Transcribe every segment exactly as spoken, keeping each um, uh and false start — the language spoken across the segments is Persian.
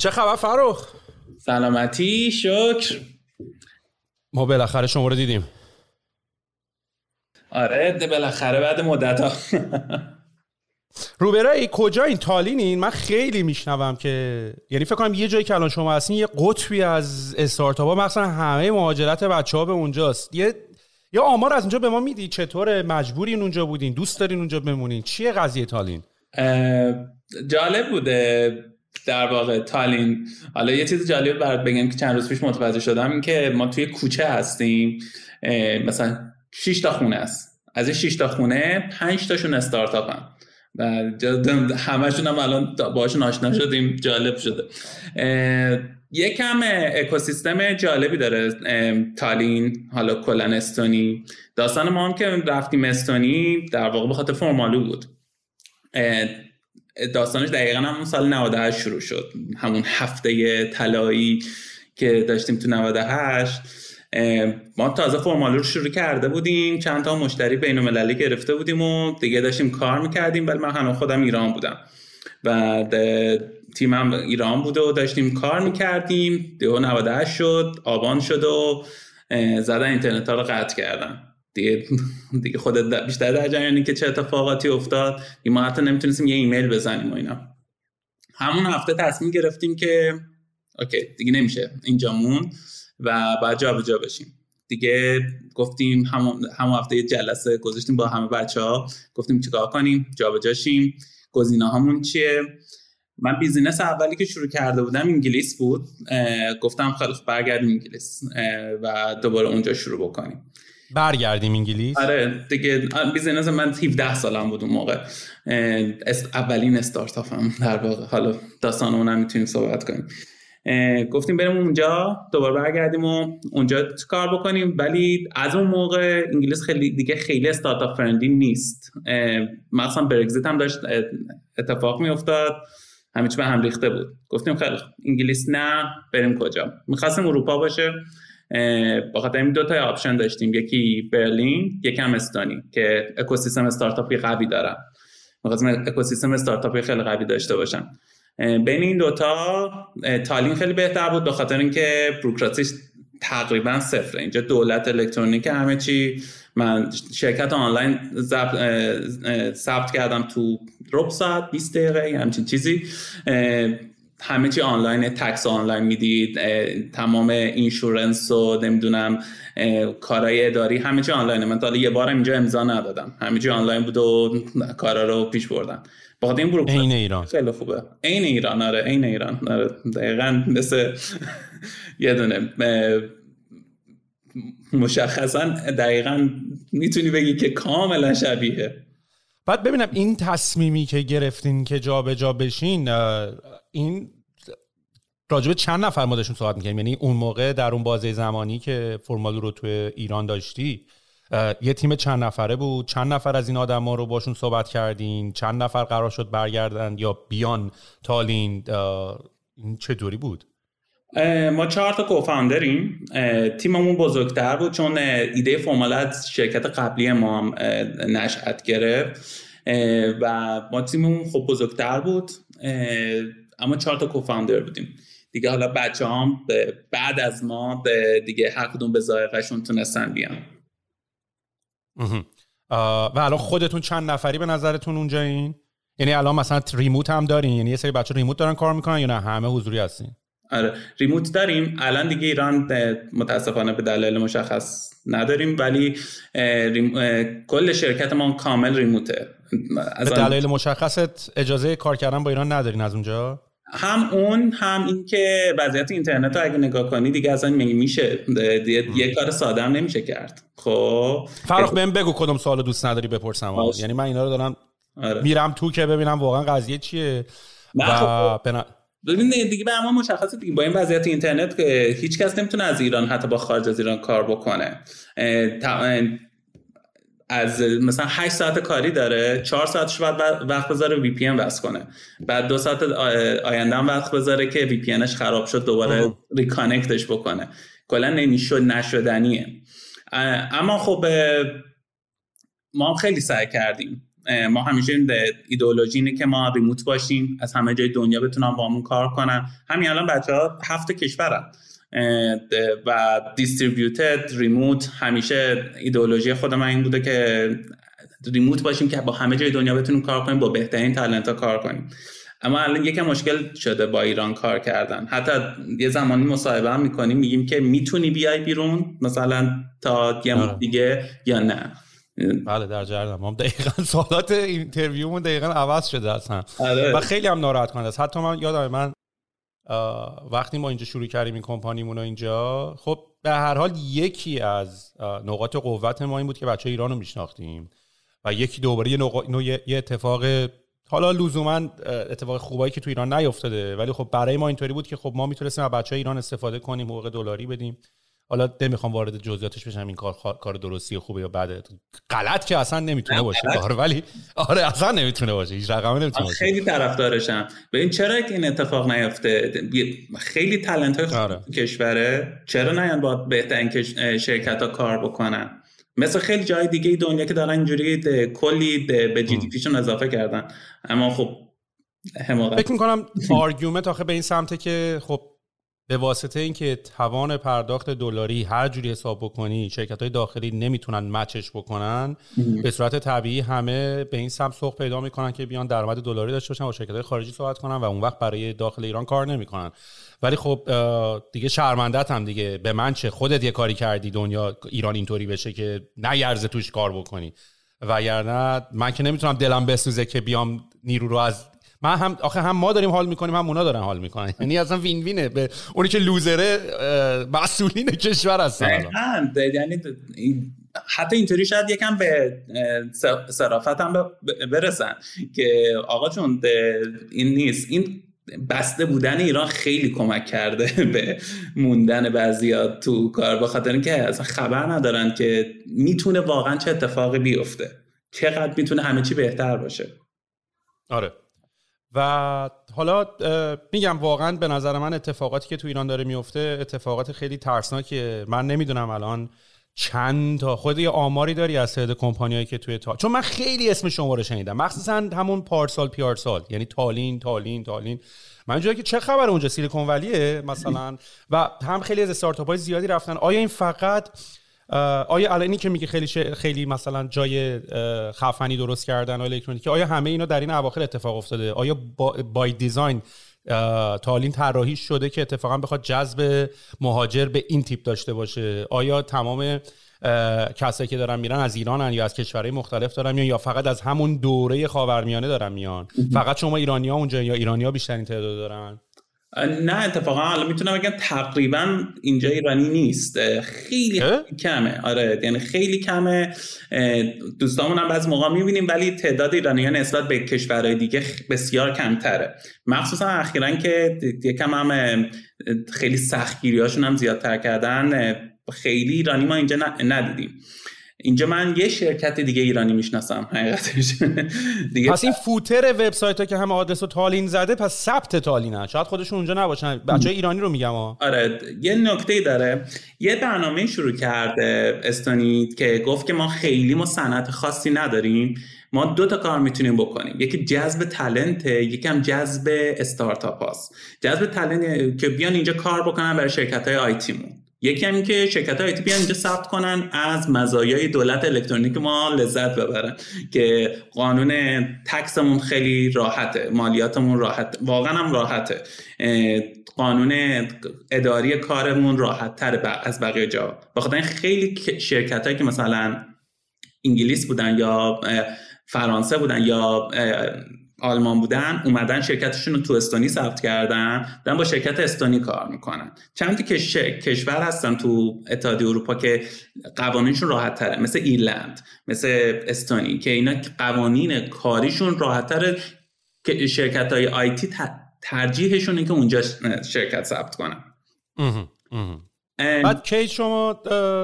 چه خبر فرخ؟ سلامتی شکر. ما بالاخره شما رو دیدیم. آره ده بالاخره بعد مدت ها. روبرای کجا این تالینین؟ من خیلی میشنوم که یعنی فکر کنم یه جایی که الان شما هستین یه قطبی از استارتاپ‌ها مثلا همه مهاجرت بچه‌ها به اونجاست. یه یا آمار از اونجا به ما میدی؟ چطور مجبورین اونجا بودین؟ دوست دارین اونجا بمونین؟ چیه قضیه تالین؟ جالب بوده در واقع تالین. حالا یه چیز جالب برات بگم که چند روز پیش متوجه شدم این که ما توی کوچه هستیم، مثلا شش تا خونه است. از این شش تا خونه پنج تاشون استارتاپن و همه‌شون هم الان باهاشون آشنا شدیم. جالب شده. یکم اکوسیستم جالبی داره تالین، حالا کلن استونی. داستان ما هم که رفتیم استونی در واقع به خاطر فرمالو بود. داستانش دقیقا همون سال نود و هشت شروع شد، همون هفته طلایی که داشتیم تو نود و هشت. ما تازه فرمالو رو شروع کرده بودیم، چند تا مشتری بین‌المللی گرفته بودیم و دیگه داشتیم کار میکردیم، ولی من هنوز خودم ایران بودم و تیمم ایران بوده و داشتیم کار میکردیم. دیگه نود و هشت شد، آبان شد و زدن اینترنت ها رو قطع کردن. دیگه دیگه خودت بیشتر در جریانی که چه اتفاقاتی افتاد. ما حتی نمیتونستیم یه ایمیل بزنیم و اینا. همون هفته تصمیم گرفتیم که اوکی دیگه نمیشه اینجا مون و بعد جا به جا بشیم. دیگه گفتیم همون همون هفته یه جلسه گذاشتیم با همه بچه‌ها، گفتیم چیکار کنیم، جا به جا شیم، گزینه‌هامون چیه. من بیزینس اولی که شروع کرده بودم انگلیس بود. گفتم خلاص برگردیم انگلیس و دوباره اونجا شروع بکنیم. برگردیم انگلیس؟ آره دیگه. بیزینس من هفده سالم بود اون موقع. اولین استارتاپم در واقع. حالا داستان اونم میتونیم صحبت کنیم. گفتیم بریم اونجا دوباره برگردیم و اونجا کار بکنیم. ولی از اون موقع انگلیس خیلی دیگه خیلی استارتاپ فرندلی نیست. مثلا برگزیت هم داشت اتفاق میافتاد، همه چی به هم ریخته بود. گفتیم خیلی انگلیس نه، بریم کجا؟ می‌خواستیم اروپا باشه. با خاطر این دو تا آپشن داشتیم، یکی برلین، یکی هم استونی که اکوسیستم استارتاپی قوی دارن. می‌خواستیم اکوسیستم استارتاپی خیلی قوی داشته باشن. بین این دوتا تالین خیلی بهتر بود، به خاطر اینکه بروکراتیش تقریبا صفره. اینجا دولت الکترونیک، همه چی. من شرکت آنلاین ثبت کردم تو ربع ساعت، بیست دقیقه یا همچین چیزی. همه چی آنلاین، تکس آنلاین میدید، تمام اینشورنس و نمیدونم کارهای اداری همه چی آنلاینه. من تا حالا یه بارم اینجا امضا ندادم، همه چی آنلاین بود و کارا رو پیش بردن. بعد این بروکراسی عین ایران خیلی خوبه. عین ایران. آره عین ایران. آره دقیقاً مثل یه دونه مشخصاً دقیقاً میتونی بگی که کاملا شبیه. بعد ببینم این تصمیمی که گرفتین که جا به جا بشین، این راجبه چند نفر ما داشتیم صحبت می‌کردیم؟ یعنی اون موقع در اون بازه زمانی که فرمالو رو تو ایران داشتی یه تیم چند نفره بود؟ چند نفر از این آدما رو باشون صحبت کردین؟ چند نفر قرار شد برگردن یا بیان تالین؟ این چه دوری بود؟ ما چهار تا کوفاندریم. تیممون بزرگتر بود چون ایده فرمالو از شرکت قبلی ما هم نشأت گرفت و ما تیممون خب بزرگتر بود، اما چهار تا کوفاندر بودیم دیگه. حالا بچه‌هام بعد از ما دیگه هر کدوم به ذائقه‌شون تونستن بیان. و الان خودتون چند نفری به نظرتون اونجا این؟ یعنی الان مثلا ریموت هم دارین؟ یعنی یه سری بچه ریموت دارن کار میکنن یا نه همه حضوری هستین؟ آره ریموت داریم. الان دیگه ایران متاسفانه به دلایل مشخص نداریم، ولی ریم... کل شرکت ما کامل ریموته. به دلایل مشخصت اجازه کار کردن با ایران ندارین از اونجا؟ هم اون هم این که وضعیت اینترنت رو اگه نگاه کنی دیگه اصلا میشه یه کار ساده هم نمیشه کرد. خب فرخ بهم بگو کدوم سوالو دوست نداری بپرسم. یعنی من اینا رو دارم آره. میرم تو که ببینم واقعا قضیه چیه. و بنا... ببین دیگه به اما مشخصه دیگه با این وضعیت اینترنت که هیچ کس نمیتونه از ایران حتی با خارج از ایران کار بکنه. از مثلا هشت ساعت کاری داره، چهار ساعتش بعد وقت بذاره وی پی ان وصل کنه، بعد دو ساعت آینده هم وقت بذاره که وی پی انش خراب شد دوباره ریکانکتش بکنه. کلا نمیشد، نشدنیه. اما خب ما هم خیلی سعی کردیم ما همیشه ایدئولوژی اینه که ما ریموت باشیم، از همه جای دنیا بتونن با همون کار کنن. همین الان بچه‌ها هفت کشورن و دیستریبیوتد، ریموت، همیشه ایدئولوژی خود من این بوده که ریموت باشیم که با همه جای دنیا بتونیم کار کنیم، با بهترین تالنت‌ها کار کنیم. اما الان یکم مشکل شده با ایران کار کردن. حتی یه زمانی مصاحبه هم می‌کنیم، میگیم که میتونی بیای بیرون مثلا تا یه ماه دیگه یا نه. بله در جریانم. ما دقیقاً سوالات اینترویومون دقیقاً عوض شده اصلا و خیلی هم ناراحت کننده است. حتی من یادم من وقتی ما اینجا شروع کردیم این کمپانیمون رو اینجا، خب به هر حال یکی از نقاط قوت ما این بود که بچه‌های ایران رو میشناختیم و یکی دوباره یه, نقا... یه اتفاق حالا لزوما اتفاق خوبایی که تو ایران نیافتاده، ولی خب برای ما اینطوری بود که خب ما میتونستیم از بچه‌های ایران استفاده کنیم، حقوق دلاری بدیم. حالا نمیخوام وارد جزئیاتش بشم، این کار خوا... کار درستی خوبه یا بده، غلط که اصلا نمیتونه باشه کار، ولی آره اصلا نمیتونه باشه، هیچ رقمی نمیتونه باشه. خیلی طرفدارشم. ببین چرا که این اتفاق نیافته، خیلی تالنت‌های خوب کشوره، چرا نیان با بهترین شرکت‌ها کار بکنن؟ مثل خیلی جای دیگه دنیا که دارن اینجوری کلی به جی دی پیشون اضافه کردن. اما خب حماقت. فکر می‌کنم آرگومنت آخه به این سمته که خب به واسطه اینکه توان پرداخت دلاری هر جوری حساب بکنی شرکت‌های داخلی نمیتونن مچش بکنن، به صورت طبیعی همه به این سمت سوق پیدا میکنن که بیان درآمد دلاری داشته باشن و شرکت‌های خارجی صحبت کنن و اون وقت برای داخل ایران کار نمیکنن. ولی خب دیگه شرمندت هم دیگه، به من چه، خودت یه کاری کردی دنیا ایران اینطوری بشه که نیرزه توش کار بکنی، وگرنه من که نمیتونم دلم بسوزه که بیام نیرو رو از ما هم آخه هم ما داریم حال میکنیم هم اونا دارن حال میکنن، یعنی اصلا وین وینه. به اونی که لوزره مسئولین کشور هستن. یعنی حتی اینطوری شاید یکم به صرافت هم برسن که آقا چون این نیست. این بسته بودن ایران خیلی کمک کرده به موندن بعضیا تو کار، به خاطر اینکه اصلا خبر ندارن که میتونه واقعا چه اتفاقی بیفته، چقدر میتونه همه چی بهتر باشه. آره و حالا میگم واقعا به نظر من اتفاقاتی که تو ایران داره میفته اتفاقات خیلی ترسناکه. من نمیدونم الان چند تا خود یه آماری داری از تعداد کمپانیایی که توی تا، چون من خیلی اسم شما رو شنیدم مخصوصا همون پارسال پیارسال، یعنی تالین تالین تالین من اینجوری که چه خبر اونجا سیلیکون ولیه مثلا، و هم خیلی از استارتاپ‌های زیادی رفتن. آیا این فقط آیا الان که میگه خیلی خیلی مثلا جای خفنی درست کردن و الکترونیکی، آیا همه اینا در این اواخر اتفاق افتاده؟ آیا با بای دیزاین تالین طراحی شده که اتفاقا بخواد جذب مهاجر به این تیپ داشته باشه؟ آیا تمام کسایی که دارن میرن از ایرانن یا از کشورهای مختلف دارن میان، یا فقط از همون دوره خاورمیانه دارن میان؟ فقط شما ایرانی‌ها اونجا یا ایرانی‌ها بیشترین تعداد دارن؟ نه اتفاقا حالا میتونم بگم تقریبا اینجا ایرانی نیست، خیلی کمه. آره یعنی خیلی کمه. دوستامون هم بعضی موقع میبینیم، ولی تعداد ایرانیان نسبت به کشورهای دیگه بسیار کمتره، مخصوصا اخیراً که یکم هم خیلی سختگیریاشون هم زیادتر کردن. خیلی ایرانی ما اینجا ندیدیم. اینجا من یه شرکت دیگه ایرانی میشناسم حقیقتش دیگه. پس این فوتر وبسایت‌ها که هم آدرسو تالین زده، پس ثبت تالینه، شاید خودشون اونجا نباشن. بچه‌های ایرانی رو میگم ها. آره یه نکته داره. یه برنامه شروع کرده استونی که گفت که ما خیلی ما صنعت خاصی نداریم، ما دو تا کار میتونیم بکنیم، یکی جذب تالنت، یکی هم جذب استارتاپ هاست. جذب تالنت که بیان اینجا کار بکنن برای شرکت‌های آی تی مون، یکی همین که شرکت‌های آی تی بیان اینجا ثبت کنن، از مزایای دولت الکترونیک ما لذت ببرن که قانون تکسمون خیلی راحته، مالیاتمون راحت، واقعا هم راحته، قانون اداری کارمون راحت‌تر از بقیه جا. بخاطر این خیلی شرکت‌هایی که مثلا انگلیس بودن یا فرانسه بودن یا آلمان بودن، اومدن شرکتشون رو تو استونی ثبت کردن، دارن با شرکت استونی کار میکنن. چند تا کش... کشور هستن تو اتحادیه اروپا که قوانینشون راحت تره، مثل ایرلند، مثل استونی، که اینا قوانین کاریشون راحت تره، که شرکت های آی تی ترجیحشون این که اونجا شرکت ثبت کنن. بعد کی شما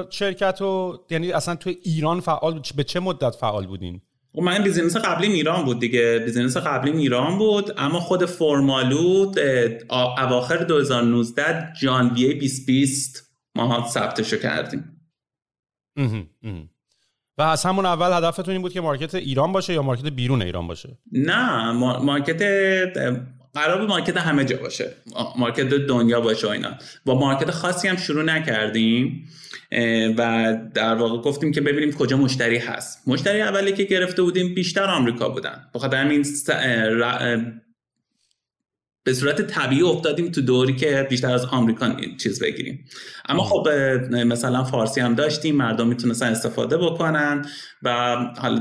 شرکت رو، یعنی اصلا تو ایران فعال به چه مدت فعال بودین؟ و من بیزینس قبلیم ایران بود دیگه، بیزینس قبلیم ایران بود، اما خود فرمالو اواخر دو هزار و نوزده ژانویه بیست بیست ما ثبتشو کردیم. و از همون اول هدفتون این بود که مارکت ایران باشه یا مارکت بیرون ایران باشه؟ نه، مارکت قرار بود مارکت همه جا باشه، مارکت دنیا باشه و اینا. با مارکت خاصی هم شروع نکردیم و در واقع گفتیم که ببینیم کجا مشتری هست. مشتری اولی که گرفته بودیم بیشتر آمریکا بودن، بخاطر همین به صورت طبیعی افتادیم تو دوری که بیشتر از آمریکا چیز بگیریم. اما خب مثلا فارسی هم داشتیم، مردم میتونستن استفاده بکنن و حالا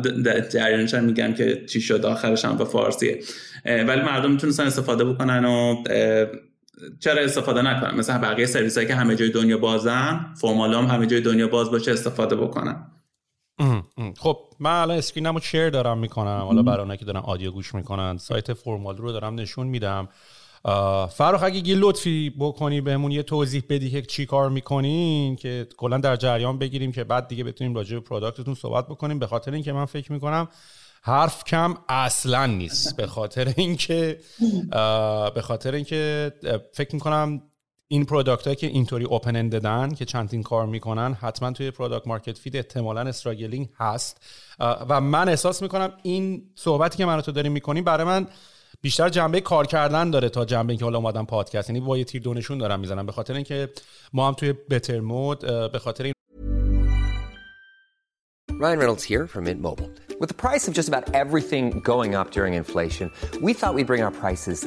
جریانش هم میگم که چی شد آخرش هم به فارسیه، ولی مردم میتونستن استفاده بکنن و چرا استفاده نکنن؟ مثلا بقیه سرویس هایی که همه جای دنیا بازن، فرمالا هم همه جای دنیا باز باشه استفاده بکنن. خب من الان اسکرینمو شیر دارم میکنم، حالا برای اونایی که دارن آدیو گوش میکنن سایت فرمال رو دارم نشون میدم. فرخ اگه یه لطفی بکنی بهمون یه توضیح بدی که چی کار میکنین که کلا در جریان بگیریم که بعد دیگه بتونیم راجع به پروداکتتون صحبت بکنیم، به خاطر اینکه من فکر میکنم حرف کم اصلا نیست، به خاطر اینکه به خاطر اینکه فکر میکنم این پروداکتایی که اینطوری اوپن انددن که چندین کار میکنن حتما توی پروداکت مارکت فیت احتمالاً استراگلینگ هست و من احساس میکنم این صحبتی که من و تو داریم میکنیم برای من بیشتر جنبه کار کردن داره تا جنبه اینکه حالا اومدم پادکست، یعنی با یه تیر دو نشون دارم میزنم، به خاطر اینکه ما هم توی بتر مود به خاطر این Ryan Reynolds here from Mint Mobile. With the price of just about everything going up during inflation, we thought we'd bring our prices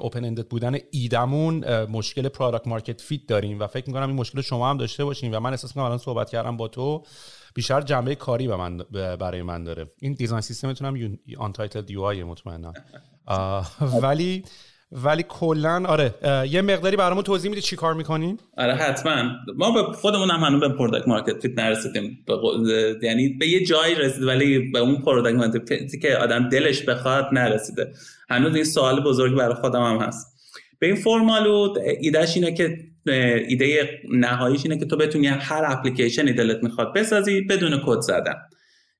اوپن اندد بودن ایدمون مشکل پروداکت مارکت فیت داریم و فکر می‌کنم این مشکل شما هم داشته باشین و من احساس می‌کنم الان صحبت کردم با تو بیشتر جنبه کاری به من برای من داره. این دیزاین سیستمتون هم آن تایتل یو آی مطمئنا. ولی ولی کلن آره یه مقداری برامون توضیح میده چی کار میکنین؟ آره حتما. ما به خودمون هم هنوز به پروداکت مارکت فیت نرسیدیم، یعنی به یه جایی رسید ولی به اون پروداکت مارکت فیتی که آدم دلش بخواد نرسیده. هنوز این سوال بزرگ برای خودم هم هست. به این فرمالو ایدهش اینه که ایده نهاییش اینه که تو بتونی هر اپلیکیشنی دلت میخواد بسازی بدون کد زدن.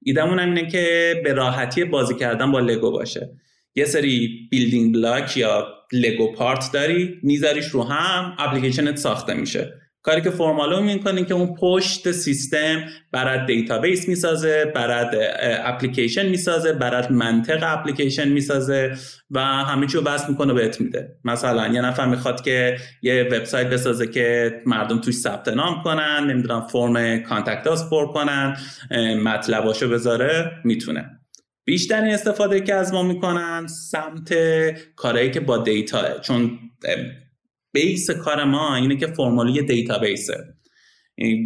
ایدمون هم اینه که به راحتی بازی کردن با لگو باشه. یه سری بیلدینگ بلاک یا لگو پارت داری، میذاریش رو هم، اپلیکیشنت ساخته میشه. کاری که فرمالو میکنه که اون پشت سیستم برات دیتابیس میسازه، برات اپلیکیشن میسازه، برات منطق اپلیکیشن میسازه و همه چی رو وصل میکنه و بهت میده. مثلا یه نفر میخواد که یه وبسایت بسازه که مردم توش ثبت نام کنن، نمیدونم فرم کانتکت اس پر کنن، مطلباشو بذاره، میتونه. بیشترین استفاده که از ما میکنن سمت کارهایی که با دیتاه، چون بیس کار ما اینه که فرمالو یه دیتابیسه،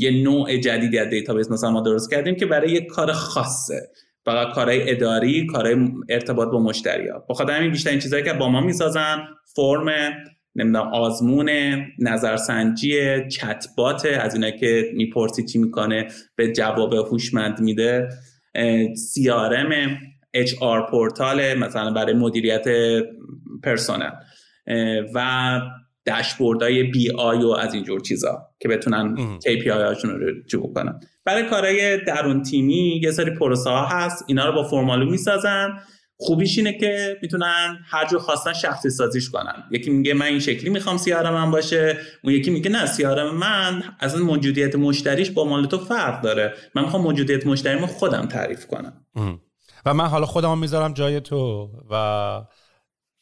یه نوع جدیدی از دیتابیس مثلا ما درست کردیم که برای یه کار خاصه، برای کارهای اداری، کارهای ارتباط با مشتری‌ها. بخاطر همین بیشترین چیزایی که با ما میسازن فرم، نمیدونم آزمون، نظرسنجی، چت بات، از اینا که میپرسی چی میکنه به جواب هوشمند میده، سی آر ام، اچ آر پورتال مثلا برای مدیریت پرسونل و داشبوردهای بی آی و از اینجور چیزا که بتونن کی پی آی هاشون رو رجوع بکنن. برای کارهای درون تیمی یه سری پروسه ها هست، اینا رو با فرمالو میسازن. خوبیش اینه که میتونن هر جور خواستن شخصی سازیش کنن. یکی میگه من این شکلی میخوام سیارم من باشه، اون یکی میگه نه سیارم من اصلا موجودیت مشتریش با مال تو فرق داره، من میخوام موجودیت مشتریمو خودم تعریف کنم و من حالا خودم میذارم جای تو. و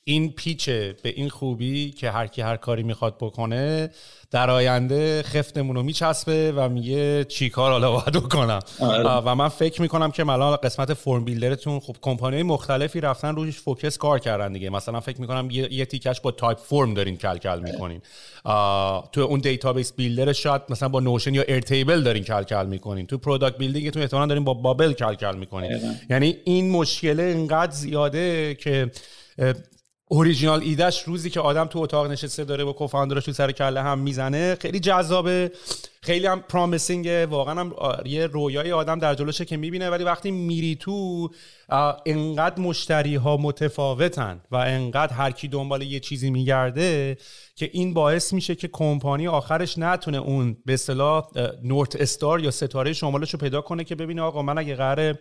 این پیچه به این خوبی که هر کی هر کاری میخواد بکنه در آینده خفتمون رو میچسبه و میگه چی کار حالا باید بکنم. و من فکر میکنم که مثلا قسمت فرم بیلدرتون، خب کمپانی‌های مختلفی رفتن روش فوکس کار کردن دیگه، مثلا فکر میکنم یه, یه تیکش با تایپ فرم دارین کلکل میکنین، تو اون دیتابیس بیلدر شاید مثلا با نوشن یا ارتیبل دارین کلکل میکنین، تو پروداکت بیلدینگتون احتمالاً دارین با بابل کلکل میکنین. یعنی این مشکل اینقدر زیاده که اوریجینال ایدهش روزی که آدم تو اتاق نشسته داره با کوفاندرش تو سر کله هم میزنه خیلی جذابه، خیلی هم پرامیسینگه، واقعا هم یه رویای آدم در جلوشه که میبینه، ولی وقتی میری تو انقدر مشتری ها متفاوتن و انقدر هر کی دنبال یه چیزی میگرده که این باعث میشه که کمپانی آخرش نتونه اون به اصطلاح نورت استار یا ستاره شمالش رو پیدا کنه که ببینه آقا من اگه قراره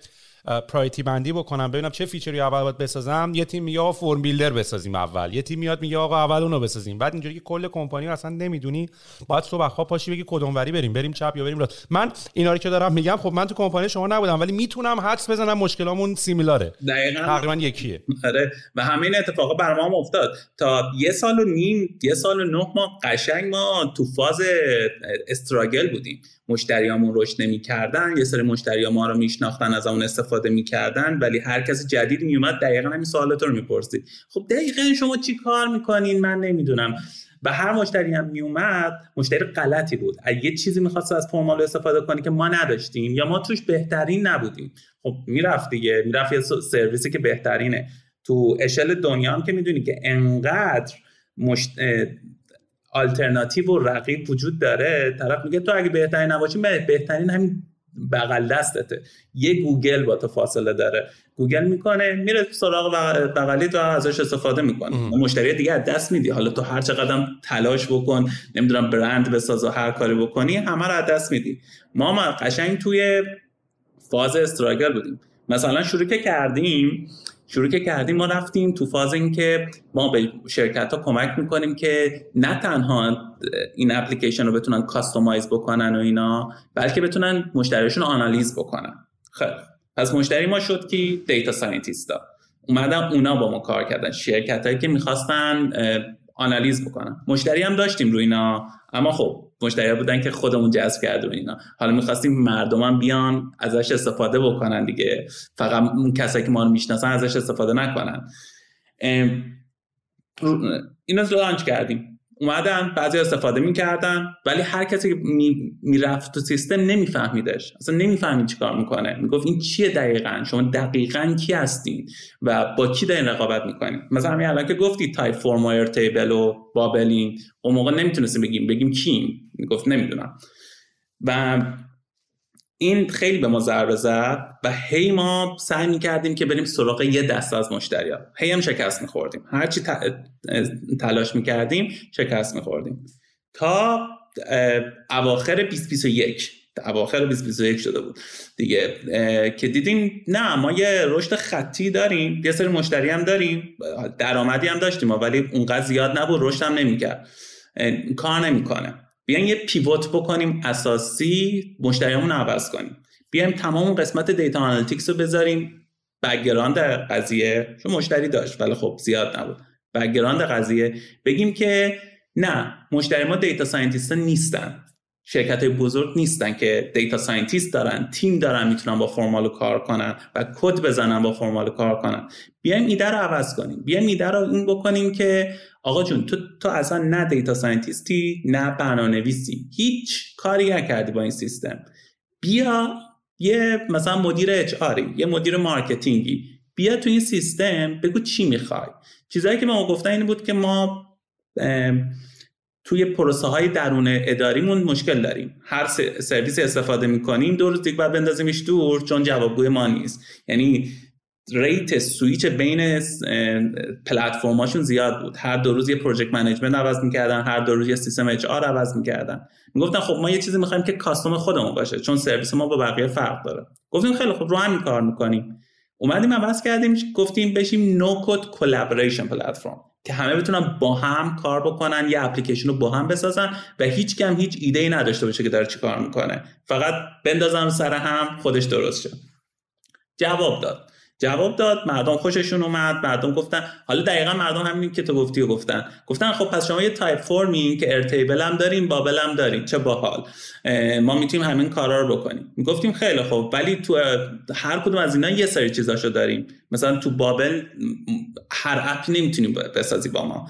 پرایتی بندی بکنم ببینم چه فیچری اول باید بسازم، یه تیم میگه آقا فرم بیلدر بسازیم اول، یه تیم میاد میگه آقا اول اونو بسازیم، بعد اینجوری که کل کمپانی رو اصلا نمیدونی باید صبح خواب پاشی بگی کدوموری بریم، بریم چپ یا بریم راست. من اینا رو که دارم میگم خب من تو کمپانی شما نبودم ولی میتونم حدس بزنم مشکلامون سیمیلاره، دقیقاً تقریبا یکیه. آره و همین اتفاقا برام افتاد. تا یه سال و نیم، یه سال و نه ماه قشنگ ما تو فاز استراگل بودیم، مشتریامون رشد نمی‌کردن، یه سری مشتریا ما رو میشناختن از اون استفاده می‌کردن ولی هر کس جدید میومد دقیقاً همین سوالات رو می‌پرسید، خب دقیقاً شما چی کار می‌کنین من نمی‌دونم. و هر مشتری هم میومد مشتری غلطی بود، یه چیزی می‌خواست از فرمالو استفاده کنه که ما نداشتیم یا ما توش بهترین نبودیم، خب میرفت دیگه، میرفت یه سرویسی که بهترینه. تو اشل دنیا هم که می‌دونی که انقدر مشت... آلترناتیو و رقیب وجود داره، طرف میگه تو اگه بهترین نباشی بهترین همین بغل دستته، یه گوگل با تو فاصله داره، گوگل میکنه میره سراغ بغلی تو ازش استفاده میکنه، مشتری دیگه از دست میدی. حالا تو هر چه قدم تلاش بکن نمیدونم برند بساز و هر کاری بکنی همه رو از دست میدی. ما ما قشنگ توی فاز استراگل بودیم. مثلا شروع که کردیم شروع که کردیم ما رفتیم تو فاز این که ما به شرکت ها کمک میکنیم که نه تنها این اپلیکیشن رو بتونن کاستومایز بکنن و اینا، بلکه بتونن مشتریشون رو آنالیز بکنن. خب پس مشتری ما شد که دیتا ساینتیست ها اومدن، اونا با ما کار کردن، شرکت هایی که میخواستن آنالیز بکنن. مشتری هم داشتیم رو اینا، اما خب مشتری بودن که خودمون جذب کردیم اینا. حالا می‌خواستیم مردمم بیان ازش استفاده بکنن دیگه، فقط اون کسایی که ما رو میشناسن ازش استفاده نکنن. اینا رو لانچ کردیم، اومدن بعضی استفاده می‌کردن ولی هر کسی که میرفت تو سیستم نمیفهمیدش، اصلا نمیفهمید چیکار میکنه، میگفت این چیه دقیقاً، شما دقیقاً کی هستین و با کی دارین رقابت میکنین. مثلا همین الان که گفتی تایپ فرم و ارتیبل و بابلین، اون موقع نمیتونستیم بگیم بگیم کیم، میگفت نمیدونم. و این خیلی به ما ضربه زد و هی ما سعی می‌کردیم که بریم سراغ یه دسته از مشتری‌ها، هی هم شکست می‌خوردیم، هر چی تلاش می‌کردیم شکست می‌خوردیم تا اواخر بیست بیست و یک اواخر بیست بیست و یک شده بود دیگه که دیدیم نه ما یه رشد خطی داریم، یه سری مشتری هم داریم، درآمدی هم داشتیم ولی اونقدر زیاد نبود، رشد هم نمی‌کرد، کار نمی‌کنه. بیایم یه پیوت بکنیم اساسی، مشتریامون رو عوض کنیم، بیایم تمام قسمت دیتا آنالیتیکس رو بذاریم. بک‌گراند قضیه چون مشتری داشت ولی خب زیاد نبود، بک‌گراند قضیه بگیم که نه مشتری ما دیتا ساینتیست نیستن، شرکت‌های بزرگ نیستن که دیتا ساینتیست دارن، تیم دارن میتونن با فرمالو کار کنن و کد بزنن با فرمالو کار کنن. بیایم ایده رو عوض کنیم، بیایم ایده رو این بکنیم که آقا جون تو تو اصلا نه دیتا ساینتیستی نه برنامه‌نویسی، هیچ کاری نکردی با این سیستم، بیا یه مثلا مدیر اچ آری، یه مدیر مارکتینگی، بیا تو این سیستم بگو چی می‌خوای. چیزایی که ما گفتن این بود که ما توی پروسه های درون اداریمون مشکل داریم، هر سرویس استفاده میکنیم دو روز دیگه بعد بندازیمش دور چون جوابگوی ما نیست. یعنی ریت سویچ بین پلتفرم‌هاشون زیاد بود، هر دو روز یه پروژکت منیجمنت عوض میکردن، هر دو روز یه سیستم اچ آر عوض میکردن. میگفتن خب ما یه چیزی میخوایم که کاستوم خودمون باشه چون سرویس ما با بقیه فرق داره. گفتیم خیلی خب رو همین کار میکنیم. اومدیم عوض کردیم گفتیم بشیم نو کد کلابریشن پلتفرم که همه بتونن با هم کار بکنن، یه اپلیکیشن رو با هم بسازن و هیچ کم هیچ ایده‌ای نداشته باشه که داره چیکار میکنه، فقط بندازم سر هم خودش درست شه. جواب داد جواب داد مردم خوششون اومد، مردم گفتن حالا دقیقاً مردم همین که تو گفتی و گفتن گفتن خب پس شما یه تایپ فرمی که ارتیبل هم داریم، بابل هم داریم، چه باحال، ما میتونیم همین کارا رو بکنیم. میگفتیم خیلی خوب، ولی تو هر کدوم از اینا یه سری چیزاشو داریم، مثلا تو بابل هر اپ نمیتونیم بسازی با ما،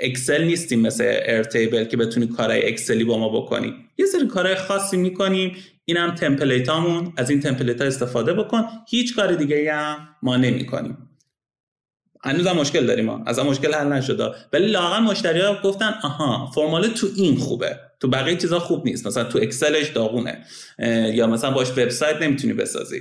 اکسل نیستیم مثل ارتیبل که بتونی کارهای اکسلی با ما بکنی، یه سری کارهای خاصی میکنیم، اینم تمپلیتامون، از این تمپلیتا استفاده بکن، هیچ کار دیگه‌ای هم ما نمی‌کنیم. هنوز هم مشکل داریم، ما از هم مشکل حل نشده، ولی لااقل مشتری‌ها گفتن آها فرمول تو این خوبه، تو بقیه چیزا خوب نیست، مثلا تو اکسلش داغونه، یا مثلا باش وبسایت نمیتونی بسازی،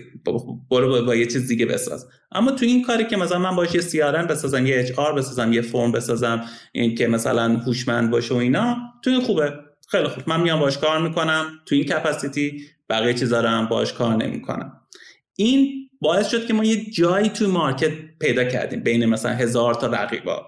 برو با, با یه چیز دیگه بساز. اما تو این کاری که مثلا من باش یه سی آر ام بسازم، یه اچ آر بسازم، یه فرم بسازم این که مثلا هوشمند باشه و اینا، تو این خوبه، خیلی خوب، من میام باش کار می‌کنم تو این کپاسیتی، بقیه چیزا رو هم باش کار نمی‌کنم. این باعث شد که ما یه جایی توی مارکت پیدا کردیم بین مثلا هزار تا رقیبا،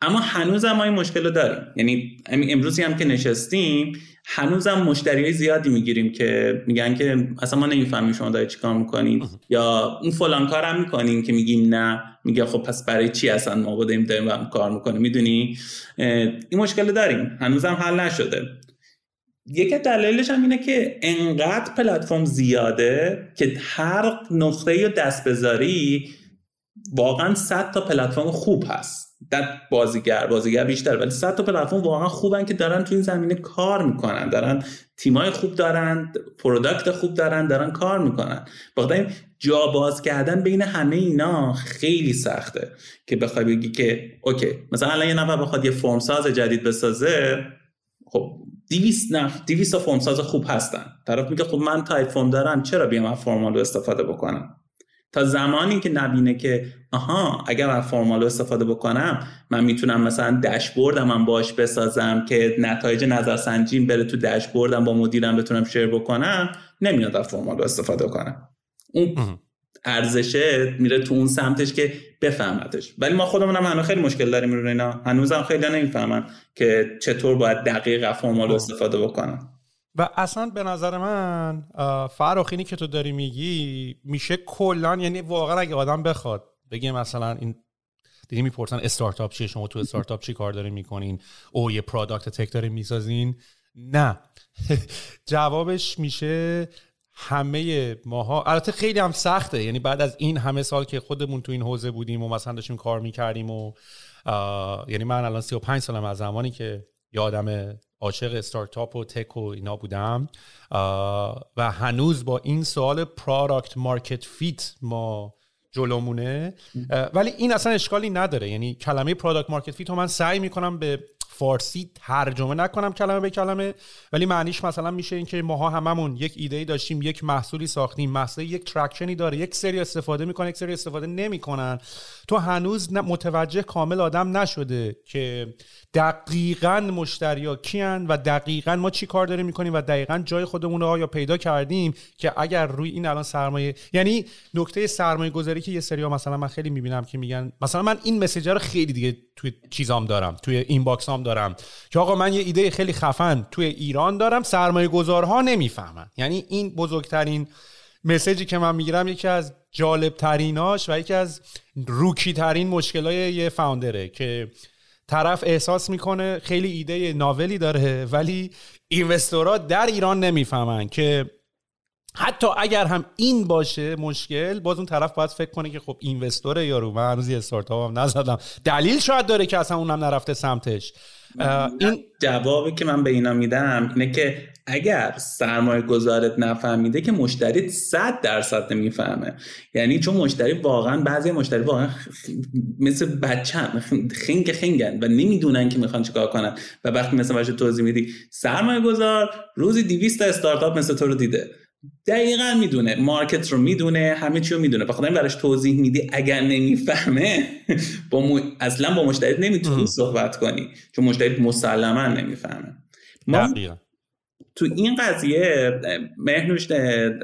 اما هنوزم ما این مشکل رو داریم. یعنی امروزی هم که نشستیم هنوزم مشتریای زیادی میگیریم که میگن که اصلا ما نمیفهمیم شما دارید چیکار میکنین، یا اون فلان کارم میکنین که میگیم نه، میگه خب پس برای چی اصلا ما بودیم داریم هم کار میکنیم، میدونی این مشکل رو داریم، هنوزم حل نشده. یکی دلیلش هم اینه که انقدر پلتفرم زیاده که هر نقطه‌ای رو دست بذاری واقعا صد تا پلتفرم خوب هست، ده بازیگر بازیگر بیشتر، ولی صد تا پلتفرم واقعا خوبن که دارن تو این زمینه کار میکنن، دارن تیمای خوب دارن، پروداکت خوب دارن، دارن کار میکنن. بخاطر جا باز کردن بین همه اینا خیلی سخته که بخوای بگی که اوکی مثلا الان یه نفر بخواد یه فرم ساز جدید بسازه، خب دیویس نفت دیویس تا فرمساز خوب هستن، طرف میگه خب من تایپ فرم دارم، چرا بیام از فرمال رو استفاده بکنم؟ تا زمانی که نبینه که آها اگر از فرمال رو استفاده بکنم من میتونم مثلا داشبوردم هم باش بسازم که نتایج نظرسنجیم بره تو داشبوردم با مدیرم بتونم شیر بکنم، نمیاد از فرمال رو استفاده کنم. اون ارزشه میره تو اون سمتش که بفهمتش، ولی ما خودمونم هم خیلی مشکل داریم رو اینا، هنوزم خیلی نمیفهمن که چطور باید دقیق فرمال رو استفاده بکنن. و اصلا به نظر من فراخینی که تو داری میگی میشه کلان، یعنی واقعا اگه آدم بخواد بگیم مثلا این دیگه میپرسن استارتاپ چیه، شما تو استارتاپ چی کار دارین میکنین، او یه پروداکت تک دارین میسازین، نه جوابش میشه همه ماها، البته خیلی هم سخته، یعنی بعد از این همه سال که خودمون تو این حوزه بودیم و مثلا داشتیم کار میکردیم و یعنی من الان سی و پنج سالم، از زمانی که یادم عاشق استارتاپ و تک و اینا بودم و هنوز با این سوال پروداکت مارکت فیت ما جلومونه، ولی این اصلا اشکالی نداره، یعنی کلمه پروداکت مارکت فیت رو من سعی میکنم به فارسی ترجمه نکنم کلمه به کلمه، ولی معنیش مثلا میشه این که ماها هممون یک ایده‌ای داشتیم، یک محصولی ساختیم، محصول یک تراکشنی داره، یک سری استفاده میکنه، یک سری استفاده نمیکنن، تو هنوز متوجه کامل آدم نشده که دقیقاً مشتریا کیان و دقیقاً ما چی کار داریم میکنیم و دقیقاً جای خودمون رو آیا پیدا کردیم که اگر روی این الان سرمایه، یعنی نکته سرمایه گذاری که یه سری‌ها مثلا من خیلی میبینم که میگن، مثلا من این مسیجا رو خیلی دیگه توی چیزام دارم، توی اینباکسام دارم که آقا من یه ایده خیلی خفن توی ایران دارم، سرمایه گذارها نمیفهمن. یعنی این بزرگترین مسیجی که من میگیرم، یکی از جالب تریناش و یکی از روکی ترین مشکلای یه فاوندره که طرف احساس میکنه خیلی ایده ناولی داره ولی اینوستورها در ایران نمیفهمن که حتی اگر هم این باشه مشکل، باز اون طرف باید فکر کنه که خب اینوستوره یارو، من هنوز استارتاپ هم نزدم، دلیل شاید داره که اصلا اونم نرفته سمتش. این جوابی که من به اینا میدم اینه که اگر سرمایه گذارت نفهمیده که مشتریت صد درصد نمیفهمه، یعنی چون مشتری واقعا، بعضی مشتری واقعا مثل بچه هم خنگ خنگن و نمیدونن که میخوان چیکار کنن، و وقتی مثلا باشه توضیح میدی سرمایه گذار روزی دویست تا استارتاپ مثل تو رو دیده، دقیقا میدونه مارکت رو، میدونه همه چی رو میدونه، بخاطر این براش توضیح میدی، اگر نمیفهمه با م... اصلا با مشتریت نمیتونی صحبت کنی، چون مشتریت مسلما نمیفهمه. ما تو این قضیه مهنوش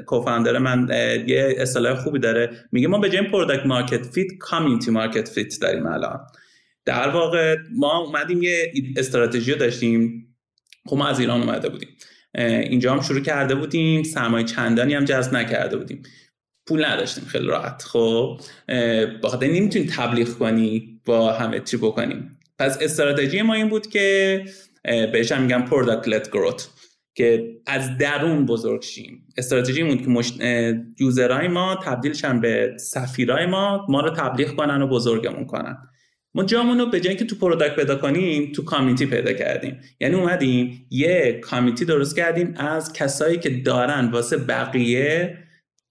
کوفاندر من یه اصطلاح خوبی داره، میگه ما به جای پروداکت مارکت فیت کامیونیتی مارکت فیت داریم. الان در واقع ما اومدیم یه استراتژی داشتیم، خب ما از ایران اومده بودیم، اینجا هم شروع کرده بودیم، سرمایه چندانی هم جذب نکرده بودیم، پول نداشتیم خیلی راحت، خب بخاطر نمیتونیم تبلیغ کنی با همه چی بکنیم. پس استراتژی ما این بود که بهش هم میگم پروداکت لد گروت، که از درون بزرگ شیم. استراتژی بود که مشت... یوزرهای ما تبدیلشن به سفیرای ما، ما رو تبلیغ کنن و بزرگمون کنن. ما جامون رو به جای اینکه تو پروداکت پیدا کنیم تو کامیونیتی پیدا کردیم. یعنی اومدیم یه کامیونیتی درست کردیم از کسایی که دارن واسه بقیه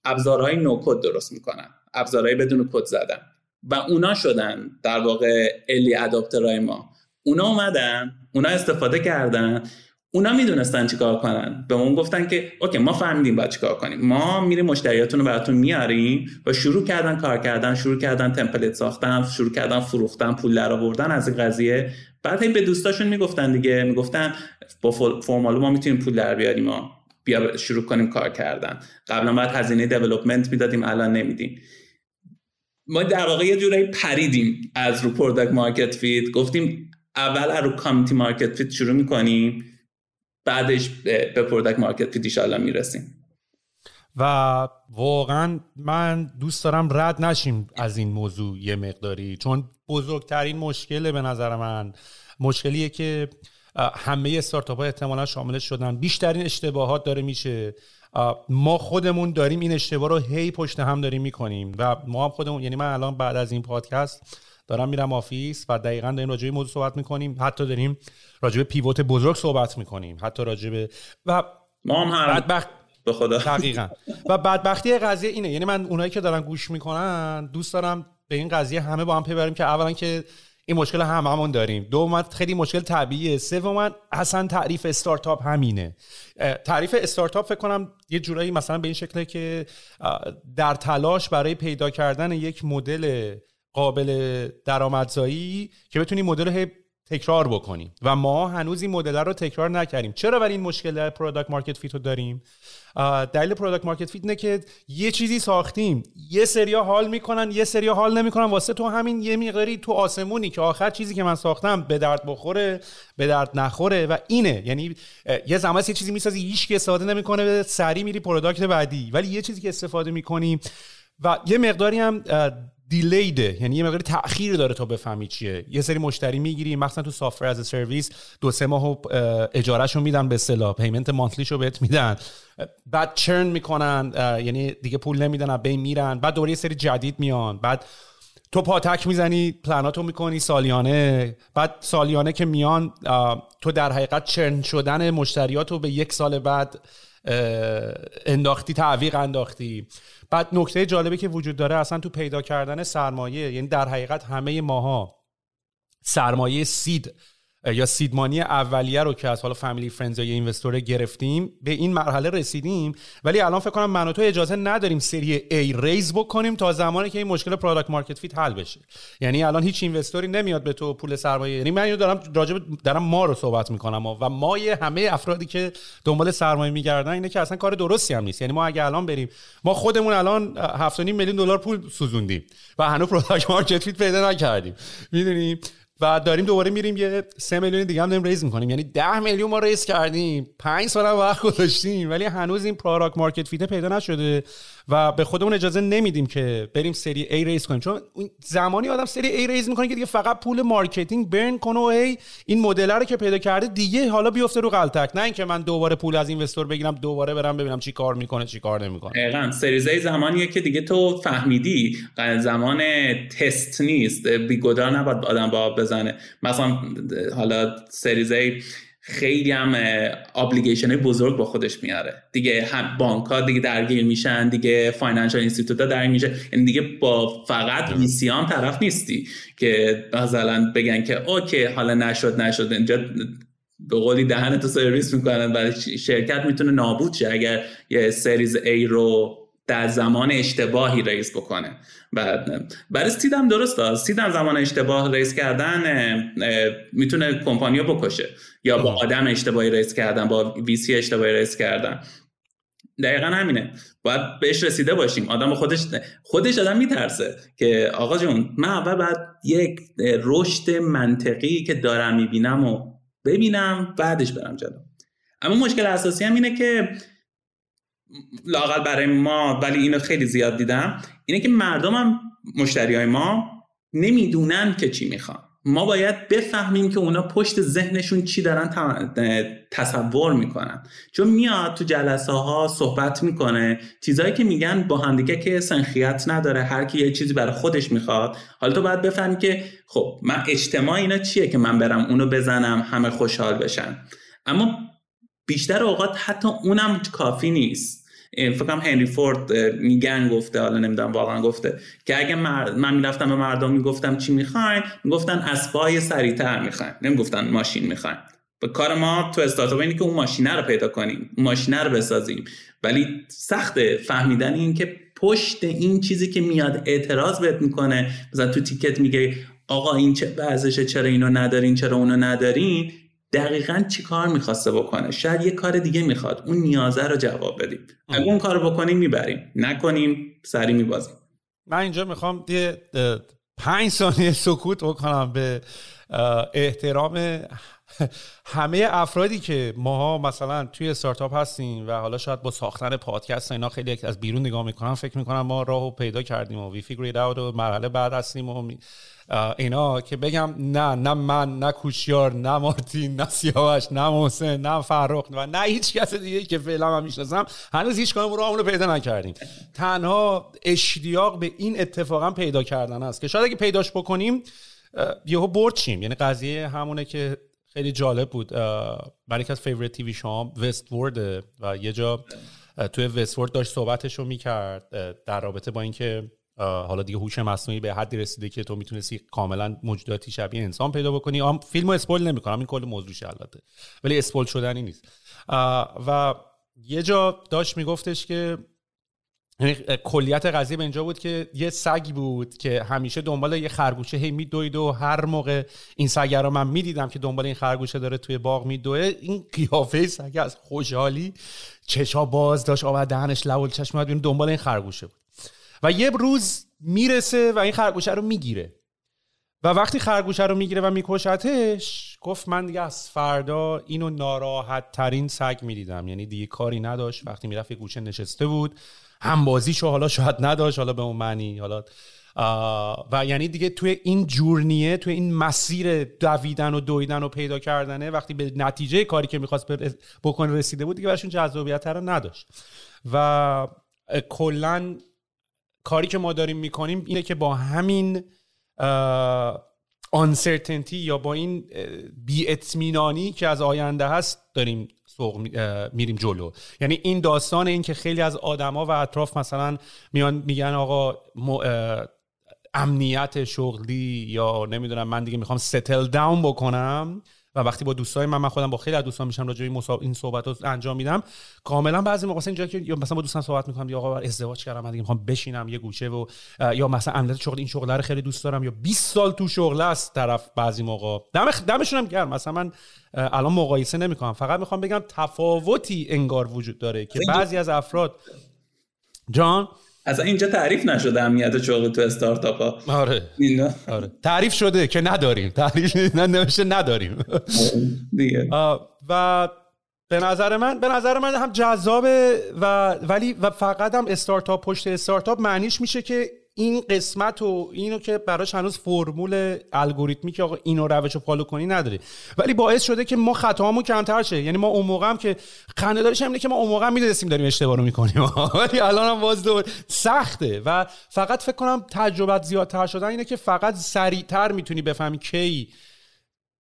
ابزارهای نوکد درست میکنن، ابزارهای بدون کد زدن، و اونا شدن در واقع الی اداپترای ما. اونا اومدن، اونا استفاده کردن، اونا میدونستن چی کار کنن. به ما گفتن که اوکی ما فهمیدیم باید چی کار کنیم، ما میریم مشتریاتون رو براتون میاریم، و شروع کردن کار کردن، شروع کردن تمپلیت ساختن، شروع کردن فروختن، پول در آوردن از این قضیه. بعد هی به دوستاشون میگفتن دیگه، میگفتن با فرمالو ما میتونیم پول در بیاریم، ما بیا شروع کنیم کار کردن. قبلا بعد هزینه دیولپمنت میدادیم، الان نمیدیم. ما در واقع یه جورایی پریدیم از رو پروداکت مارکت فیت، گفتیم اول از رو کامیونیتی مارکت فیت شروع میکنیم، بعدش به پروداکت مارکت فیت ان شاءالله میرسیم. و واقعا من دوست دارم رد نشیم از این موضوع یه مقداری، چون بزرگترین مشکل به نظر من مشکلیه که همه استارتاپ ها احتمالا شاملش شدن. بیشترین اشتباهات داره میشه، ما خودمون داریم این اشتباه رو هی پشت هم داریم میکنیم، و ما هم خودمون، یعنی من الان بعد از این پادکست دارم میرم آفیس و دقیقاً داریم راجع به این موضوع صحبت میکنیم، حتی داریم راجع به پیوت بزرگ صحبت میکنیم، حتی راجع به و ما هم بدبخت به خدا دقیقاً. و بدبختی قضیه اینه، یعنی من اونایی که دارن گوش میکنن دوست دارم به این قضیه همه با هم پی بریم که اولا که این مشکل هممون داریم، دوم خیلی مشکل طبیعیه، سوم اصلا تعریف استارتاپ همینه. تعریف استارتاپ فکر کنم یه جورایی مثلا به این شکله که در تلاش برای پیدا کردن یک مدل قابل درآمدزایی که بتونی مدل رو تکرار بکنی، و ما هنوز این مدل رو تکرار نکردیم. چرا ولی این مشکل پروداکت مارکت فیت رو داریم؟ دلیل پروداکت مارکت فیت نه که یه چیزی ساختیم، یه سریا حال میکنن، یه سریا حال نمیکنن، واسه تو همین یه میقداری تو آسمونی که آخر چیزی که من ساختم به درد بخوره به درد نخوره. و اینه، یعنی یه زمان یه چیزی میسازی هیچ کی استفاده نمیکنه، سری میری پروداکت بعدی، ولی یه چیزی که استفاده میکنی و یه مقداری هم دیلیده، یعنی یه مقدار تأخیر داره تا بفهمی چیه. یه سری مشتری میگیری، مثلا تو سافت‌ور از سرویس دو سه ماهو اجارهشو میدن، به اصطلاح پیمنت مانتلیشو بهت میدن، بعد چرن میکنن، یعنی دیگه پول نمیدن، از بین میرن، بعد دوباره یه سری جدید میان، بعد تو پاتک میزنی، پلناتو میکنی سالیانه، بعد سالیانه که میان تو در حقیقت چرن شدن مشتریاتو به یک سال بعد انداختی، تعویق انداختی. بعد نکته جالبی که وجود داره اصلا تو پیدا کردن سرمایه، یعنی در حقیقت همه ماها سرمایه سید یا سیدمانی اولیه رو که از حالا فامیلی فرندز یا اینوستور گرفتیم به این مرحله رسیدیم، ولی الان فکر کنم من و تو اجازه نداریم سری A ریز بکنیم تا زمانی که این مشکل پروداکت مارکت فیت حل بشه. یعنی الان هیچ اینوستوری نمیاد به تو پول سرمایه، یعنی من اینو دارم راجع دارم ما رو صحبت میکنم، و ما همه افرادی که دنبال سرمایه میگردن اینه که اصلا کار درستی هم نیست. یعنی ما اگه الان بریم، ما خودمون الان هفت و نیم میلیون دلار پول سوزوندیم و هنوز پروداکت مارکت فیت پیدا نکردیم، میدونی، و داریم دوباره میریم یه سه میلیون دیگه هم داریم ریز میکنیم. یعنی ده میلیون ما ریز کردیم، پنج سال هم وقت گذاشتیم، ولی هنوز این پروداکت مارکت فیت پیدا نشده و به خودمون اجازه نمیدیم که بریم سری A ریز کنیم. چون زمانی آدم سری A ریز میکنه که دیگه فقط پول مارکتینگ برن کنه و ای این مدل رو که پیدا کرده دیگه حالا بیفته رو غلطک، نه اینکه من دوباره پول از اینوستر بگیرم، دوباره برم ببینم چی کار میکنه چی کار نمیکنه. دقیقاً سریز A زمانیه که دیگه تو فهمیدی، زمان تست نیست، بیگدار نباید آدم با بزنه. مثلا حالا سریز A خیلی هم ابلیگیشن های بزرگ با خودش میاره دیگه، هم بانک ها دیگه درگیر میشن دیگه، فاینانشال اینستیتوت ها درگیر میشه، یعنی دیگه با فقط ویسیام طرف نیستی که مثلا بگن که اوکی حالا نشد نشد اینجا به قولی دهنتو سرویس میکنن، ولی شرکت میتونه نابود شه اگر یه سریز A رو در زمان اشتباهی ریز بکنه. برای سید هم درسته، سید هم زمان اشتباه ریز کردن میتونه کمپانیو بکشه، یا با آدم اشتباهی ریز کردن، با ویسی اشتباهی ریز کردن. دقیقا همینه، باید بهش رسیده باشیم. آدم خودش خودش آدم میترسه که آقا جون من اول باید یک رشد منطقی که دارم میبینم و ببینم بعدش برم جلو. اما مشکل اساسی هم اینه که لااقل برای ما، ولی اینو خیلی زیاد دیدم، اینه که مردم هم مشتریای ما نمیدونن که چی میخوان. ما باید بفهمیم که اونا پشت ذهنشون چی دارن تصور میکنن، چون میاد تو جلسه ها صحبت میکنه، چیزایی که میگن با همدیگه که سنخیت نداره، هر کی یه چیزی برای خودش میخواد. حالا تو باید بفهمی که خب من اجتماع اینا چیه که من برم اونو بزنم همه خوشحال بشن. اما بیشتر اوقات حتی اونم کافی نیست. فکر کنم هنری فورد میگن گفته، حالا نمیدونم واقعا گفته، که اگه مرد... من میرفتم به مردم میگفتم چی میخواین، میگفتن اسبای سریعتر میخواین، نمیگفتن ماشین میخواین. به کار ما تو استارتاپ اینه که اون ماشینه رو پیدا کنیم، اون ماشینه رو بسازیم، ولی سخت فهمیدن این که پشت این چیزی که میاد اعتراض بهت میکنه، مثلا تو تیکت میگه آقا این چه ارزشه، چرا اینو ندارین، چرا اونو ندارین، دقیقاً چی کار میخواسته بکنه. شاید یه کار دیگه میخواد، اون نیازه رو جواب بدیم. اگه اون کار رو بکنیم میبریم، نکنیم سری میبازیم. من اینجا میخوام یه پنج ثانیه سکوت بکنم به احترام همه افرادی که ماها مثلا توی استارتاپ هستیم و حالا شاید با ساختن پادکست اینا خیلی از بیرون نگاه میکنن، فکر میکنن ما راهو پیدا کردیم و وی فیگرید اوت و مرحله بعد هستیم و اینا، که بگم نه نه من، نه کوشیار، نه مارتین، نه سیاوش، نه محسن، نه فرخ و نه هیچ کس دیگه که فعلا من میشناسم، هنوز هیچ کدوم راهمون رو پیدا نکردیم. تنها اشتیاق به این اتفاقا پیدا کردن است که شاید اگه پیداش بکنیم یهو برچیم. یعنی قضیه همونه که خیلی جالب بود، برای یکی از فیوریت تیوی شام وست وورده و یه جا توی وست وورد داشت صحبتش رو میکرد در رابطه با اینکه حالا دیگه هوش مصنوعی به حدی رسیده که تو میتونستی کاملا موجوداتی شبیه انسان پیدا بکنی. آم فیلمو اسپول نمیکنم، این کل موضوعش البته، ولی اسپول شدنی نیست. و یه جا داشت میگفتش که یعنی کلیت قضیه به اینجا بود که یه سگی بود که همیشه دنبال یه خرگوشه هی میدوید و هر موقع این سگ رو من میدیدم که دنبال این خرگوشه داره توی باغ میدوید، این قیافه سگ از خوشحالی چشا باز داشت، آب دهنش لول چشم میاد، دنبال این خرگوشه بود. و یه روز میرسه و این خرگوشه رو میگیره، و وقتی خرگوشه رو میگیره و میکشتش، گفت من دیگه از فردا اینو ناراحت ترین سگ میدیدم. یعنی دیگه کاری نداشت، وقتی میرفت یه گوشه نشسته بود، هم بازیشو حالا شاید نداشت، حالا به اون معنی حالا، و یعنی دیگه توی این جورنیه، توی این مسیر دویدن و دویدن و پیدا کردنه، وقتی به نتیجه کاری که میخواست بکنه رسیده بود، دیگه براشون جذابیت رو نداشت. و کلا کاری که ما داریم میکنیم اینه که با همین uncertainty یا با این بی‌اطمینانی که از آینده هست داریم سوق میریم جلو. یعنی این داستان این که خیلی از آدما و اطراف مثلا میان میگن آقا امنیت شغلی، یا نمیدونم من دیگه میخوام ستل داون بکنم، و وقتی با دوستای من من خودم با خیلی از دوستان میشم راجع به این صحبت رو انجام میدم، کاملا بعضی موقع اینجا که یا مثلا با دوستان صحبت میکنم یا آقا ازدواج کردم من دیگه میخوام بشینم یه گوشه، و یا مثلا امنیت شغل، این شغل رو خیلی دوست دارم، یا بیست سال تو شغل است طرف، بعضی موقع دم دمشون هم گرم، مثلا من الان مقایسه نمیکنم، فقط میخوام بگم تفاوتی انگار وجود داره که بعضی از افراد جان اصلا اینجا تعریف نشده امنیت شغلی تو استارتاپا. آره آره تعریف شده که نداریم، تعریف نمیشه نداریم دیگه. و به نظر من به نظر من هم جذابه، و ولی و فقط هم استارتاپ پشت استارتاپ معنیش میشه که این قسمت و اینو که براش هنوز فرمول الگوریتمی که آقا اینو روشو فالو کنی نداره، ولی باعث شده که ما خطاهامون کمتر شه. یعنی ما اون موقع هم که خنده‌دارش همینه که ما اون موقع هم میدونستیم داریم اشتباه رو میکنیم، ولی الان هم باز دور سخته. و فقط فکر کنم تجربت زیادتر شدن اینه که فقط سریعتر میتونی بفهمی کی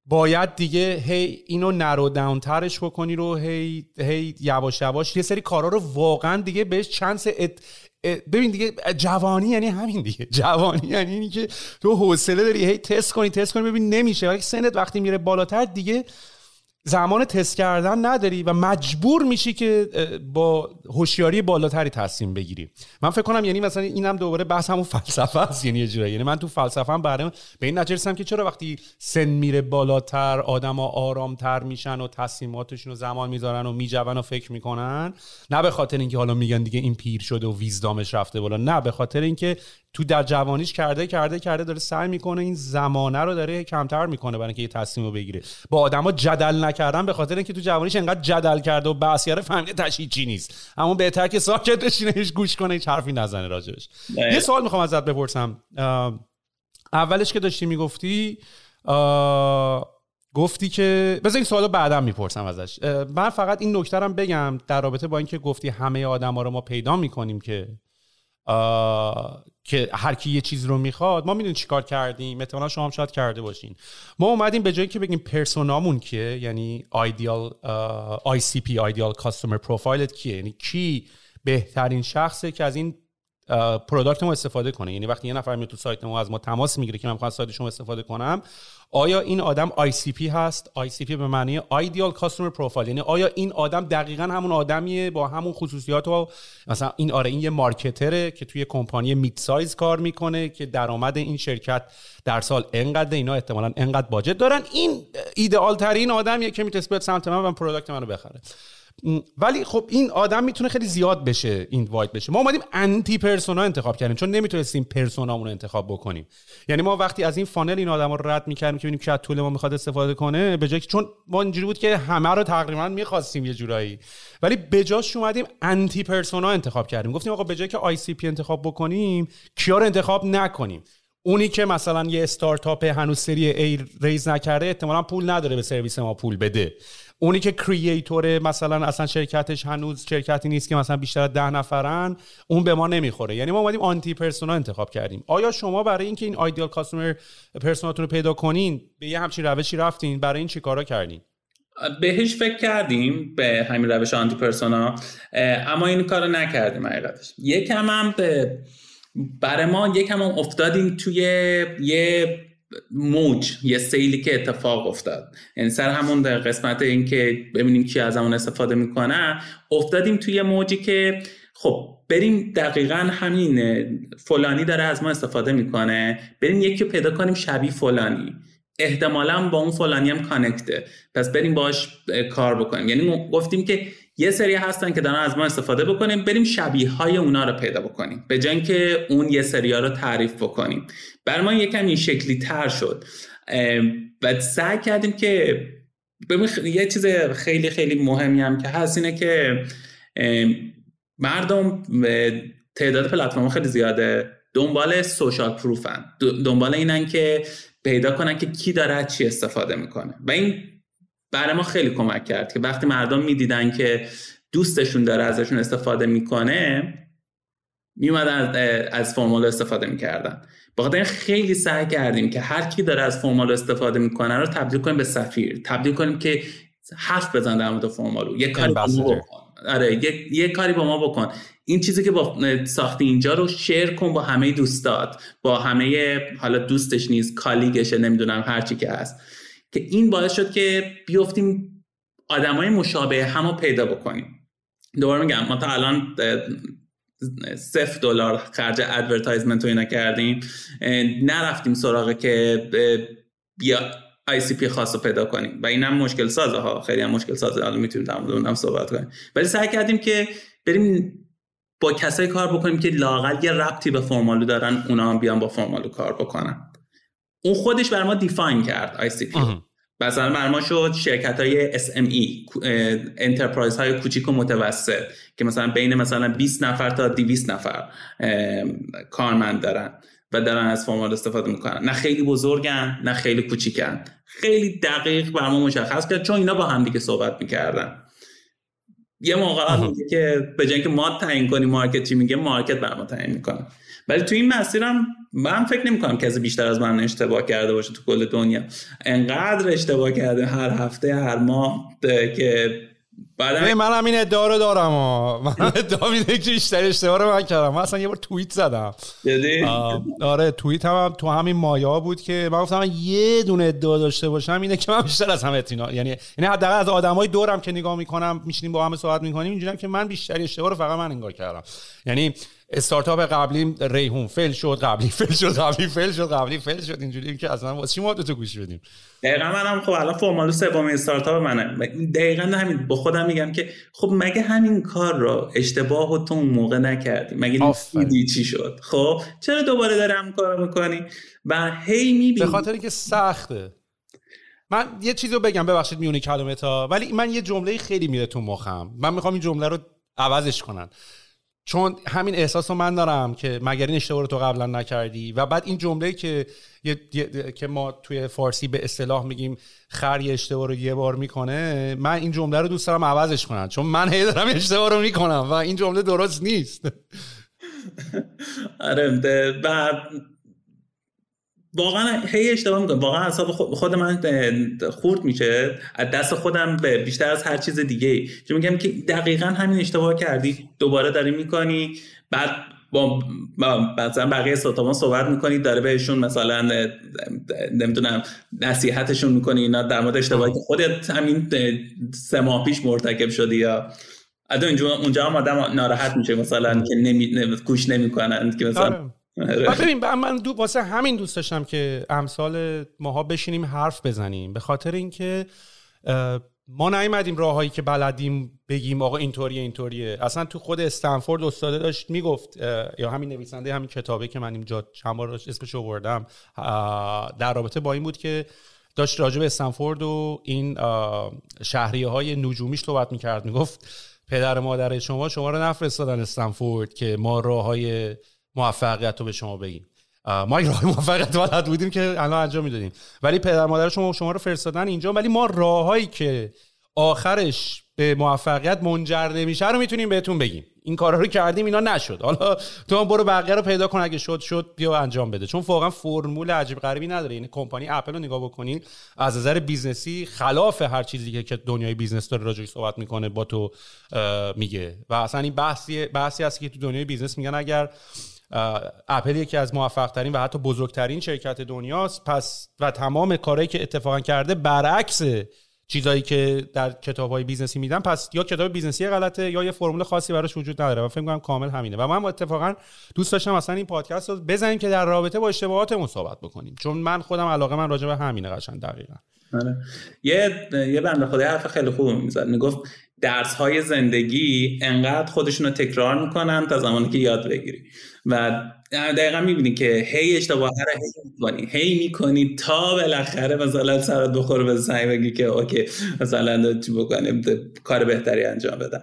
باید دیگه هی اینو نرو داون ترش بکنی، رو هی هی یواش یواش یه سری کارا رو واقعا دیگه بهش چانس ات... ببین دیگه جوانی یعنی همین دیگه، جوانی یعنی اینی که تو حوصله داری هی تست کنی تست کنی ببین نمیشه، ولی سنت وقتی میره بالاتر دیگه زمان تست کردن نداری و مجبور میشی که با هوشیاری بالاتری تصمیم بگیری. من فکر کنم یعنی مثلا اینم دوباره بحث همون فلسفه است، یعنی یه جوری، یعنی من تو فلسفه‌ام برام به این نتیجه رسیدم که چرا وقتی سن میره بالاتر آدما آرامتر میشن و تصمیماتشون رو زمان میذارن و میجوون و فکر میکنن، نه به خاطر اینکه حالا میگن دیگه این پیر شده و ویزدامش رفته بالا، نه به خاطر اینکه تو در جوانیش کرده کرده کرده داره سعی میکنه این زمانه رو داره کمتر میکنه برای اینکه یه تصمیمو بگیره. با آدما جدل نکردن به خاطر اینکه تو جوانیش انقدر جدل کرده و بحث کرده فهمیده تشییع چی نیست، اما بهتره که ساکت بشینه، هیچ گوش کنه، هیچ حرفی نزنه راجبش. یه سوال میخوام ازت بپرسم. اولش که داشتی میگفتی گفتی که بذار این سوالو بعداً میپرسم ازش، من فقط این نکته رو بگم در رابطه با اینکه گفتی همه آدما رو ما پیدا میکنیم که آه... که هر کی یه چیز رو میخواد، ما میدونیم چیکار کردیم، مثلا شما هم شاید کرده باشین، ما اومدیم به جایی که بگیم پرسونامون کیه، یعنی ایدئال آی سی پی ایدئال کاستمر پروفایلت کیه، یعنی کی بهترین شخصه که از این پروداکت ما استفاده کنه. یعنی وقتی یه نفر میاد تو سایت ما از ما تماس میگیره که من میخوام از سایت شما استفاده کنم، آیا این آدم آی سی پی هست؟ آی سی پی به معنی ایدئال کاستمر پروفایل، یعنی آیا این آدم دقیقاً همون آدمیه با همون خصوصیات و مثلا این آره این یه مارکتره که توی کمپانی مید سایز کار میکنه که درآمد این شرکت در سال انقدر، اینا احتمالاً انقدر باجت دارن، این ایدئال ترین آدمیه که میتسبه سمت من و پروداکت منو بخره. ولی خب این آدم میتونه خیلی زیاد بشه، این وایت بشه. ما اومدیم انتی پرسونا انتخاب کردیم چون نمیتونستیم پرسونامون رو انتخاب بکنیم. یعنی ما وقتی از این فانل این آدما رو رد میکردیم که ببینیم کی از طول ما میخواد استفاده کنه، به جای چون ما اینجوری بود که همه رو تقریبا میخواستیم یه جورایی، ولی به جاش اومدیم انتی پرسونا انتخاب کردیم. گفتیم آقا به جای که آی سی پی انتخاب بکنیم، کیا رو انتخاب نکنیم؟ اونی که مثلا یه استارتاپ هنوز سری ای ریز نکرده احتمالاً پول نداره به سرویس ما پول بده. اونی که کریئیتوره مثلا اصلا شرکتش هنوز شرکتی نیست که مثلا بیشتر از ده نفرن، اون به ما نمیخوره. یعنی ما اومدیم آنتی پرسونا انتخاب کردیم. آیا شما برای اینکه این ایدئال کاستمر پرسوناتون رو پیدا کنین به یه همچین روشی رفتین؟ برای این چیکارا کردین؟ بهش فکر کردیم به همین روش آنتی پرسونا، اما این کارو نکردیم حقیقتش. یکم هم به برای ما یکم هم افتادیم توی یه موج، یه سیلی که اتفاق افتاد، یعنی سر همون قسمت این که ببینیم کی از همون استفاده میکنه، افتادیم توی موجی که خب بریم دقیقاً همین فلانی داره از ما استفاده میکنه، بریم یکی پیدا کنیم شبیه فلانی، احتمالاً با اون فلانی هم کانکته، پس بریم باش کار بکنیم. یعنی گفتیم که یه سری هستن که دارن از ما استفاده بکنیم، بریم شبیه های اونا رو پیدا بکنیم به جای اینکه اون یه سری ها رو تعریف بکنیم. بر ما یکم این شکلی تر شد و سعی کردیم که ببین یه چیز خیلی خیلی مهمی هم که هست اینه که مردم تعداد پلتفرم خیلی زیاده دنبال سوشال پروفن، دنبال اینن که پیدا کنن که کی داره از چی استفاده میکنه و این برای ما خیلی کمک کرد که وقتی مردم میدیدن که دوستشون داره ازشون استفاده میکنه میومدن از فرمولو استفاده میکردن. بخاطر این خیلی سعی کردیم که هر کی داره از فرمولو استفاده میکنه رو تبدیل کنیم به سفیر، تبدیل کنیم که حرف بزن در مورد فرمولو، یه کاری با ما بکن. آره یه،, یه کاری با ما بکن، این چیزی که با ساختی اینجا رو شیر کن با همه دوستات، با همه، حالا دوستش نیست، کالیگش، نمیدونم هر چی که هست، که این باعث شد که بیافتیم آدمای مشابه همو پیدا بکنیم. دوباره میگم ما تا الان صفر دلار خرج ادورتایزمنت و اینا کردیم، نرفتیم سراغ که بیا آی سی پی خاصو پیدا کنیم و اینم مشکل سازه ها، خیلی هم مشکل سازه، الان میتونیم در مورد اونم صحبت کنیم، ولی سعی کردیم که بریم با کسایی کار بکنیم که لااقل یه ربطی به فرمالو دارن، اونا هم بیان با فرمالو کار بکنن. اون خودش برای ما دیفاین کرد آی سی پی. مثلا برای ما شد شرکت‌های اس ام ای، انترپرایزهای کوچیک و متوسط که مثلا بین مثلا بیست نفر تا دویست نفر کارمند دارن و دارن از فرمول استفاده میکنن. نه خیلی بزرگن نه خیلی کوچیکن، خیلی دقیق برای ما مشخص کرد چون اینا با هم دیگه صحبت میکردن. یه موقعات میگه که به جای اینکه ما تعیین کنیم مارکت چی میگه، مارکت برای ما تعیین میکنه. ولی تو این مسیرم من فکر نمی‌کنم کسی بیشتر از من اشتباه کرده باشه تو کل دنیا. انقدر اشتباه کرده هر هفته هر ماه که بعدن منم این ادعا رو دارم ها. من ادعا میده که بیشتر اشتباه رو من کردم. من اصلا یه بار توییت زدم. دیدی؟ آره توییت هم, هم تو همین مایا بود که من گفتم من یه دونه ادعا داشته باشم اینه که من بیشتر از همه اینا، یعنی یعنی حداقل از آدمای دورم که نگاه میکنم میشینیم با هم صحبت میکنیم اینجوریام که من بیشتر اشتباه رو فقط من انگار کردم. یعنی استارتاپ قبلی ریحون فیل شد، قبلی فیل شد، قبلی فیل شد، قبلی فیل شد، اینجوری که اصلا واسه چی ما تو گوش بدیم. دقیقاً منم خب الان فرمال سوم استارتاپ منه. دقیقاً همین با خودم میگم که خب مگه همین کار رو اشتباهو تو اون موقع نکردی؟ مگه دیدی چی شد؟ خب چرا دوباره داری همون کارو میکنی؟ و هی میبینی به خاطر اینکه سخته. من یه چیزی رو بگم، ببخشید میونه کلمتا، ولی من یه جمله خیلی میره تو مخم. من میخوام این جمله رو عوضش کنن. چون همین احساس رو من دارم که مگر این اشتباه رو تو قبلا نکردی. و بعد این جمله که یه، یه، که ما توی فارسی به اصطلاح میگیم خر یه اشتباه رو یه بار میکنه، من این جمله رو دوست دارم عوضش کنم، چون من هی دارم اشتباه رو میکنم و این جمله درست نیست. آره و واقعا هی اشتباه میکنم، واقعا اعصاب خود من خورد میشه از دست خودم به بیشتر از هر چیز دیگه، چون میگم که دقیقاً همین اشتباه کردی، دوباره داری میکنی. بعد با مثلا بقیه استارتاپ‌ها صحبت میکنی، داره بهشون مثلا نمیدونم نصیحتشون میکنی اینا در مورد اشتباهی که خودت همین سه ماه پیش مرتکب شدی، یا آدم اونجا هم آدم ناراحت میشه مثلا که نمی گوش نمیکنن که مثلا ببین. من دو واسه همین دوست داشتم که امثال ماها بشینیم حرف بزنیم، به خاطر اینکه ما نیومدیم راههایی که بلدیم بگیم آقا اینطوریه اینطوریه. اصلا تو خود استنفورد استاد داشت میگفت، یا همین نویسنده همین کتابه که من اینجا چند بار اسمش رو بردم در رابطه با این بود که داشت راجع به استنفورد و این شهریه‌های نجومیش صحبت میکرد، میگفت پدر مادر شما شما رو نفرستادن استنفورد که ما راههای موفقیت رو به شما بگیم، ما این راه موفقیت بلد بودیم که الان انجام میدادیم، ولی پدر مادر شما شما رو فرستادن اینجا، ولی ما راههایی که آخرش به موفقیت منجر نمیشه رو میتونیم بهتون بگیم. این کارا رو کردیم اینا نشد، حالا تو برو بقیه رو پیدا کن، اگه شد شد بیا انجام بده. چون واقعا فرمول عجیب غریبی نداره. یعنی کمپانی اپل رو نگاه بکنین از نظر بیزنسی خلاف هر چیزی که دنیای بیزنس داره راجعش صحبت میکنه با تو میگه. و اصلا این بحثی بحثی هست که تو دنیای بیزنس میگن اگر اپل یکی از موفق ترین و حتی بزرگترین شرکت دنیاست، پس و تمام کارهایی که اتفاقا کرده برعکس چیزایی که در کتاب‌های بیزنسی میدن، پس یا کتاب بیزنسی غلطه یا یه فرمول خاصی براش وجود نداره. و فکر می‌کنم کامل همینه. و من اتفاقا دوست داشتم اصلا این پادکست رو بزنیم که در رابطه با اشتباهاتمون صحبت بکنیم، چون من خودم علاقه من راجع به همینه قشنگ. دقیقاً یه یه بنده خدای حرف خیلی خوب می‌زد، میگفت درس‌های زندگی انقدر خودشونو تکرار می‌کنن تا زمانی که یاد بگیری. و دقیقا میبینی که هی اشتباه رو هی میکنی هی میکنی تا بالاخره مثلا سرت بخور به زنگ بگی که اوکی مثلا چی بکنم کار بهتری انجام بدم.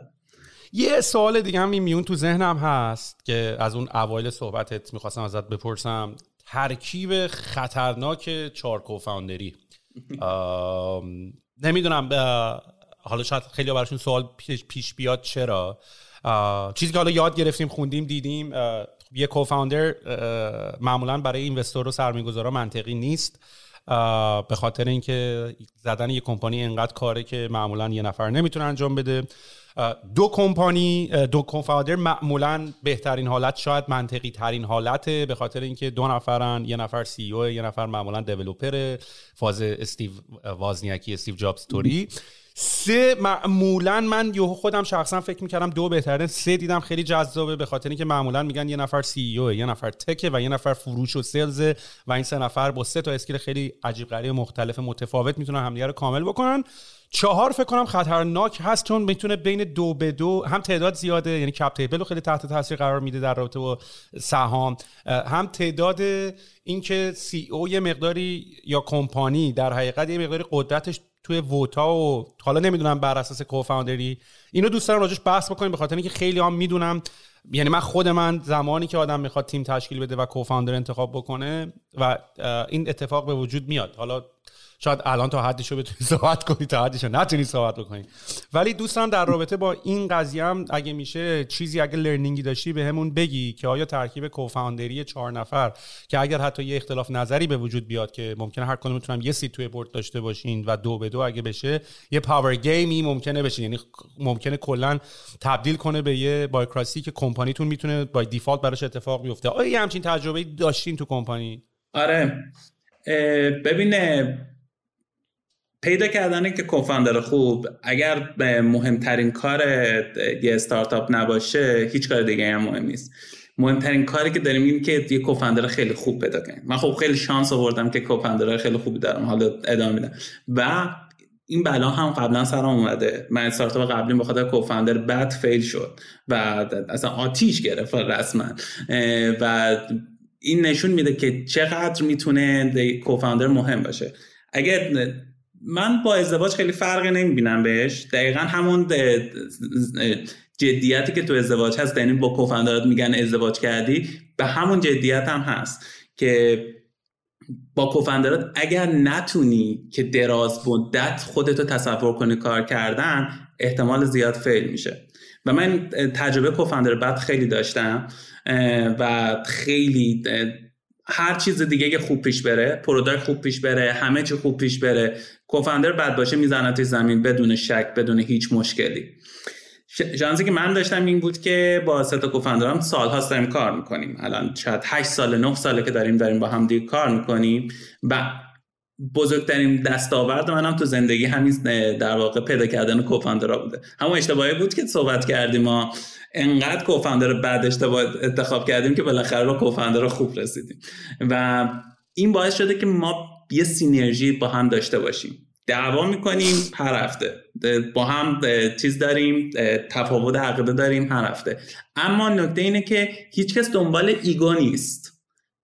یه سوال دیگه هم این میون تو ذهنم هست که از اون اوایل صحبتت میخواستم ازت بپرسم، ترکیب خطرناک چارکو فاوندری. نمیدونم حالا شاید خیلی براشون سوال پیش بیاد چرا، چیزی که حالا یاد گرفتیم خوندیم دیدیم یه کوفاندر معمولا برای اینوستور و سرمایه‌گذارا منطقی نیست، به خاطر اینکه زدن یه کمپانی اینقدر کاره که معمولا یه نفر نمیتونه انجام بده. دو کمپانی دو کوفاندر معمولا بهترین حالت شاید منطقی ترین حالته، به خاطر اینکه دو نفرن، یه نفر سی ای او، یه نفر معمولا دیولپر، فاز استیو وازنیاکی استیو جابز توری. سه معمولا من یهو خودم شخصا فکر میکردم دو بهتره، سه دیدم خیلی جذابه، به خاطر اینکه معمولا میگن یه نفر سی ای او، یه نفر تکه و یه نفر فروش و سلزه، و این سه نفر با سه تا اسکیل خیلی عجیب غریب مختلف متفاوت میتونن همدیگه رو کامل بکنن. چهار فکر کنم خطرناک هست، چون میتونه بین دو به دو هم تعداد زیاده، یعنی کپ تیبل رو خیلی تحت تاثیر قرار میده در رابطه با سهام، هم تعداد اینکه سی او یه مقداری یا کمپانی در حقیقت یه مقداری قدرتش توی ووتا و حالا نمیدونم بر اساس کوفاندری. اینو دوست دارم راجعش بحث بکنیم، به خاطر اینکه خیلی هم میدونم، یعنی من خود من زمانی که آدم میخواد تیم تشکیل بده و کوفاندر انتخاب بکنه و این اتفاق به وجود میاد، حالا شاید الان تا حدیشو بتونی صحبت کنی، تا حدیشو نتونی صحبت بکنی. ولی دوستان در رابطه با این قضیه هم اگه میشه چیزی، اگه لرنینگی داشتی بهمون بگی که آیا ترکیب کوفاندری چهار نفر که اگر حتی یه اختلاف نظری به وجود بیاد که ممکنه هر کدوم میتونن یه سیت توی بورد داشته باشین و دو به دو اگه بشه یه پاور گیمی ممکنه بشه، یعنی ممکنه کلا تبدیل کنه به یه بایوکراسی که کمپانیتون میتونه با دیفالت براش اتفاق بیفته. آیا یه همچین تجربه‌ای داشتین تو کمپانی؟ آره ببینه، پیدا کردن که کوفاندر خوب اگر مهمترین کار یه استارتاپ نباشه هیچ کار دیگه هم مهم نیست. مهمترین کاری که داریم این که یه کوفاندر خیلی خوب پیدا کنیم. من خب خیلی شانس آوردم که کوفاندر خیلی خوبی دارم، حالا ادامه میدم. و این بلا هم قبلا سرم اومده، من استارتاپ قبلیم به خاطر کوفاندر بد فیل شد و اصلا آتیش گرفت رسما. و این نشون میده که چقدر میتونه کوفاندر مهم باشه. اگر من با ازدواج خیلی فرقی نمیبینم بهش، دقیقا همون جدیتی که تو ازدواج هست، یعنی با کوفاندرات میگن ازدواج کردی، به همون جدیت هم هست که با کوفاندرات اگر نتونی که دراز مدت خودتو تصور کنی کار کردن، احتمال زیاد فیل میشه. و من تجربه کوفاندر بد خیلی داشتم و خیلی هر چیز دیگه که خوب پیش بره، پروداکت خوب پیش بره، همه چی خوب پیش بره، کوفاندر بد باشه میزنه توی زمین بدون شک، بدون هیچ مشکلی. شانسی که من داشتم این بود که با سه تا کوفاندرام سال‌هاست داریم کار میکنیم، الان شاید هشت سال نه ساله که داریم داریم با هم دیگه کار میکنیم. و بزرگترین دستاورد منم تو زندگی همین در واقع پیدا کردن کوفاندرها بوده. همون اشتباهی بود که صحبت کردیم، ما انقدر کوفاندر بعد اشتباه انتخاب کردیم که بالاخره با کوفاندر خوب رسیدیم. و این باعث شده که ما یه سینرژی با هم داشته باشیم. دعوا میکنیم هر هفته، با هم چیز داریم، تفاوت عقیده داریم هر هفته، اما نکته اینه که هیچکس دنبال ایگو نیست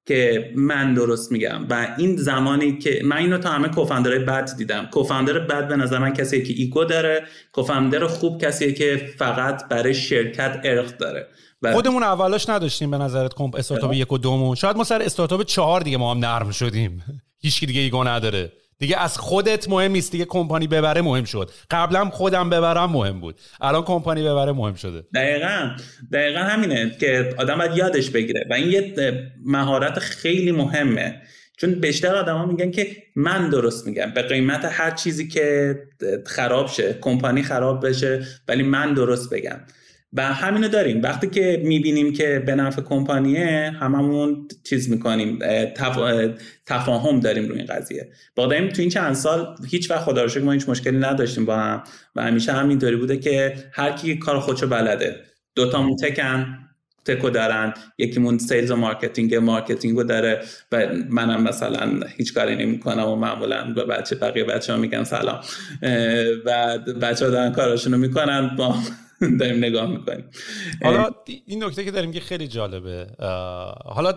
که من درست میگم. و این زمانی که من اینو تا همه کوفاندرهای بد دیدم، کوفاندر بد به نظر من کسیه که ایگو داره، کوفاندر خوب کسیه که فقط برای شرکت ارق داره. و خودمون اولاش نداشتیم به نظرت کمپ استارتاپ یک و دومو؟ شاید ما سر استارتاپ چهار دیگه ما هم نرم شدیم، هیچ کی دیگه ایگو نداره دیگه، از خودت مهم نیست دیگه. کمپانی ببره مهم شد، قبلا خودم ببرم مهم بود، الان کمپانی ببره مهم شده. دقیقاً دقیقاً همینه که آدم باید یادش بگیره و این یه مهارت خیلی مهمه، چون بیشتر آدما میگن که من درست میگم به قیمت هر چیزی که خراب شه، کمپانی خراب بشه، ولی من درست بگم. و همینو داریم، وقتی که میبینیم که به نفع کمپانیه هممون چیز میکنیم، تفا... تفاهم داریم روی این قضیه. با داریم تو این چند سال هیچ وقت خدا رو شکر ما هیچ مشکلی نداشتیم با هم و همیشه همینطوری بوده که هر کی کار خودشو بلده، دوتامون تکن تکو دارن، یکیمون سیلز و مارکتینگ مارکتینگو داره و منم مثلا هیچ کاری نمیکنم و معمولا به بچه بقیه بچه‌ها میگم سلام و بچه‌ها دارن کاراشونو میکنن، با داریم نگاه میکنیم. حالا این نکته که داریم که خیلی جالبه. حالا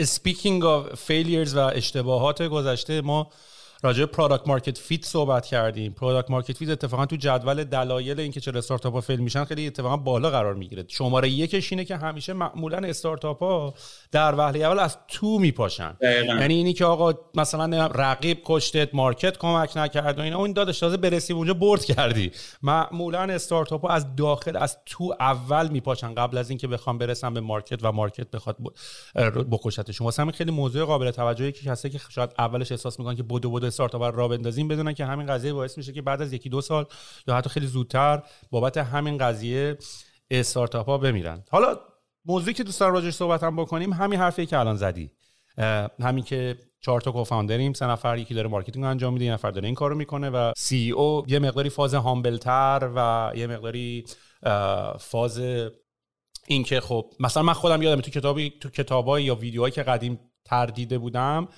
speaking of failures و اشتباهات گذشته، ما راجع به پروداکت مارکت فیت صحبت کردیم. پروداکت مارکت فیت اتفاقا تو جدول دلایل اینکه چرا استارتاپ‌ها فیل میشن خیلی اتفاقا بالا قرار میگیره. شماره یکش اینه که همیشه معمولا استارتاپ‌ها در وهله اول از تو میپاشن، یعنی اینی که آقا مثلا رقیب کشتت، مارکت کمک نکرد و اینا، اون دادش تازه برسی اونجا برد کردی. معمولا استارتاپ‌ها از داخل از تو اول میپاشن قبل از اینکه بخوام برسم به مارکت و مارکت بخواد بکشتشون. واسه همین خیلی موضوع قابل توجهی که کسایی که شاید اولش احساس میکنن که بدو بدو استارتاپ را بندازیم، بدونن که همین قضیه باعث میشه که بعد از یکی دو سال یا حتی خیلی زودتر بابت همین قضیه استارتاپ ها بمیرن. حالا موضوعی که دوست دارم راجعش صحبت هم بکنیم همین حرفی که الان زدی، همین که چهار تا کوفاندریم، سه نفر، یکی داره مارکتینگ انجام میده، یه نفر داره این کارو میکنه و سی ای او یه مقداری فاز هامبلتر و یه مقداری فاز این که خب مثلا من خودم یادم تو کتابی تو کتابای یا ویدیوهایی که قدیم تردیده بودم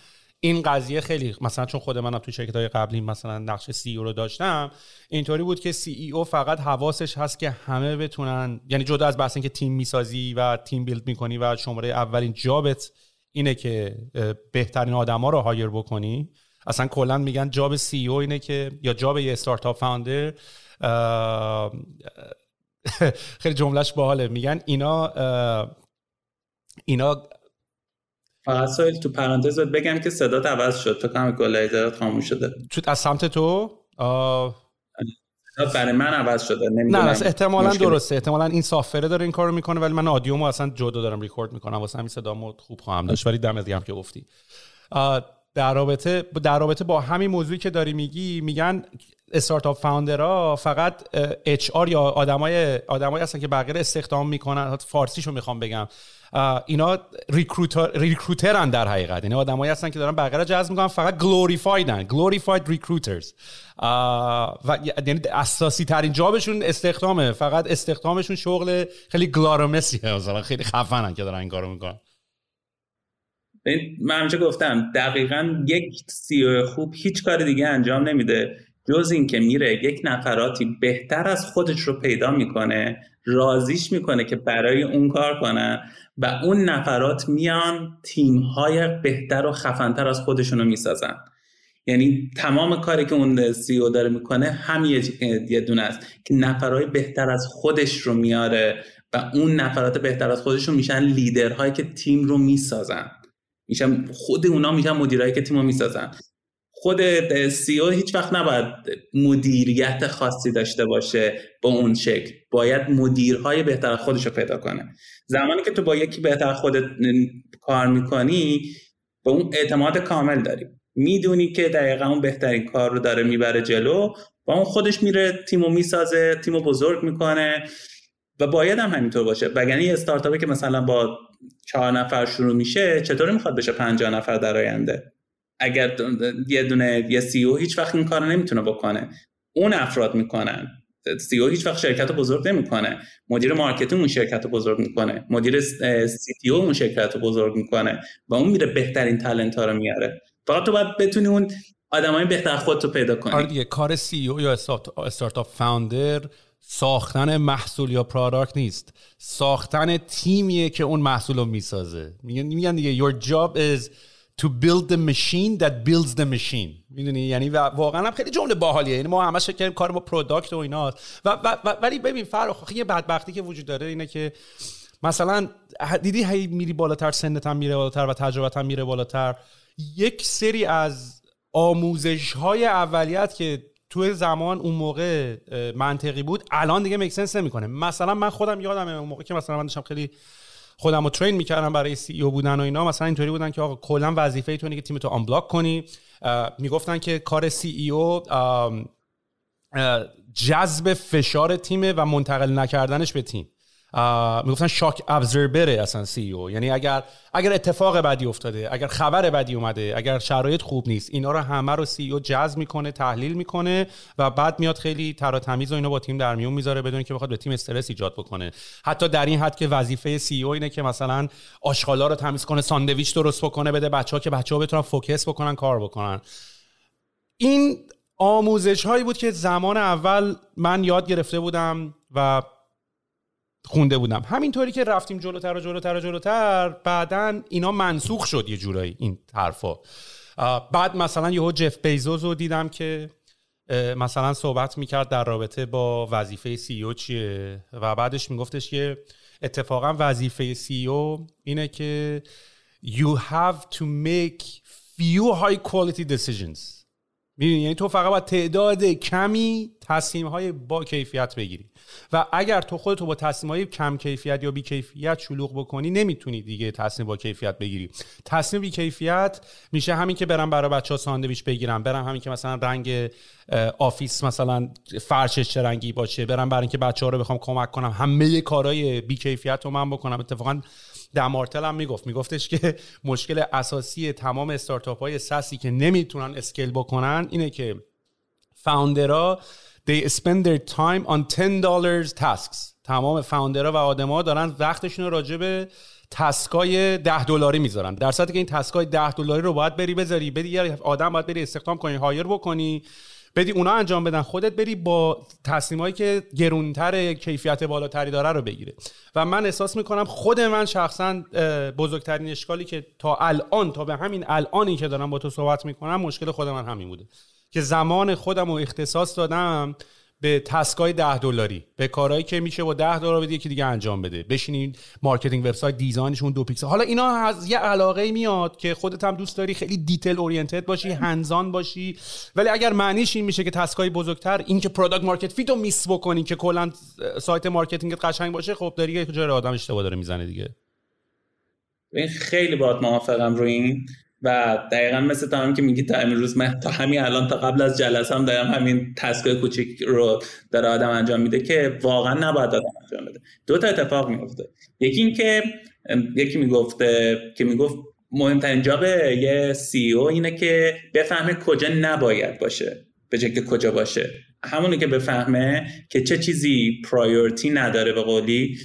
این قضیه خیلی، مثلا چون خود منم تو شرکت‌های قبلی مثلا نقش سی ای او رو داشتم، اینطوری بود که سی ای او فقط حواسش هست که همه بتونن، یعنی جدا از بحث این که تیم میسازی و تیم بیلد میکنی و شماره اولین جابت اینه که بهترین آدما رو هایر بکنی. اصلا کلا میگن جاب سی ای او اینه که، یا جاب یه استارتاپ فاوندر خیلی جملهش باحاله، میگن اینا اینا فقط سایل تو پرانتز بگم که صدات عوض شد، تو کنم گلایزرات خاموش شده چود از سمت تو آه... برای من عوض شده، نمیدونم. نه احتمالاً درسته، احتمالاً این سافره داره این کارو میکنه، ولی من آدیومو اصلا جدا دارم ریکورد میکنم واسه همین صدامو خوب خواهم داشت. ولی دمت گرم که گفتی. در رابطه در رابطه با همین موضوعی که داری میگی، میگن استارتاپ فاوندرها فقط اچ آر یا آدمای آدمایی هستن که بغیر استخدام میکنن، فارسیشو میخوام بگم اینا ریکروتر ریکروترن در حقیقت، یعنی آدمایی هستن که دارن بغیر جذب میکنن، فقط گلوریفایدن، گلوریفاید ریکروترز، و یعنی اساسی ترین جابشون استخدامه، فقط استخدامشون شغل خیلی گلارمسیه، مثلا خیلی خفنن که دارن این کارو میکنن. من همونجا گفتم دقیقاً یک سیو خوب هیچ کار دیگه انجام نمیده جز این که میره یک نفراتی بهتر از خودش رو پیدا میکنه، راضیش میکنه که برای اون کار کنن، و اون نفرات میان تیم‌های بهتر و خفن‌تر از خودشونو میسازن. یعنی تمام کاری که اون سی او داره میکنه هم یه دونه است که نفرای بهتر از خودش رو میاره و اون نفرات بهتر از خودشون میشن لیدرهایی که تیم رو میسازن، میشن خود اونا میشن مدیرایی که تیم رو میسازن. خود سی او هیچ وقت نباید مدیریت خاصی داشته باشه، با اون شکل باید مدیرهای بهتر خودش رو پیدا کنه. زمانی که تو با یکی بهتر خودت کار میکنی با اون اعتماد کامل داری، میدونی که دقیقا اون بهترین کار رو داره میبره جلو، با اون خودش میره تیمو میسازه، تیمو بزرگ میکنه، و باید هم همینطور باشه. وگرنه یه استارتاپی که مثلا با چهار نفر شروع میشه چطوری میخواد بشه پنجاه نفر در آینده؟ اگر یه دونه یه سی او هیچ وقت این کارو نمیتونه بکنه، اون افراد میکنن. سی او هیچ وقت شرکتو بزرگ نمیکنه، مدیر مارکتینگ اون شرکتو بزرگ میکنه، مدیر سی تی او اون شرکتو بزرگ میکنه، و اون میره بهترین تالنت ها رو میاره. فقط تو باید بتونی اون آدمای بهتر خودتو پیدا کنی. آره دیگه، کار سی او یا استارتاپ فاوندر ساختن محصول یا پروداکت نیست، ساختن تیمیه که اون محصولو میسازه. میگن میگن دیگه your job is to build the machine that builds the machine. میدونی، یعنی واقعا هم خیلی جمله باحالیه. یعنی ما همش فکر کنیم کار ما پروداکت و ایناست، و, و, و ولی ببین فرخ، آخه یه بدبختی که وجود داره اینه که مثلا دیدی هی میری بالاتر، سنت هم میره بالاتر و تجربت هم میره بالاتر، یک سری از آموزش‌های اولیه‌ات که تو زمان اون موقع منطقی بود الان دیگه میک سنس نمی‌کنه. مثلا من خودم یادمه اون موقع که مثلا من داشتم خیلی خودم رو ترین میکردم برای سی او بودن و اینا، مثلا اینطوری بودن که آقا کلا وظیفه تو اینه که تیمتو آنبلاک کنی. میگفتن که کار سی ای او جذب فشار تیمه و منتقل نکردنش به تیم. میگفتن شاک ابزربره اصلا سی ای او، یعنی اگر اگر اتفاق بدی افتاده، اگر خبر بدی اومده، اگر شرایط خوب نیست، اینا رو همه رو سی ای او جذب میکنه، تحلیل میکنه، و بعد میاد خیلی ترا تمیز و اینو با تیم در میون میذاره بدون که بخواد به تیم استرس ایجاد بکنه. حتی در این حد که وظیفه سی ای او اینه که مثلا آشغالا رو تمیز کنه، ساندویچ درست بکنه بده بچه‌ها که بچه‌ها بتونن فوکس بکنن کار بکنن. این آموزش هایی بود که زمان اول من یاد گرفته بودم و خونده بودم. همینطوری که رفتیم جلوتر و جلوتر و جلوتر، بعدن اینا منسوخ شد یه جورایی این طرفا. بعد مثلا یهو جف بیزوس رو دیدم که مثلا صحبت میکرد در رابطه با وظیفه سی ای او چیه، و بعدش میگفتش که اتفاقا وظیفه سی ای او اینه که you have to make few high quality decisions. می‌بینی، یعنی تو فقط با تعداد کمی تصمیم‌های با کیفیت بگیری، و اگر تو خودتو با تصمیم‌های کم کیفیت یا بی کیفیت شلوغ بکنی نمیتونی دیگه تصمیم با کیفیت بگیری. تصمیم بی کیفیت میشه همین که برم برای بچه‌ها ساندویچ بگیرم، برم همین که مثلا رنگ آفیس مثلا فرشش چه رنگی باشه، برم برای اینکه بچه‌ها رو بخوام کمک کنم، همه کارهای بی کیفیت رو من بکنم. اتفاقاً در مارتل هم میگفت میگفتش که مشکل اساسی تمام استارتاپ های ساسی که نمیتونن اسکیل بکنن اینه که فاوندرها they spend their time on ten dollar tasks. تمام فاوندرها و آدما دارن وقتشون رو راجع به تسکای ده دلاری میذارن، در صورتی که این تسکای ده دلاری رو باید بری بذاری بدی یه آدم، باید بری استخدام کنی، هایر بکنی، بدی اونا انجام بدن، خودت بری با تصمیمایی که گرونتر کیفیت بالاتری داره رو بگیره. و من احساس میکنم خود من شخصا بزرگترین اشکالی که تا الان تا به همین الانی که دارم با تو صحبت میکنم مشکل خود من همین بوده که زمان خودم رو اختصاص دادم به تسکای ده دلاری، به کارهایی که میشه با ده دلار بده یکی دیگه انجام بده، بشینین مارکتینگ وبسایت دیزاینشون دو پیکسل. حالا اینا از یه علاقه میاد که خودت هم دوست داری خیلی دیتیل اورینتد باشی، هندزان باشی، ولی اگر معنیش این میشه که تسکای بزرگتر، این که پروداکت مارکت فیتو میس بکنین که کلا سایت مارکتینگت قشنگ باشه، خب داری یه جای آدم اشتباه داره میزنه دیگه. من خیلی باهات موافقم روی این و دقیقاً مثل تمام که میگی تا امروز من تا همین الان تا قبل از جلسه هم دارم همین تسکای کوچیک رو در آدم انجام میده که واقعاً نباید آدم انجام بده. دو تا اتفاق میفته، یکی این که یکی میگفته که میگفت مهمترین جاب یه سی او اینه که بفهمه کجا نباید باشه به جای که کجا باشه، همونی که بفهمه که چه چیزی پرایورتی نداره، به قولی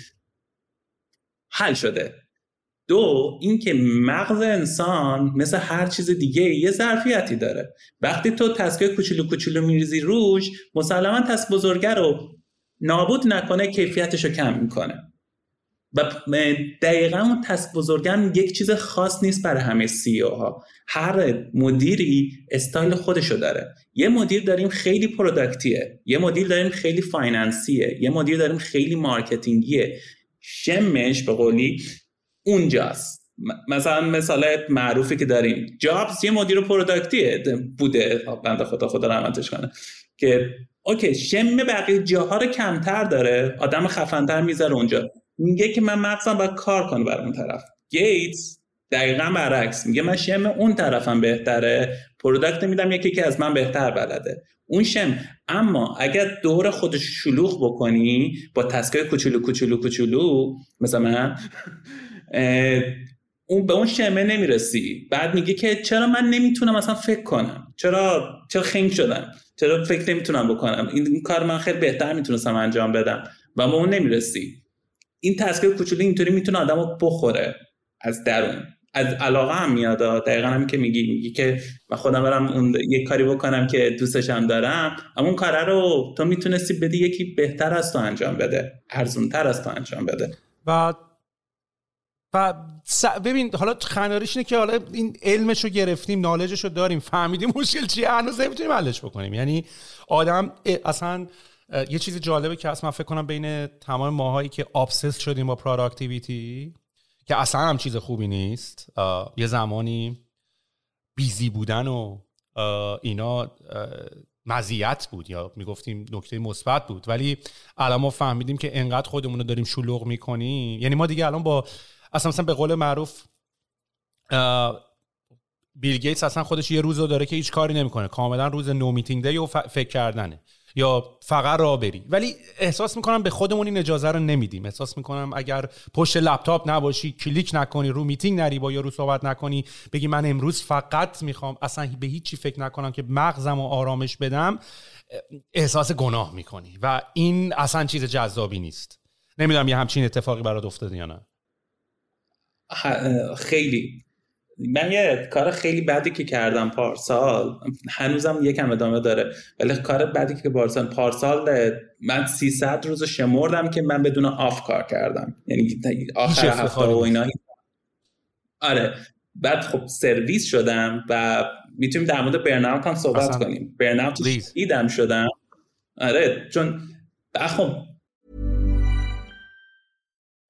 حل شده. دو این که مغز انسان مثل هر چیز دیگه یه ظرفیتی داره، وقتی تو تسکای کوچولو کوچولو میریزی روش مسلما تسک بزرگه رو نابود نکنه کیفیتش رو کم میکنه و دقیقا اون تسک بزرگم یک چیز خاص نیست برای همه سی او ها، هر مدیری استایل خودشو داره. یه مدیر داریم خیلی پروداکتیه، یه مدیر داریم خیلی فایننسیه، یه مدیر داریم خیلی مارکتینگیه، شمش به قولی اونجاست. مثلا مثالات معروفی که داریم، جابز یه مدیر پروداکتیه بوده بنده خدا، خدا رحمتش کنه، که اوکی شم بقیه جاها رو کمتر داره، آدم خفن‌تر میذاره اونجا، میگه که من مغزم باید کار کنه برای اون طرف. گیتس دقیقاً برعکس، میگه من شم اون طرفم بهتره، پروداکت میدم یکی که از من بهتر بلده اون شم. اما اگر دور خودش شلوغ بکنی با تسکای کوچولو کوچولو کوچولو مثلا من اون به اون شمه نمیرسی، بعد میگه که چرا من نمیتونم اصلا فکر کنم، چرا چرا خنگ شدم، چرا فکر نمیتونم بکنم، این, این کار من خیلی بهتر میتونستم انجام بدم و به اون نمیرسی. این تسکای کوچولو اینطوری میتونه آدمو بخوره از درون، از علاقه هم میاد. دقیقاً هم که میگی میگی که من خودم برم اون یک کاری بکنم که دوستش هم دارم، اما اون کاره رو تو میتونستی بدی یکی بهتر از تو انجام بده، ارزان‌تر از تو انجام بده. و و ببین حالا خناریش اینه که حالا این علمش رو گرفتیم، نالجش رو داریم، فهمیدیم مشکل چیه، هنوز نمیتونیم حلش بکنیم. یعنی آدم اصلا یه چیز جالبه که اصلا فکر کنم بین تمام ماهایی که ابسس شدیم با پروداکتیویتی که اصلا هم چیز خوبی نیست، یه زمانی بیزی بودن و اینا مزیت بود یا میگفتیم نکته مثبت بود، ولی الان ما فهمیدیم که انقدر خودمون رو داریم شلوغ میکنیم. یعنی ما دیگه الان با اصلا مثلا به قول معروف بیل گیتس اصلا خودش یه روز رو داره که هیچ کاری نمیکنه، کاملا روز نو میتینگ دی و فکر کردنه یا فقط راه بری. ولی احساس میکنم به خودمون این اجازه رو نمیدیم، احساس میکنم اگر پشت لپتاپ نباشی، کلیک نکنی، رو میتینگ نری، با یارو صحبت نکنی، بگی من امروز فقط میخوام اصلا به هیچ چی فکر نکنم که مغزم رو آرامش بدم، احساس گناه میکنی و این اصلا چیز جذابی نیست. نمیدونم یه همچین اتفاقی برات افتاده یا نه. خیلی من یه کار خیلی بدی که کردم پارسال، هنوزم یکم ادامه داره، ولی کار بدی که پارسال پارسال من سیصد روز شمردم که من بدون آف کار کردم، یعنی آخر هفته و اینا. آره بعد خب سرویس شدم و میتونیم در مورد برن‌اوت هم صحبت اصلا. کنیم برن‌اوت ایدم شدم. آره چون خب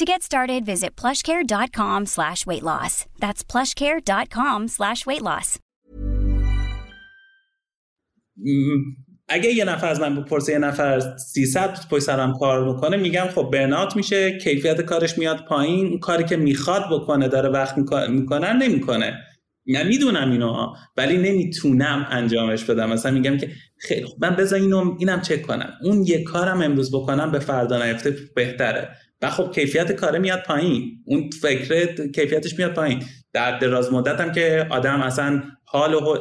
To get started, visit plushcare.com slash weight loss. That's plushcare.com slash weight loss. اگه یه نفر از من بپرسه یه نفر سیصد پشت سرم کار میکنه، میگم خب برن‌آوت میشه، کیفیت کارش میاد پایین، اون کاری که میخواد بکنه داره وقت میکنه نمیکنه. من میدونم اینو ولی نمیتونم انجامش بدم. مثلا میگم که خیلی خب من بذار اینو اینم چک کنم، اون یه کارم امروز بکنم به فردا نیفته بهتره. و خب کیفیت کاره میاد پایین، اون فکر کیفیتش میاد پایین. در دراز مدت هم که آدم اصلا حال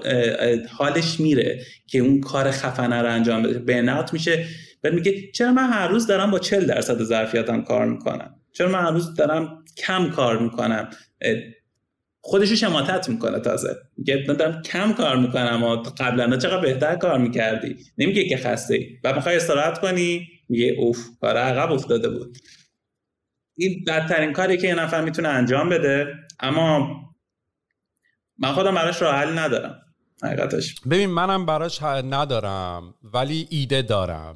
حالش میره که اون کار خفنه رو انجام بده، برن‌آوت میشه. بعد میگه چرا من هر روز دارم با چهل درصد ظرفیتم کار میکنم، چرا من هر روز دارم کم کار میکنم. خودشو شماتت میکنه، تازه میگه من دارم کم کار میکنم و قبلا چقدر بهتر کار میکردی. نمیگه که خسته ای و میخوای استراحت کنی، میگه اوف کار عقب افتاده بود. این بدترین کاری که یه نفر میتونه انجام بده، اما من خودم براش راه حل ندارم حقیقتش. ببین منم براش حل ندارم ولی ایده دارم،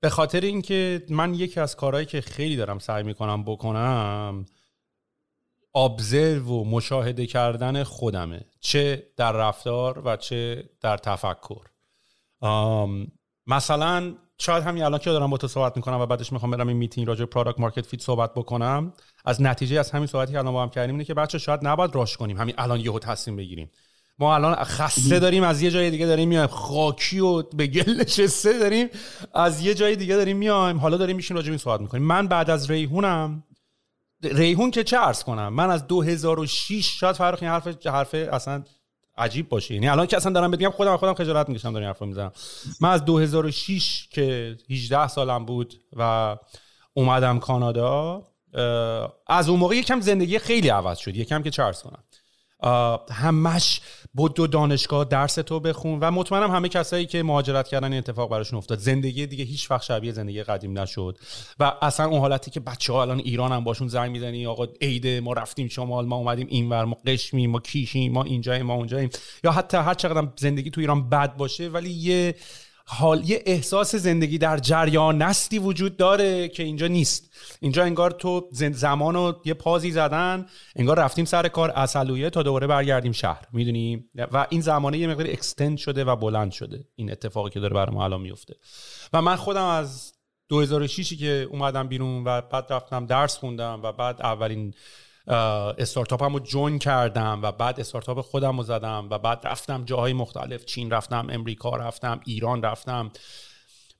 به خاطر اینکه من یکی از کارهایی که خیلی دارم سعی میکنم بکنم ابزرو و مشاهده کردن خودمه، چه در رفتار و چه در تفکر. مثلا شاید همین الان که دارم با تو صحبت میکنم و بعدش میخوام برم این میتینگ راجع به پروداکت مارکت فیت صحبت بکنم، از نتیجه از همین صحبتی که الان با هم کردیم اینه که بچه شاید نباید راش کنیم همین الان یهو تصمیم بگیریم. ما الان خسته داریم از یه جای دیگه داریم میایم، خاکی و به گل نشسته داریم از یه جای دیگه داریم میایم، حالا داریم میشیم راجع به این صحبت میکنیم. من بعد از ریحونم، ریحون که چه عرض کنم، من از دو هزار و شش شاید فرخ این حرف حرف اصلا عجیب باشه، یعنی الان که اصلا دارم بگم خودم خودم خجالت میکشم دارم این حرفو میزنم. من از دو هزار و شش که هجده سالم بود و اومدم کانادا، از اون موقع یکم زندگی خیلی عوض شد، یکم که چه عرض کنم. همش بود دو دانشگاه درس تو بخون و مطمئنم همه کسایی که مهاجرت کردن این اتفاق براشون افتاد. زندگی دیگه هیچ وقت شبیه زندگی قدیم نشد و اصلا اون حالتی که بچه‌ها الان ایران هم باشون زنگ میزنی آقا عیده ما رفتیم شمال، ما اومدیم اینور، ما قشمیم، ما کیشیم، ما اینجاییم، ما اونجاییم، یا حتی هر چقدر زندگی تو ایران بد باشه ولی یه حال یه احساس زندگی در جریان هستی وجود داره که اینجا نیست. اینجا انگار تو زمانو یه پازی زدن، انگار رفتیم سر کار اصلویه تا دوباره برگردیم شهر، میدونی؟ و این زمانه یه مقدار اکستند شده و بلند شده این اتفاقی که داره برای ما الان میفته. و من خودم از دو هزار و شش که اومدم بیرون و بعد رفتم درس خوندم و بعد اولین استارتاپمو جوین کردم و بعد استارتاپ خودمو زدم و بعد رفتم جاهای مختلف، چین رفتم، امریکا رفتم، ایران رفتم.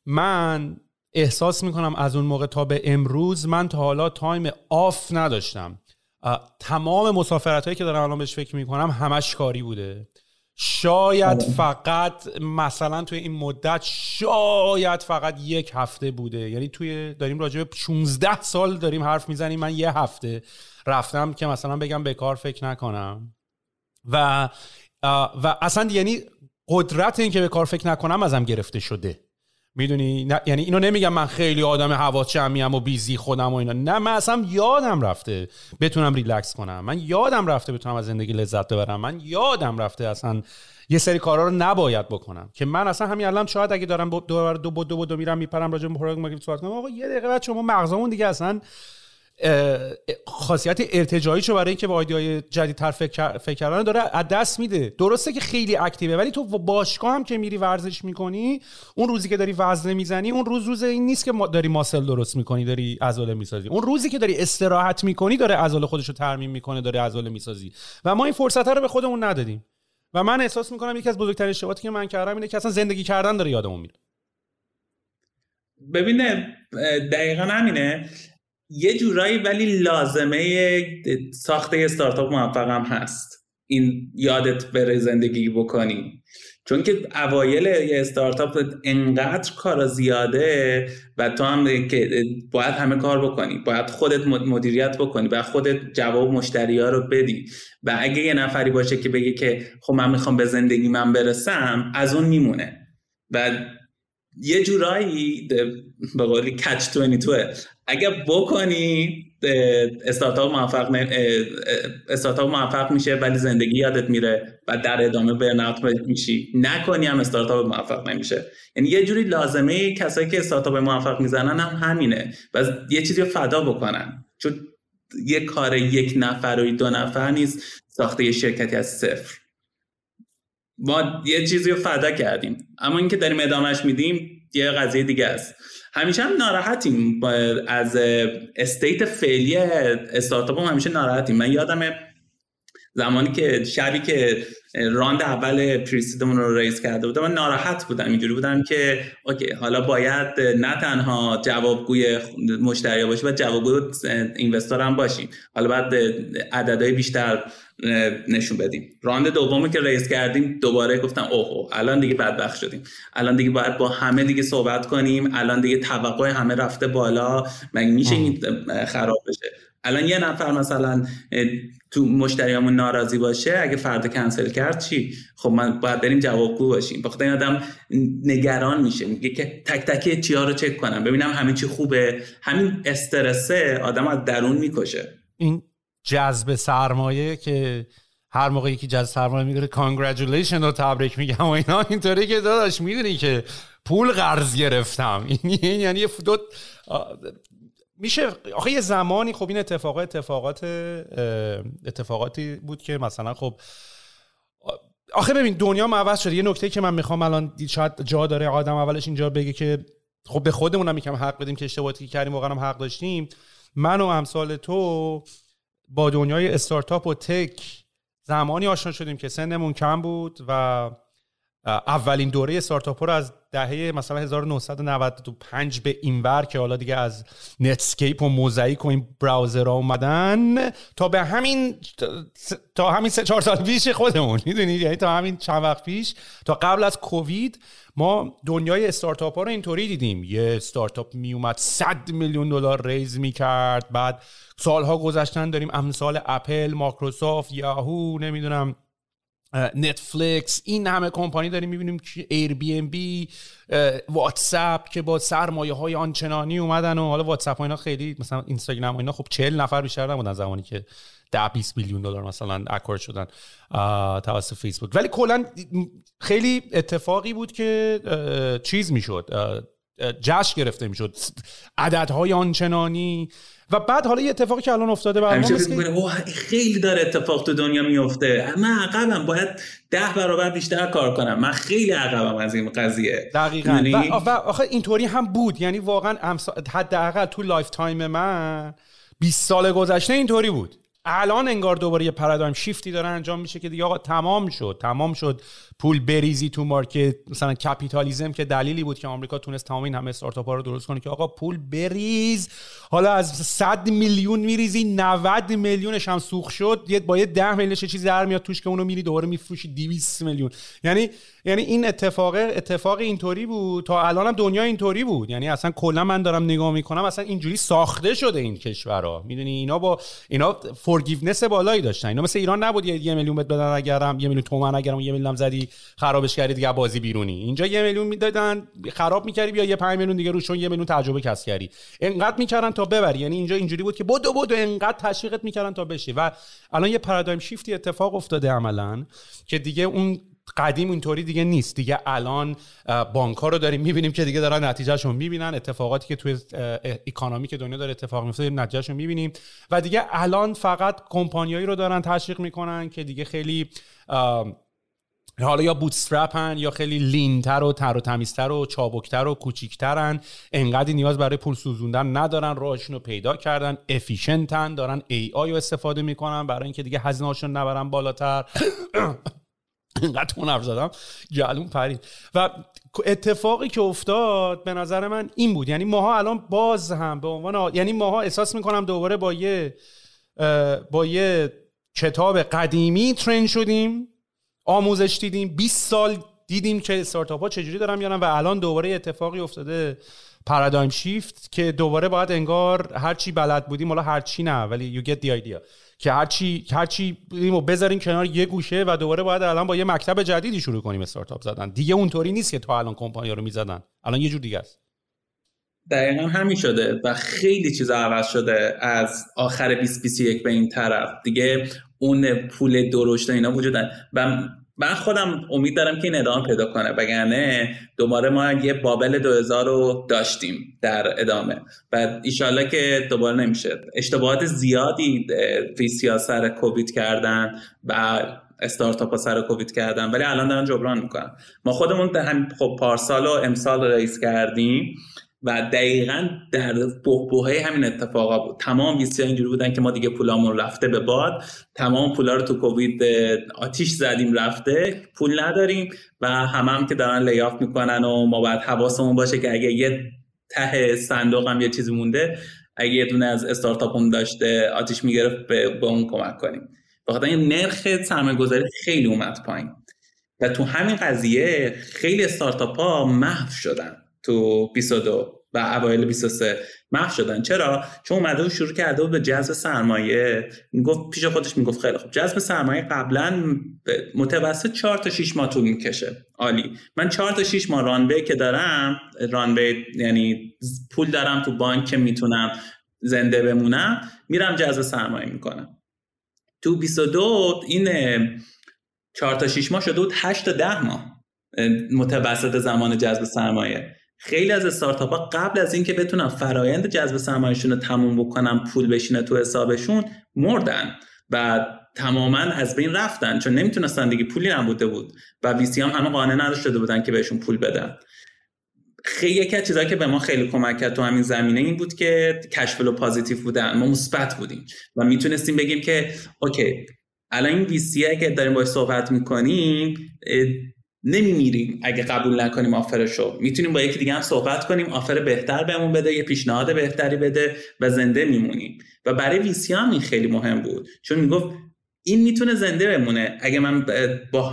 من احساس میکنم از اون موقع تا به امروز من تا حالا تایم آف نداشتم. تمام مسافرتایی که دارم الان بهش فکر میکنم همش کاری بوده. شاید فقط مثلا توی این مدت شاید فقط یک هفته بوده، یعنی توی داریم راجع به شانزده سال داریم حرف میزنیم، من یه هفته رفتم که مثلا بگم به کار فکر نکنم و و اصلا یعنی قدرت این که به کار فکر نکنم ازم گرفته شده، میدونی؟ یعنی اینو نمیگم من خیلی آدم حواس جمعی ام و بیزی خودم و اینا، نه، من اصلا یادم رفته بتونم ریلکس کنم، من یادم رفته بتونم از زندگی لذت ببرم، من یادم رفته اصلا یه سری کارا رو نباید بکنم که من اصلا همین الان شاید اگه دارم دو بار دو بود دو بود میرم میپرم راجع به پروگرام مگه صحبت کنم، آقا یه دقیقه بعد شما مغزمون دیگه اصلا خاصیت ارتجاعیشو برای اینکه با ایده‌های جدیدتر فکر فکر کردن داره از دست میده. درسته که خیلی اکتیوه ولی تو باشگاه هم که میری ورزش میکنی، اون روزی که داری وزنه میزنی، اون روز روز این نیست که داری ماسل درست میکنی، داری عضله میسازی. اون روزی که داری استراحت میکنی داره عضله خودشو ترمیم میکنه، داره عضله میسازی و ما این فرصت رو به خودمون ندادیم. و من احساس میکنم یکی از بزرگترین اشتباهاتی که من کردم اینه که اصلا زندگی کردن داره یادمون میره. ببینه دقیقاً همینه یه جورایی، ولی لازمه ساخت یه استارتاپ موفق هم هست این یادت بره زندگی بکنی، چون که اوایل یه استارتاپ انقدر کار زیاده و تو هم که باید همه کار بکنی، باید خودت مدیریت بکنی، باید خودت جواب مشتری‌ها رو بدی و اگه یه نفری باشه که بگه که خب من میخوام به زندگی من برسم، از اون میمونه و یه جورایی به قولی کچ بیست و دوه. اگه بکنی استارتاپ موفق استارتاپ موفق میشه ولی زندگی یادت میره و در ادامه برن‌آوت میشی، نکنی هم استارتاپ موفق نمیشه. یعنی یه جوری لازمه کسایی که استارتاپ موفق میزنن هم همینه و یه چیزی رو فدا بکنن، چون یه کار یک نفر و دو نفر نیست، ساخته یه شرکتی از صفر. ما یه چیزی رو فدا کردیم، اما اینکه داریم ادامهش میدیم یه قضیه دیگه است. همیشه هم ناراحتیم از استیت فعلی استارتاپ، هم همیشه ناراحتیم. من یادمه زمانی که شبی که راند اول پریسیدمون رو ریز کرده بودم، من ناراحت بودم، اینجوری بودم که اوکی حالا باید نه تنها جوابگوی مشتری باشه و جوابگوی اینوستر هم باشیم، حالا باید عددهای بیشتر نشون بدیم. راند دومی که ریز کردیم دوباره گفتم اوه الان دیگه بدبخت شدیم، الان دیگه باید با همه دیگه صحبت کنیم، الان دیگه توقع همه رفته بالا، مگه میشه این خراب بشه؟ الان یه نفر مثلا تو مشتریامون ناراضی باشه، اگه فردا کنسل کرد چی؟ خب من باید بریم جوابگو باشیم. بخاطر این آدم نگران میشه، میگه که تک تک چیا رو چک کنم ببینم همه چی خوبه. همین استرسه آدمو از درون میکشه. این جذب سرمایه که هر موقعی که جذب سرمایه میگیره کانگرچولیشن رو تبریک میگم و اینا، اینطوری که داداش میدونی که پول قرض گرفتم. این یعنی دو میشه آخه یه زمانی خب این اتفاقات اتفاقات اتفاقاتی بود که مثلا خب آخه ببین دنیا عوض شده. یه نکته که من میخوام الان شاید جا داره آدم اولش اینجا بگه که خب به خودمون هم یکم حق بدیم که اشتباهاتی که کردیم واقعا هم حق داشتیم. من و امثال تو با دنیای استارتاپ و تک زمانی آشنا شدیم که سنمون کم بود و اولین دوره استارتاپ رو از دهه مثلا هزار و نهصد و نود و پنج به اینور که حالا دیگه از نتسکیپ و موزاییک و این براوزرها اومدن تا به همین تا همین سه چهار سال پیش خودمون، میدونید، یعنی تا همین چند وقت پیش تا قبل از کووید ما دنیای استارتاپ ها رو اینطوری دیدیم. یه استارتاپ می اومد صد میلیون دلار ریز میکرد، بعد سالها گذشتن داریم امثال اپل، مایکروسافت، یاهو، نمیدونم نتفلیکس، این همه کمپانی داریم میبینیم که ایر بی ام بی، واتساپ که با سرمایه های آنچنانی اومدن. و حالا واتساپ ها اینا خیلی مثلا اینستاگرام ها اینا خب چهل نفر بیشتر نبودن زمانی که ده بیست میلیون دلار مثلا اکورد شدن توسط فیسبوک، ولی کلا خیلی اتفاقی بود که چیز میشد، جشن گرفته میشد، عددهای آنچنانی. و بعد حالا یه اتفاقی که الان افتاده برام که خیلی داره اتفاق تو دنیا میفته، من عقبم، باید ده برابر بیشتر کار کنم، من خیلی عقبم از این قضیه. دقیقاً و, و آخه اینطوری هم بود، یعنی واقعا حداقل تو لایف تایم من بیست سال گذشته اینطوری بود. الان انگار دوباره یه پارادایم شیفتی داره انجام میشه که دیگه آقا تمام شد، تمام شد پول بریزی تو مارکت. مثلا کپیتالیزم که دلیلی بود که آمریکا تونست تمام این همه استارتاپ‌ها رو درست کنه که آقا پول بریز، حالا از صد میلیون میریزی نود میلیونش هم سوخت شد، یه با یه ده میلیونش چیزی در میاد توش که اونو میری دوباره میفروشی دویست میلیون. یعنی یعنی این اتفاق اتفاق اینطوری بود تا الانم دنیا اینطوری بود. یعنی اصلا کلا من دارم نگاه میکنم اصلا اینجوری ساخته شده این کشورها، میدونی، اینا با اینا فورگیونس بالایی داشتن. اینا مثل ایران نبود یه میلیون بهت بدن اگرم یه میلیون تومان اگرم یه میلیونم زدی خرابش کردی دیگه بازی بیرونی. اینجا یه میلیون میدادن خراب میکردی بیا یه پنج میلیون دیگه روشون یه میلیون تجربه کسب کردی، انقدر میکردن تا ببری. یعنی اینجا اینجوری بود که بدو بدو انقدر تشویقت میکردن تا بشی. و الان یه پارادایم شیفتی اتفاق افتاده عملاً که دیگه اون قدیم اینطوری دیگه نیست. دیگه الان بانک‌ها رو داریم می‌بینیم که دیگه دارن نتیجه‌شون می‌بینن، اتفاقاتی که توی اکونومی که دنیا داره اتفاق می‌افته نتیجه‌شون می‌بینیم. و دیگه الان فقط کمپانیایی رو دارن تشویق می‌کنن که دیگه خیلی حالا یا بوتسترپن یا خیلی لینتر و تر و تمیزتر و چابکتر و کوچیکترن، انقدر نیاز برای پول سوزوندن ندارن، راهشون رو پیدا کردن، افیشنتن، دارن ای آی رو استفاده می‌کنن برای اینکه دیگه هزینه‌شون نبرن بالاتر. اینقدر اون حرف زدم جلوم پرید. و اتفاقی که افتاد به نظر من این بود، یعنی ماها الان باز هم به عنوان، یعنی ماها احساس میکنم دوباره با یه با یه کتاب قدیمی ترین شدیم، آموزش دیدیم، بیست سال دیدیم که استارتاپ ها چجوری دارن میارن و الان دوباره اتفاقی افتاده، پارادایم شیفت، که دوباره باید انگار هر چی بلد بودیم، حالا هر چی نه ولی you get the idea، که هر چی هر چی بودیمو بذاریم کنار یه گوشه و دوباره باید الان با یه مکتب جدیدی شروع کنیم استارتاپ زدن. دیگه اونطوری نیست که تا الان کمپانی‌ها رو می‌زدن، الان یه جور دیگه است. دقیقاً همین شده و خیلی چیزا عوض شده از آخر بیست بیست و یک به این طرف. دیگه اون پول درشت اینا وجودن و من خودم امید دارم که این ادامه پیدا کنه، وگرنه دوباره ما یه بابل دو هزار رو داشتیم در ادامه و ایشالله که دوباره نمیشه. اشتباهات زیادی توی سیاست کووید کردن و استارتاپا سر کووید کردن، ولی الان دارن جبران میکنن. ما خودمون هم خب پارسال و امسال رئیس کردیم و دقیقاً در بحبوحه همین اتفاقا بود. تمام ویسیا اینجوری بودن که ما دیگه پولامون رفته به باد، تمام پولا رو تو کووید آتیش زدیم رفته، پول نداریم و همه هم که دارن لیاف میکنن و ما باید حواسمون باشه که اگه یه ته صندوق هم یه چیزی مونده، اگه یه دونه از استارتاپم داشته آتیش میگرفت به اون کمک کنیم. بخاطر این نرخ سرمایه‌گذاری خیلی اومد پایین و تو همین قضیه خیلی استارتاپ‌ها محو شدن تو بیست و دو و اوایل بیست و سه محو شدن. چرا؟ چون اومده و شروع کرده بود به جذب سرمایه. میگفت پیش خودش میگفت خیلی خوب، جذب سرمایه قبلا متوسط چهار تا شش ماه طول میکشه. عالی، من چهار تا شش ماه رانوی که دارم، رانوی یعنی پول دارم تو بانک که میتونم زنده بمونم، میرم جذب سرمایه میکنم. تو بیست و دو این چهار تا شش ماه شده بود هشت تا ده ماه متوسط زمان جذب سرمایه. خیلی از استارتاپ ها قبل از این که بتونن فرایند جذب سرمایه‌شون رو تموم بکنن، پول بشینه تو حسابشون، مردن و تماما از بین رفتن، چون نمیتونستن دیگه، پولی نبوده بود و ویسی هم همه قانع نداشت شده بودن که بهشون پول بدن. خیلی یکی از چیزایی که به ما خیلی کمک کرد تو همین زمینه این بود که کش فلو پازیتیو بودن، ما مثبت بودیم و میتونستیم بگیم که اوکی الان این ویسیه که داریم باهاش صحبت میکنیم نمیمیریم اگه قبول نکنیم آفرشو، میتونیم با یکی دیگه هم صحبت کنیم آفر بهتر بهمون بده، یه پیشنهاد بهتری بده و زنده میمونیم. و برای ویسی هم این خیلی مهم بود، چون میگفت این میتونه زنده بمونه اگه من با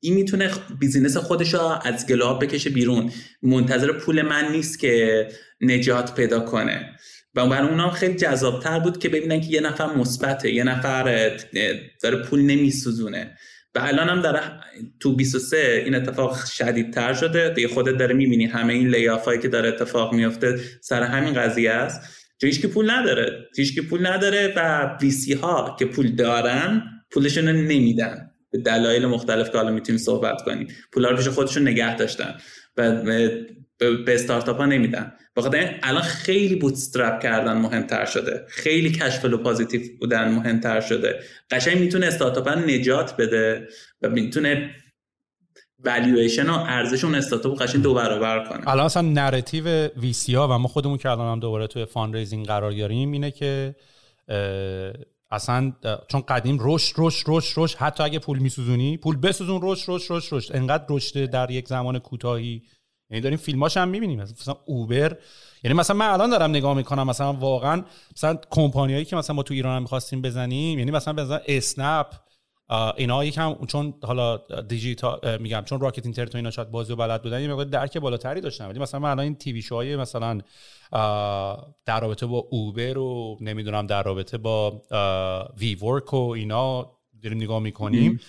این میتونه بیزینس خودش رو از گلاب بکشه بیرون، منتظر پول من نیست که نجات پیدا کنه. و برای اونام خیلی جذاب‌تر بود که ببینن که یه نفر مثبته، یه نفر داره پول نمیسوزونه. و الان هم داره تو بیست و سه این اتفاق شدیدتر شده دیگه، خودت داره میبینی همه این لیافایی که داره اتفاق میفته سر همین قضیه است. چون هیچ کی پول نداره، هیچ کی پول نداره و ویسی ها که پول دارن پولشون رو نمیدن به دلایل مختلف که الان میتونیم صحبت کنیم. پولا رو پیش خودشون نگه داشتن و به استارتاپ ها نمیدن. بخاطر الان خیلی بوتسترپ کردن مهمتر شده، خیلی کش فلو پازیتیو بودن مهمتر شده. قشنگ میتونه استارتاپ ها نجات بده و میتونه والویشن و ارزش اون استارتاپ قشنگ دو برابر کنه. الان اصلا نراتیو ویسی ها و ما خودمون که الان هم دوباره توی فاندریزینگ قرار داریم اینه که اصلا چون قدیم روش روش روش روش حتی اگه پول میسوزونی پول بسوزون، روش روش روش روش انقدر رشد در یک زمان کوتاهی. یعنی داریم فیلماش هم میبینیم، مثلا اوبر، یعنی مثلا من الان دارم نگاه میکنم مثلا واقعا مثلا کمپانیایی که مثلا ما تو ایران هم می‌خواستیم بزنیم، یعنی مثلا مثلا اسنپ اینا یکم چون حالا دیجیتال میگم چون راکت اینترنت و اینا شاید بازو بلد بودن یه مقدار درک بالاتری داشتن، ولی مثلا من الان این تی وی شوهای مثلا در رابطه با اوبر و نمیدونم در رابطه با وی ورک و اینا داریم نگاه میکنیم،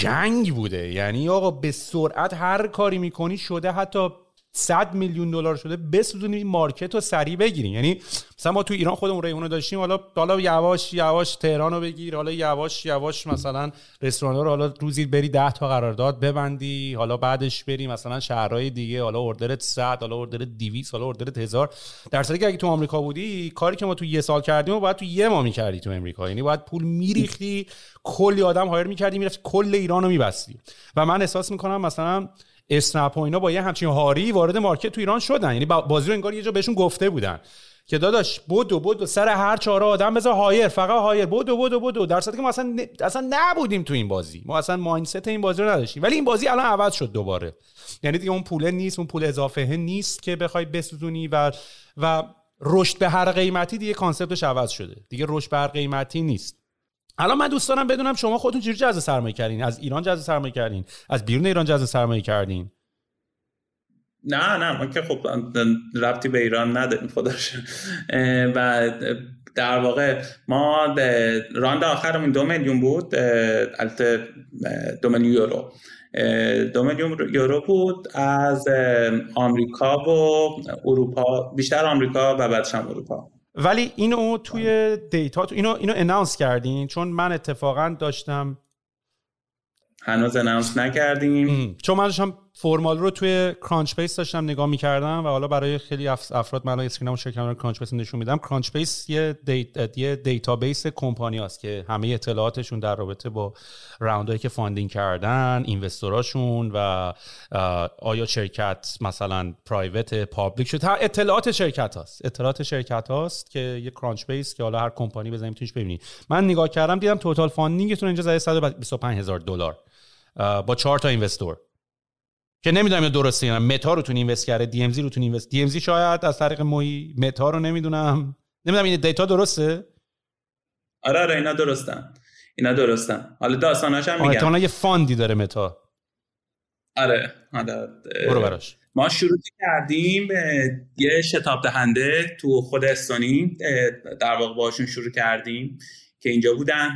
جنگ بوده. یعنی آقا به سرعت هر کاری میکنی شده حتی صد میلیون دلار شده بسوزونی مارکت رو سریع بگیرین. یعنی مثلا ما تو ایران خودمون ریحونو داشتیم، حالا حالا یواش یواش تهرانو بگیر، حالا یواش یواش مثلا رستورانا رو حالا روزی بری ده تا قرارداد ببندی، حالا بعدش بری مثلا شهرهای دیگه، حالا اوردرت صد، حالا اوردرت دویست، حالا اوردرت هزار. در صورتی که اگه تو آمریکا بودی کاری که ما تو یه سال کردیم و باید تو یه ماه می‌کردی تو آمریکا. یعنی باید پول میریختی، کلی آدم هایر می‌کردی، میرفتی کل ایرانو می‌بستی. و من احساس می‌کنم مثلا اسنپ و اینا با یه همچین هاری وارد مارکت تو ایران شدن. یعنی بازی رو انگار یه جا بهشون گفته بودن که داداش بدو بدو سر هر چهار آدم بذار هایر، فقط هایر، بدو بدو بدو. در صورتی که ما اصلا اصلا نبودیم تو این بازی، ما اصلا مایندست این بازی رو نداشتیم. ولی این بازی الان عوض شد دوباره، یعنی دیگه اون پول نیست، اون پول اضافه نیست که بخوای بسوزونی و و رشد به هر قیمتی. دیگه کانسپتش عوض شده، دیگه رشد به هر قیمتی نیست. الان من دوست دارم بدونم شما خودتون چجوری جذب سرمایه کردین؟ از ایران جذب سرمایه کردین؟ از بیرون ایران جذب سرمایه کردین؟ نه نه من که خب ربطی به ایران نداریم خداش. و در واقع ما راند آخرمون دو میلیون بود، البته دو میلیون یورو دو میلیون یورو بود از آمریکا و اروپا، بیشتر آمریکا و بعدش هم اروپا. ولی اینو توی دیتا تو اینو اینو اناونس کردین؟ چون من اتفاقا داشتم، هنوز اناونس نکردیم، چون من داشتم فرمال رو توی کرانچ بیس داشتم نگاه می‌کردم و حالا برای خیلی افراد من الان اسکرینمو چک کردم کرانچ بیس نشون میدم. کرانچ بیس یه دیت یه دیتابیس کمپانیاست که همه اطلاعاتشون در رابطه با راوندایی که فاندینگ کردن، اینوستوراشون و آیا شرکت مثلا پرایوت پابلیک شد، اطلاعات شرکت هاست اطلاعات شرکت هاست که یه کرانچ بیس که حالا هر کمپانی بزنیم توش ببینید. من نگاه کردم دیدم توتال فاندینگتون اینجا زده صد و بیست و پنج هزار دلار با چهار تا اینوستور که نمیدونم یا درسته یا نه. متا رو تون اینوست کرده، دی ام زی رو تون اینوست، دی ام زی شاید از طریق مویی، متا رو نمیدونم نمیدونم این دیتا درسته. آره آره اینا درستن اینا درستن حالا داستاناش هم میگم. آره یه فاندی داره متا. آره آره برو براش. ما شروع کردیم یه شتاب دهنده تو خود استونی در واقع باشون شروع کردیم که اینجا بودن،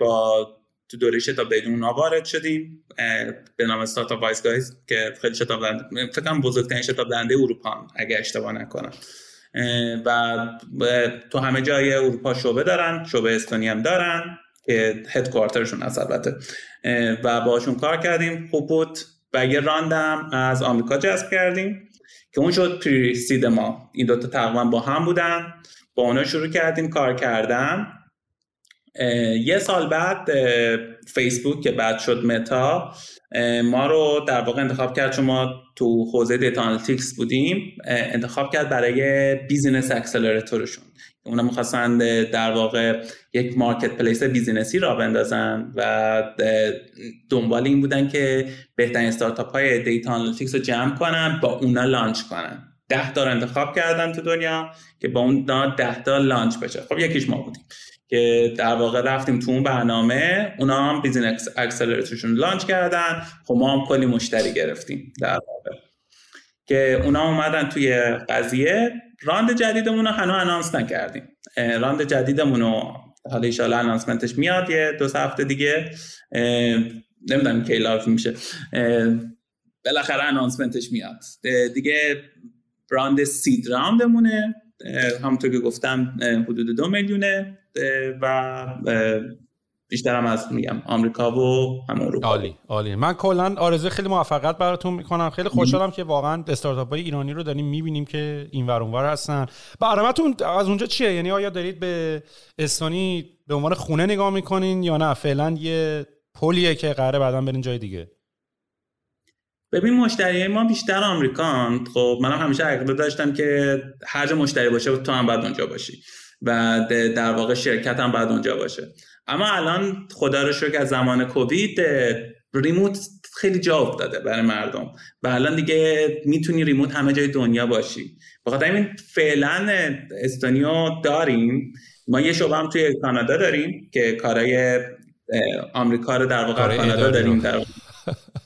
با تو دوره شتاب دیدون اونا وارد شدیم به نام استارتاپ وایس گایز که خیلی شتاب دهنده، فکر کنم بزرگترین شتاب دهنده اروپا اگه اشتباه نکنم و تو همه جای اروپا شعبه دارن، شعبه استونی هم دارن که هدکوارترشون هست البته، و باشون کار کردیم خوب بود و یه راندم از آمریکا جذب کردیم که اون شد پری سید ما. این دوتا تقریبا با هم بودن، با اونا شروع کردیم کار کردن. یه سال بعد فیسبوک که بعد شد متا ما رو در واقع انتخاب کرد، چون ما تو حوزه دیتا آنالیتیکس بودیم، انتخاب کرد برای بیزینس اکسلراتورشون. اونا می‌خواستن در واقع یک مارکت پلیس بیزینسی را بندازن و دنبال این بودن که بهترین استارتاپ‌های دیتا آنالیتیکس رو جمع کنن با اونا لانچ کنن. ده تا انتخاب کردن تو دنیا که با اون ده تا لانچ بشه. خب یکیش ما بودیم که در واقع رفتیم تو اون برنامه، اونا هم بیزینس اکسلراتورشون لانچ کردن، خب ما هم کلی مشتری گرفتیم در واقع که اونا اومدن توی قضیه. راند جدیدمون رو هنوز انانس نکردیم، راند جدیدمون رو حالا ان شاءالله انانسمنتش میاد یه دو سه هفته دیگه، نمیدونم کی لایو میشه، بالاخره انانسمنتش میاد دیگه. راند سید راندمونه، همونطور که گفتم حدود دو میلیونه و بیشتر هم از میگم آمریکا و هم اروپا. عالی عالی. من کلا آرزوی خیلی موفقیت براتون میکنم. خیلی خوشحالم که واقعا استارتاپ‌های ایرانی رو داریم میبینیم که اینور اونور هستن. برنامه‌تون از اونجا چیه؟ یعنی آیا دارید به استونی به عنوان خونه نگاه میکنین یا نه فعلا یه پلیه که قراره بعداً برین جای دیگه؟ ببین مشتریای ما بیشتر آمریکان. خب منم هم همیشه عقیده داشتم که هر جا مشتری باشه تو هم بعد اونجا باشی و در واقع شرکت هم بعد اونجا باشه. اما الان خدا رو شکر از زمان کووید ریموت خیلی جا افتاده برای مردم و الان دیگه میتونی ریموت همه جای دنیا باشی. بخاطر همین فعلا استونیو داریم. ما یه شعبه هم توی کانادا داریم که کارهای آمریکا رو در واقع کانادا داریم در واقع.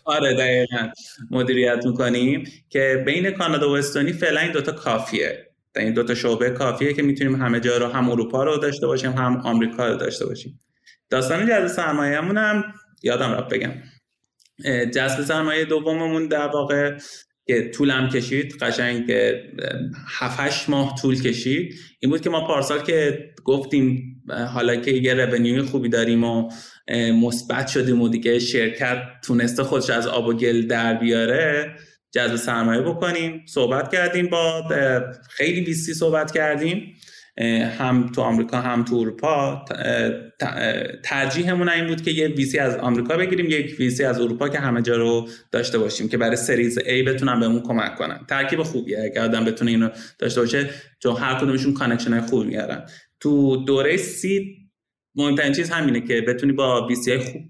آره دقیقاً مدیریت میکنیم که بین کانادا و استونی فعلا این دوتا کافیه، این دوتا شعبه کافیه که میتونیم همه جا رو، هم اروپا رو داشته باشیم هم آمریکا رو داشته باشیم. داستان جذب سرمایه‌مون هم یادم رفت بگم، جذب سرمایه دوممون در واقع که طولم کشید قشنگ هفت هشت ماه طول کشید، این بود که ما پارسال که گفتیم حالا که یه رونیوی خوبی داریم و مثبت شدیم و دیگه شرکت تونسته خودش از آب و گل در بیاره، جذب سرمایه بکنیم. صحبت کردیم با خیلی بیستی صحبت کردیم هم تو آمریکا هم تو اروپا. ترجیحمون این بود که یه ویسی از آمریکا بگیریم یک ویسی از اروپا که همه جا رو داشته باشیم که برای سریز ای بتونن بهمون کمک کنن. ترکیب خوبیه اگه آدم بتونه اینو داشته باشه، چون هر کدومشون کانکشنای خوب میارن. تو دوره سی مهمترین چیز همینه که بتونی با ویسی خوب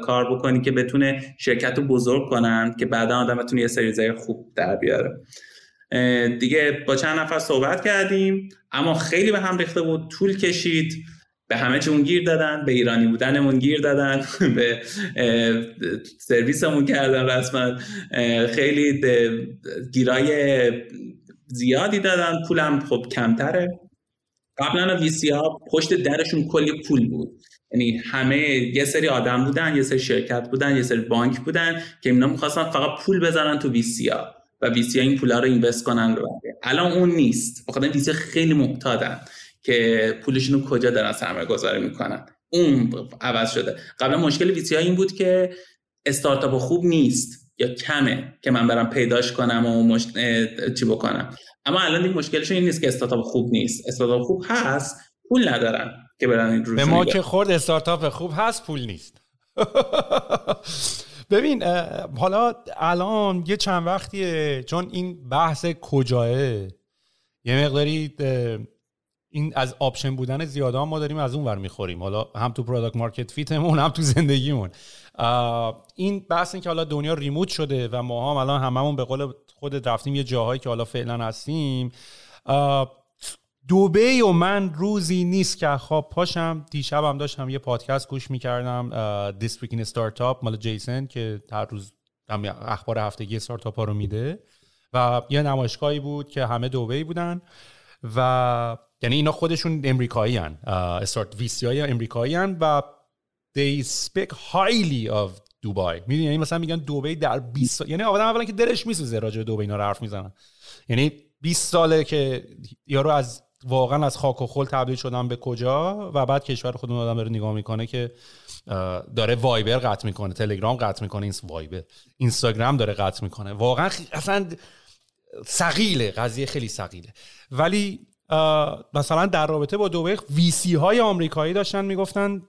کار بکنی که بتونه شرکت رو بزرگ کنن که بعدا آدم بتونه یه سریزای خوب در بیاره. دیگه با چند نفر صحبت کردیم اما خیلی به هم ریخته بود، طول کشید، به همه چون گیر دادن، به ایرانی بودنمون گیر دادن، به سرویسمون کردن رسما، خیلی گیرای زیادی دادن، پولم خب کمتره. قبلا ویسی ها پشت درشون کلی پول بود، یعنی همه یه سری آدم بودن، یه سری شرکت بودن، یه سری بانک بودن که اینا می‌خواستن فقط پول بذارن تو ویسی ها و ویسی ها این پولا رو اینوست کنن رو. الان اون نیست، بخاطر ویسی ها خیلی محتاطن که پولشون رو کجا دارن سرمایه گذاری میکنن. اون عوض شده. قبلا مشکل ویسی ها این بود که استارتاپ خوب نیست، یا کمه که من برم پیداش کنم و مش... چی بکنم. اما الان دیگه مشکلشون این نیست که استارتاپ خوب نیست، استارتاپ خوب هست، پول ندارن که برن این روش. به ما که خورد استارتاپ خوب هست، پول نیست. ببین حالا الان یه چند وقتیه چون این بحث کجاه یه مقداری این از آپشن بودن زیاده ها ما داریم از اون ور میخوریم، حالا هم تو پروداکت مارکت فیتمون هم تو زندگیمون. این بحث این که حالا دنیا ریموت شده و ما هم الان هممون به قول خودت رفتیم یه جاهایی که حالا فعلا هستیم. دبی و من روزی نیست که خواب پاشم. دیشب هم داشتم یه پادکست گوش میکردم، This Week in Startup مال جیسن که هر روز اخبار هفتگی استارتاپ ها رو میده، و یه نمایشگاهی بود که همه دبی بودن و یعنی اینا خودشون امریکایی هن، استارت ویسی های امریکایی هن و they speak highly of Dubai. میدونی یعنی مثلا میگن دبی در بیست سال، یعنی آدم اولا که دلش میسوزه راجع به دبی اینا رو حرف میزنن، یعنی بیست ساله که یارو از واقعا از خاک و خل تبدیل شدن به کجا، و بعد کشور خودمون آدم داره نگاه میکنه که داره وایبر قطع میکنه، تلگرام قطع میکنه، این وایبر اینستاگرام داره قطع میکنه. واقعا خی... اصلا ثقیله قضیه، خیلی ثقیله. ولی مثلا در رابطه با دبی ویسی های آمریکایی داشتن میگفتن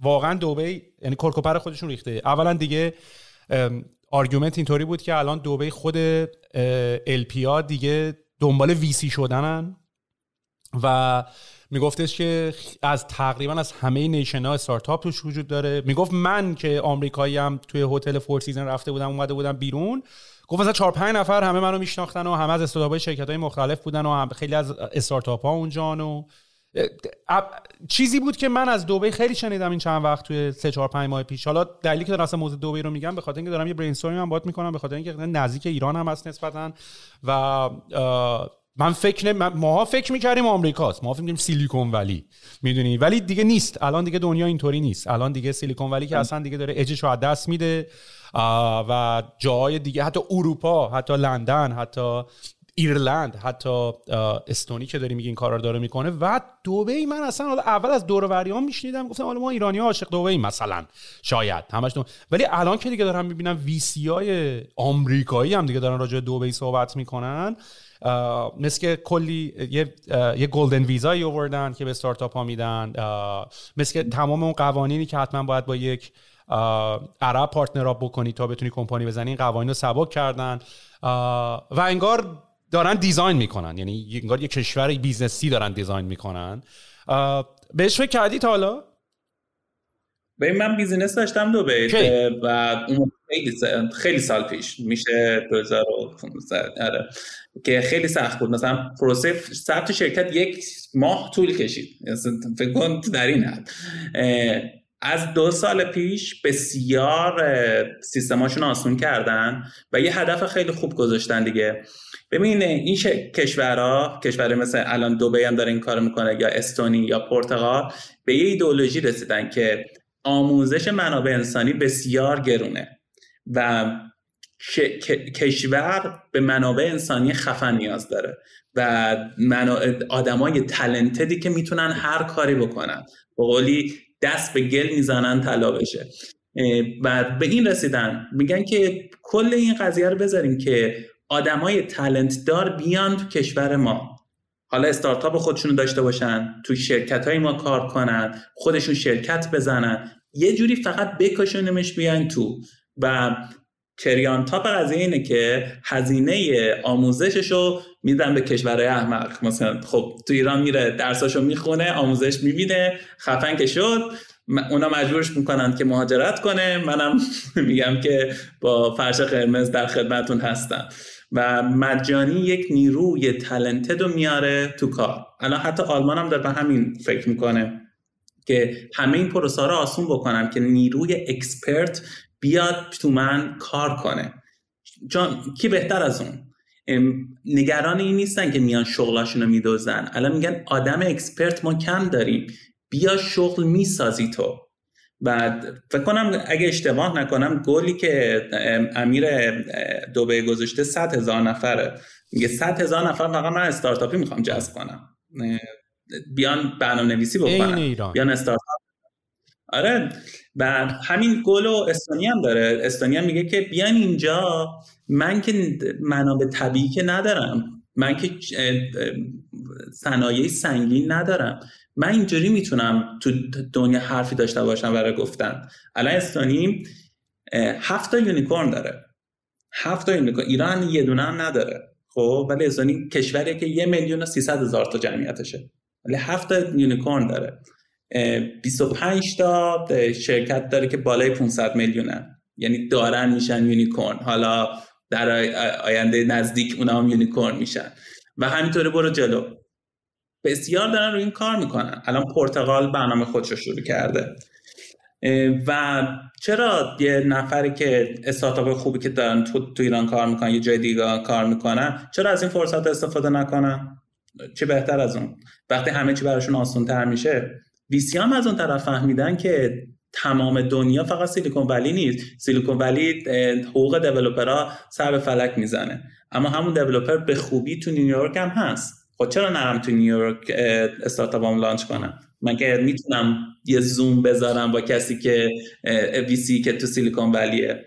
واقعا دبی یعنی کرکوپر خودشون ریخته. اولا دیگه آرگومنت اینطوری بود که الان دبی خود ال پی آر دیگه دنبال ویسی شدنن و میگفتش که از تقریبا از همه نیشن‌ها استارتاپ توش وجود داره. میگفت من که آمریکایی ام توی هتل فور سیزن رفته بودم اومده بودم بیرون، گفت مثلا چهار پنج نفر همه منو میشناختن و همه از استارتاپ‌های شرکت‌های مختلف بودن و هم خیلی از استارتاپ‌ها اونجان و چیزی بود که من از دبی خیلی شنیدم این چند وقت توی سه چهار پنج ماه پیش. حالا دلیلی که درست موضوع دبی رو میگم به خاطر اینکه دارم یه برین استورمینگ هم باهات می‌کنم، به خاطر اینکه نزدیک ایران هم هست نسبتاً و من فکر نه ماها فکر می‌کردیم آمریکاست، ما فکر می‌کردیم سیلیکون ولی، میدونی، ولی دیگه نیست. الان دیگه دنیا اینطوری نیست. الان دیگه سیلیکون ولی که اصلا دیگه داره اجش رو از دست میده و جاهای دیگه، حتی اروپا، حتی لندن، حتی ایرلند، حتی استونی که داری میگی این کارا رو داره میکنه. و دبی من اصلا اول از دور و بریام میشنیدم گفتم حالا ما ایرانی ها عاشق دبی مثلا شاید همش دو... ولی الان که دیگه دارم میبینم وی سی های آمریکایی هم دیگه دارن راجع به دبی صحبت میکنن، مثل که کلی یه یه گلدن ویزایی آوردن که به استارتاپ ها میدن، مثل که تمام اون قوانینی که حتما باید با یک عرب پارتنر اپ بکنی تا بتونی کمپانی بزنی، این قوانین رو سبک کردن و انگار دارن دیزاین میکنن، یعنی انگار یک کشور بیزنسی دارن دیزاین میکنن. بهش فکر کردی تا حالا؟ به من بیزینس داشتم دبی و اون خیلی سال، خیلی سال پیش میشه دو هزار و پانزده آره، که خیلی سخت بود. مثلا پروسه ثبت شرکت یک ماه طول کشید، فکر کنم در این حد. از دو سال پیش بسیار سیستماشون آسون کردن و یه هدف خیلی خوب گذاشتن دیگه. ببین این کشورها، کشور مثل الان دبی هم داره این کارو میکنه یا استونی یا پرتغال، به یه ایدئولوژی رسیدن که آموزش منابع انسانی بسیار گرونه و ش... ک... کشور به منابع انسانی خفن نیاز داره و منا... آدمای تالنتدی که میتونن هر کاری بکنن، به قولی دست به گل میزنن طلا بشه. و به این رسیدن میگن که کل این قضیه رو بذاریم که آدمای تالنت دار بیان تو کشور ما، حالا استارتاپ خودشونو داشته باشن، تو شرکت‌های ما کار کنن، خودشون شرکت بزنن، یه جوری فقط بکشونمش بیان تو. و کریان تاپ قضیه اینه که هزینه آموزششو میدن به کشورهای احمق. مثلا خب تو ایران میره درساشو میخونه، آموزش میبینه، خفن که شد، اونا مجبورش میکنن که مهاجرت کنه. منم میگم که با فرش قرمز در خدمتون هستم. و مجانی یک نیروی تالنتد رو میاره تو کار. الان حتی آلمان هم داره به همین فکر میکنه که همه این پروسه رو آسون بکنن که نیروی اکسپرت بیاد تو من کار کنه. چون کی بهتر از اون؟ نگران این نیستن که میان شغلاشون رو میدوزن. الان میگن آدم اکسپرت ما کم داریم، بیا شغل میسازی تو. بعد فکر کنم اگه اشتباه نکنم گلی که امیر دبی گذاشته صد هزار نفره، میگه صد هزار نفر فقط من استارتاپی میخوام جذب کنم، بیان برنامه‌نویسی بکنن، بیان استارتاپ. آره بعد همین گل و استونی هم داره. استونی هم میگه که بیان اینجا، من که منابع طبیعی که ندارم، من که صنایع سنگین ندارم، من اینجوری میتونم تو دنیا حرفی داشته باشم برای گفتن. الان استونی هفت تا یونیکورن داره، هفت تا یونیکورن. ایران یه دونه هم نداره خب، ولی استونی کشوریه که یه میلیون و سیصد هزار تا جمعیتشه، ولی هفت تا یونیکورن داره. بیست و پنج تا شرکت داره که بالای پانصد میلیونه، یعنی دارن میشن یونیکورن. حالا در آینده نزدیک اونا هم یونیکورن میشن و همینطوره برو جلو. بسیار دارن روی این کار میکنن. الان پرتغال برنامه خودش رو شروع کرده. و چرا یه نفری که استارتاپ خوبی که دارن تو, تو ایران کار میکنن یا جای دیگه کار میکنن، چرا از این فرصت استفاده نکنن؟ چه بهتر از اون وقتی همه چی براشون آسان‌تر میشه. ویسی هم از اون طرف فهمیدن که تمام دنیا فقط سیلیکون ولی نیست. سیلیکون ولی حقوق دیولپرها سر به فلک میزنه، اما همون دیولپر به خوبی تو نیویورک هم هست. خب چرا نرم تو نیویورک استارتاپام لانچ کنم؟ من که میتونم یه زوم بذارم با کسی که ویسی که تو سیلیکون ولیه.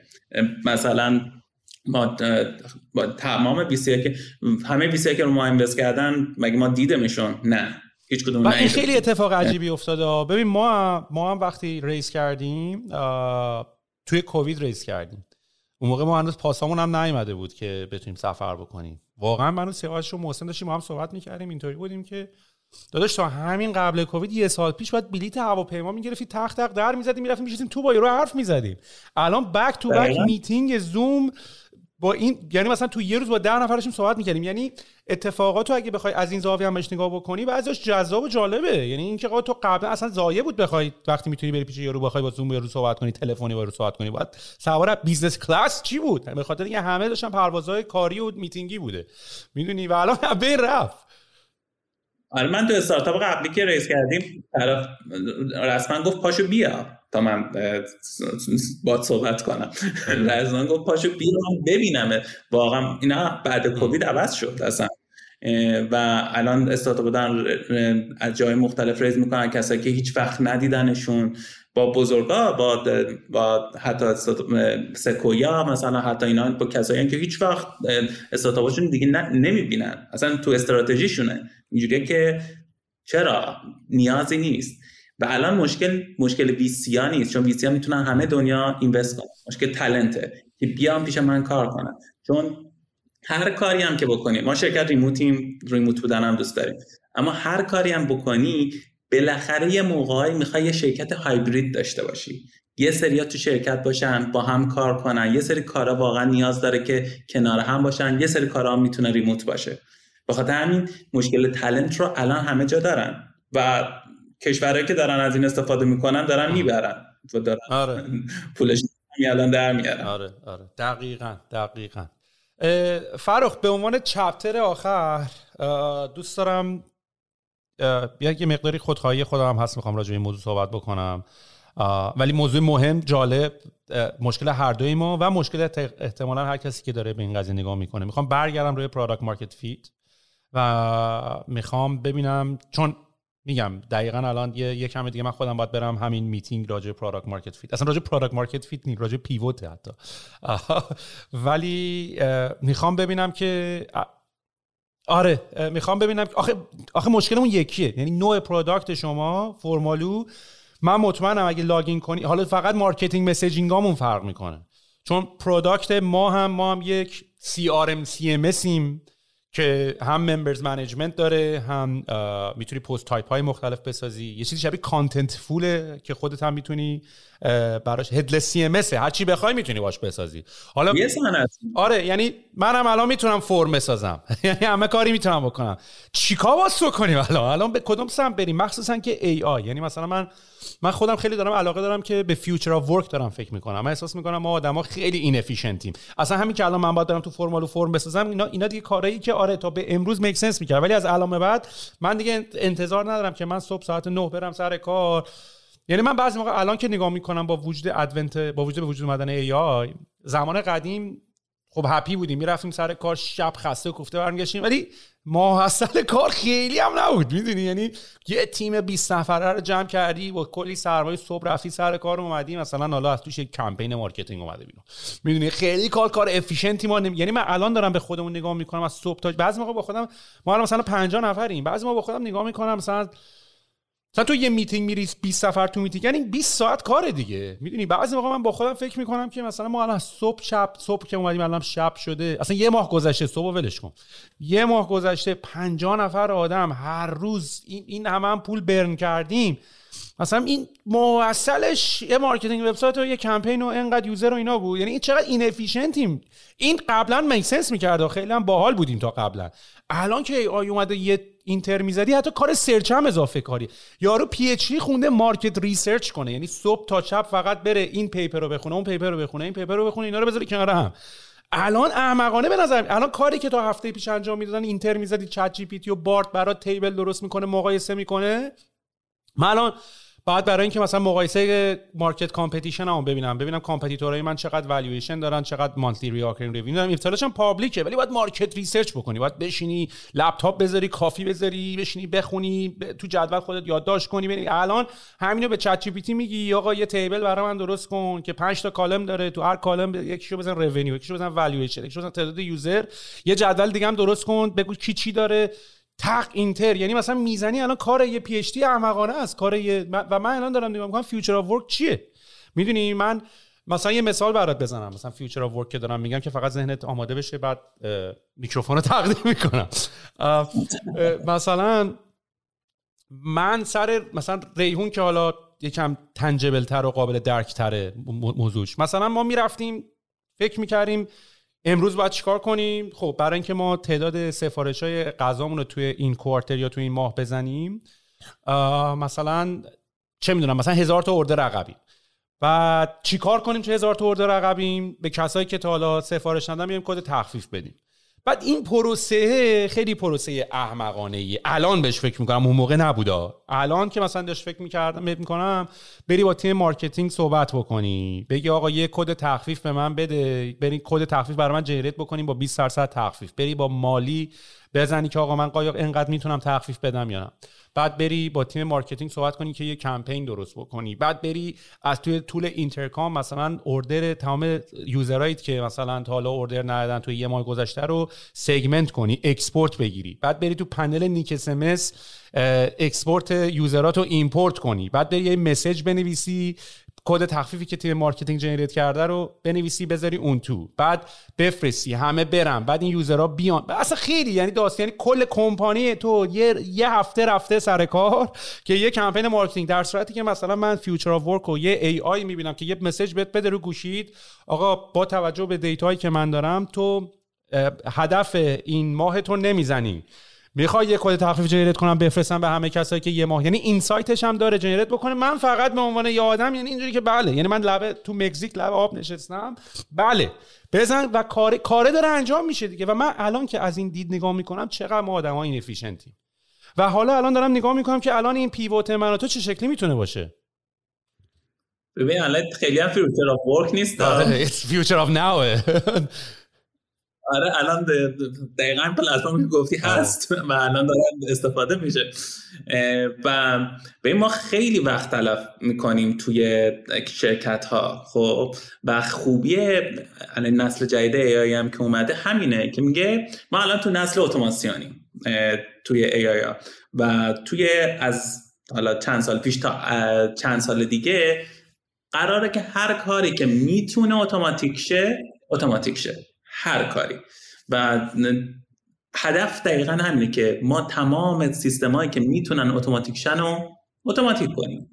مثلا ما با تمام ویسی که همه ویسی که رو ما اینوست کردن، مگه ما دیدمشون؟ نه. و این خیلی اتفاق عجیبی افتاده. ببین ما هم، ما هم وقتی ریس کردیم توی کووید ریس کردیم، اون موقع ما هنوز پاسامون هم نیامده بود که بتونیم سفر بکنیم. واقعا منو سیاوش و محسن داشتیم ما هم صحبت میکردیم، اینطوری بودیم که داداش تا همین قبل کووید یه سال پیش باید بلیت هواپیما میگرفتیم، تق تق در میزدیم میرفتیم میشستیم تو با یارو حرف میزدیم. الان بک تو بک میتینگ زوم با این، یعنی مثلا تو یه روز با ده نفرشون صحبت می‌کردیم. یعنی اتفاقاتو اگه بخوای از این زاویه هم بهش نگاه بکنی بعضیش جذاب و جالبه. یعنی اینکه آقا تو قبلا اصلا زایه بود بخوای وقتی میتونی بری پیش یارو بخوای با زوم با یارو صحبت کنی، تلفنی با یارو صحبت کنی، باید سوار بیزنس کلاس چی بود؟ به خاطر اینکه همه داشتن پروازهای کاری و میتینگی بوده، میدونی. و الان به رفت. آره من تو استارتاپ قبلی که ریس کردیم طرف رسما گفت پاشو بیا تا من باید صحبت کنم. رزان گفت پاشو بیرم ببینم. واقعا اینا بعد کووید عوض شد اصلا. و الان استارتاپ بودن از جای مختلف ریز میکنن، کسایی که هیچ وقت ندیدنشون، با بزرگا، با, با حتی سکویا مثلا، حتی اینا با کسایی که هیچ وقت استارتاپشون دیگه نمیبینن اصلا، تو استراتژیشونه اینجوریه که چرا نیازی نیست. و الان مشکل مشکل ویسیا نیست، چون ویسیا میتونن همه دنیا اینوست کنن. مشکل تالنته که بیان پیش من کار کنن، چون هر کاری هم که بکنی، ما شرکت ریموتیم، ریموت بودن هم دوست داریم، اما هر کاری هم بکنی بالاخره یه موقعی میخوای یه شرکت هایبرید داشته باشی، یه سری ها تو شرکت باشن با هم کار کنن، یه سری کارا واقعا نیاز داره که کنار هم باشن، یه سری کارا هم میتونه ریموت باشه. بخاطر همین مشکل تالنت رو الان همه جا دارن و کشورهایی که دارن از این استفاده میکنن دارن میبرن و دارن آره. پولش میالان در میارن. آره آره دقیقاً دقیقاً. فرخ، به عنوان چپتر آخر دوست دارم بیا یه مقداری خودخواهی خودم هست، میخوام راجع به این موضوع صحبت بکنم، ولی موضوع مهم، جالب، مشکل هر دوی ما و مشکل احتمالاً هر کسی که داره به این قضیه نگاه میکنه. میخوام برگردم روی پروداکت مارکت فیت و میخوام ببینم، چون میگم دقیقاً الان یه یک کم دیگه من خودم باید برم همین میتینگ راجع پروداکت مارکت فیت، اصلا راجع پروداکت مارکت فیت نیست، راجع پیوت حتی. ولی میخوام ببینم که آره میخوام ببینم آخه آخه مشکلمون یکیه، یعنی نوع پروداکت شما فرمالو، من مطمئنم اگه لاگین کنی، حالا فقط مارکتینگ مسیجینگامون فرق میکنه، چون پروداکت ما هم ما هم یک سی آر ام سی ام اسیم که هم ممبرز منیجمنت داره، هم میتونی پست تایپ های مختلف بسازی، یه چیزی شبیه کانتنت فوله که خودت هم میتونی براش هدلس سی ام اس، هر چی بخوای میتونی واش بسازی. حالا آره یعنی منم الان میتونم فرم بسازم، یعنی همه کاری میتونم بکنم. چیکار واسه کنیم الان؟ الان به کدوم سمت بریم؟ مخصوصا که ای آی، یعنی مثلا من من خودم خیلی دارم علاقه دارم که به فیوچر اف ورک دارم فکر میکنم. من احساس میکنم ما آدما خیلی اینفیشنتیم. اصلا همین که الان من باید دارم تو فرمالو فرم بسازم، اینا اینا دیگه کارهایی که آره تا به امروز میک سنس میکرد، ولی از الان به بعد من دیگه انتظار ندارم که من صبح ساعت نه برم سر کار. یعنی من بعضی موقع الان که نگاه میکنم با وجود ادونت، با وجود به وجود اومدن ای آی، زمان قدیم خب هپی بودیم، میرفتیم سر کار، شب خسته کوفته برمیگشتیم، ولی ماحصل کار خیلی هم نبود، میدونی، یعنی یه تیم بیست نفره رو جمع کردی با کلی سرمایه، صبح رفتی سر کار اومدی، مثلا حالا از توش یک کمپین مارکتینگ اومده بیرون، میدونی، خیلی کار کار افیشنتی ما نمی... یعنی من الان دارم به خودمون نگاه میکنم از صبح تا بعضی موقع با خودم، ما الان مثلا پنجاه نفریم، بعضی موقع با خودم نگاه میکنم مثلا مثلا تو یه میتینگ میری بیست نفر تو میتینگ، یعنی بیست ساعت کار دیگه، میدونی، بعضی موقع من با خودم فکر میکنم که مثلا ما الان صبح شب صبح که اومدیم الان شب شده، اصلا یه ماه گذشته، صبحو ولش کن، یه ماه گذشته پنجاه نفر آدم هر روز این این همه هم پول برن کردیم، مثلا این مواصلش یه مارکتینگ وبسایت و یه کمپین و اینقدر یوزر و اینا بود، یعنی این چقدر این افیشنتیم، این قبلا میسنس میکرد، خیلی هم باحال بودیم تا قبلا، الان که آی اومده یه اینتر میزدی حتی کار سرچ هم اضافه کاری، یارو پی اچ دی خونده مارکت ریسرچ کنه، یعنی صبح تا شب فقط بره این پیپر رو بخونه، اون پیپر رو بخونه، این پیپر رو بخونه، اینا رو بذاره کنار هم. الان احمقانه به نظر میاد، الان کاری که تا هفته پیش انجام میدادن، اینتر میزدی چت جی پی تی و بارت برات تیبل درست میکنه، مقایسه میکنه، من الان بعد برای اینکه مثلا مقایسه مارکت کامپتیشنمو ببینم، ببینم کامپتیتورای من چقدر والویشن دارن، چقدر مانتلی ریکارینگ ریوینیو دارن، افتالاشم پابلیکه، ولی باید مارکت ریسرچ بکنی، باید بشینی لپتاپ بذاری، کافی بذاری، بشینی بخونی، ب... تو جدول خودت یادداشت کنی، ببین الان همینو به چت جی پی تی میگی آقا یه تیبل برای من درست کن که پنج تا کالم داره، تو هر کالم یکیشو بزن ریوینیو، یکیشو بزن والویشن، یکیشو بزن تعداد یوزر، یه جدول دیگه هم درست کن بگو کی چی داره، تق اینتر، یعنی مثلا میزنی الان کار یه پی اچ دی احمقانه است، کار یه و من الان دارم نگاه میکنم فیوچر آف ورک چیه، میدونی، من مثلا یه مثال برات بزنم، مثلا فیوچر آف ورک که دارم میگم که فقط ذهنت آماده بشه، بعد میکروفون رو تقدیم میکنم، مثلا من سر مثلا ریحون که حالا یکم تنجبل تر و قابل درک تره موضوعش، مثلا ما میرفتیم فکر میکردیم امروز باید چیکار کنیم، خب برای اینکه ما تعداد سفارش‌های غذامون رو توی این کوارتر یا توی این ماه بزنیم، مثلا چه میدونم مثلا هزار تا اوردر عقبیم، بعد چیکار کنیم چه هزار تا اوردر عقبیم، به کسایی که تا حالا سفارش ندادن میگیم کد تخفیف بدیم، بعد این پروسه خیلی پروسه احمقانه‌ای، الان بهش فکر میکنم، اون موقع نبودا، الان که مثلا داشت فکر میکردم میکنم بری با تیم مارکتینگ صحبت بکنی بگی آقا یه کد تخفیف به من بده، بری کد تخفیف برای من جنریت بکنیم با بیست درصد تخفیف، بری با مالی بزنی که آقا من قایق اینقدر میتونم تخفیف بدم یا نه، بعد بری با تیم مارکتینگ صحبت کنی که یه کمپین درست بکنی، بعد بری از توی طول اینترکام مثلا اوردر تمام یوزرایی که مثلا تا حالا اوردر ندادن توی یه ماه گذشته رو سگمنت کنی، اکسپورت بگیری، بعد بری تو پنل نیک اس ام اس اکسپورت یوزراتو ایمپورت کنی، بعد بری یه مسیج بنویسی کد تخفیفی که تیم مارکتینگ جنریت کرده رو بنویسی بذاری اون تو، بعد بفرستی همه برن، بعد این یوزرها بیان، اصلا خیلی یعنی داستان، یعنی کل کمپانی تو یه یه هفته رفته سر کار که یه کمپین مارکتینگ، در صورتی که مثلا من فیوچر آف ورک و یه ای آی میبینم که یه مسیج بهت بده رو گوشید آقا با توجه به دیتایی که من دارم تو هدف این ماه تو نمیزنی، میخوای یه کد تخفیف جنریت کنم بفرستم به همه کسایی که یه ماه، یعنی اینسایتش هم داره جنریت بکنه، من فقط به عنوان یه آدم، یعنی اینجوری که بله، یعنی من لبه تو مکزیک لبه آب نشستم، بله بزن و کار کار داره انجام میشه دیگه، و من الان که از این دید نگاه میکنم چقدر ما آدم‌ها این افیشنتیم، و حالا الان دارم نگاه میکنم که الان این پیوت من و تو چه شکلی میتونه باشه. ببین الان خیلی هم فیوچر آف ورک نیست، ایتس فیوچر آف ناو. آره الان دقیقاً پلتفرمی که گفتی هست و الان دارن استفاده میشه، و به ما خیلی وقت تلف میکنیم توی شرکت ها، خب و خوبی الان نسل جدید ای آی هم که اومده همینه که میگه ما الان تو نسل اتوماسیونیم توی ای آی ها، و توی از حالا چند سال پیش تا چند سال دیگه قراره که هر کاری که میتونه اتوماتیک شه اتوماتیک شه، هر کاری، و هدف دقیقا همینه که ما تمام سیستمایی که میتونن اتوماتیک شن رو اتوماتیک کنیم.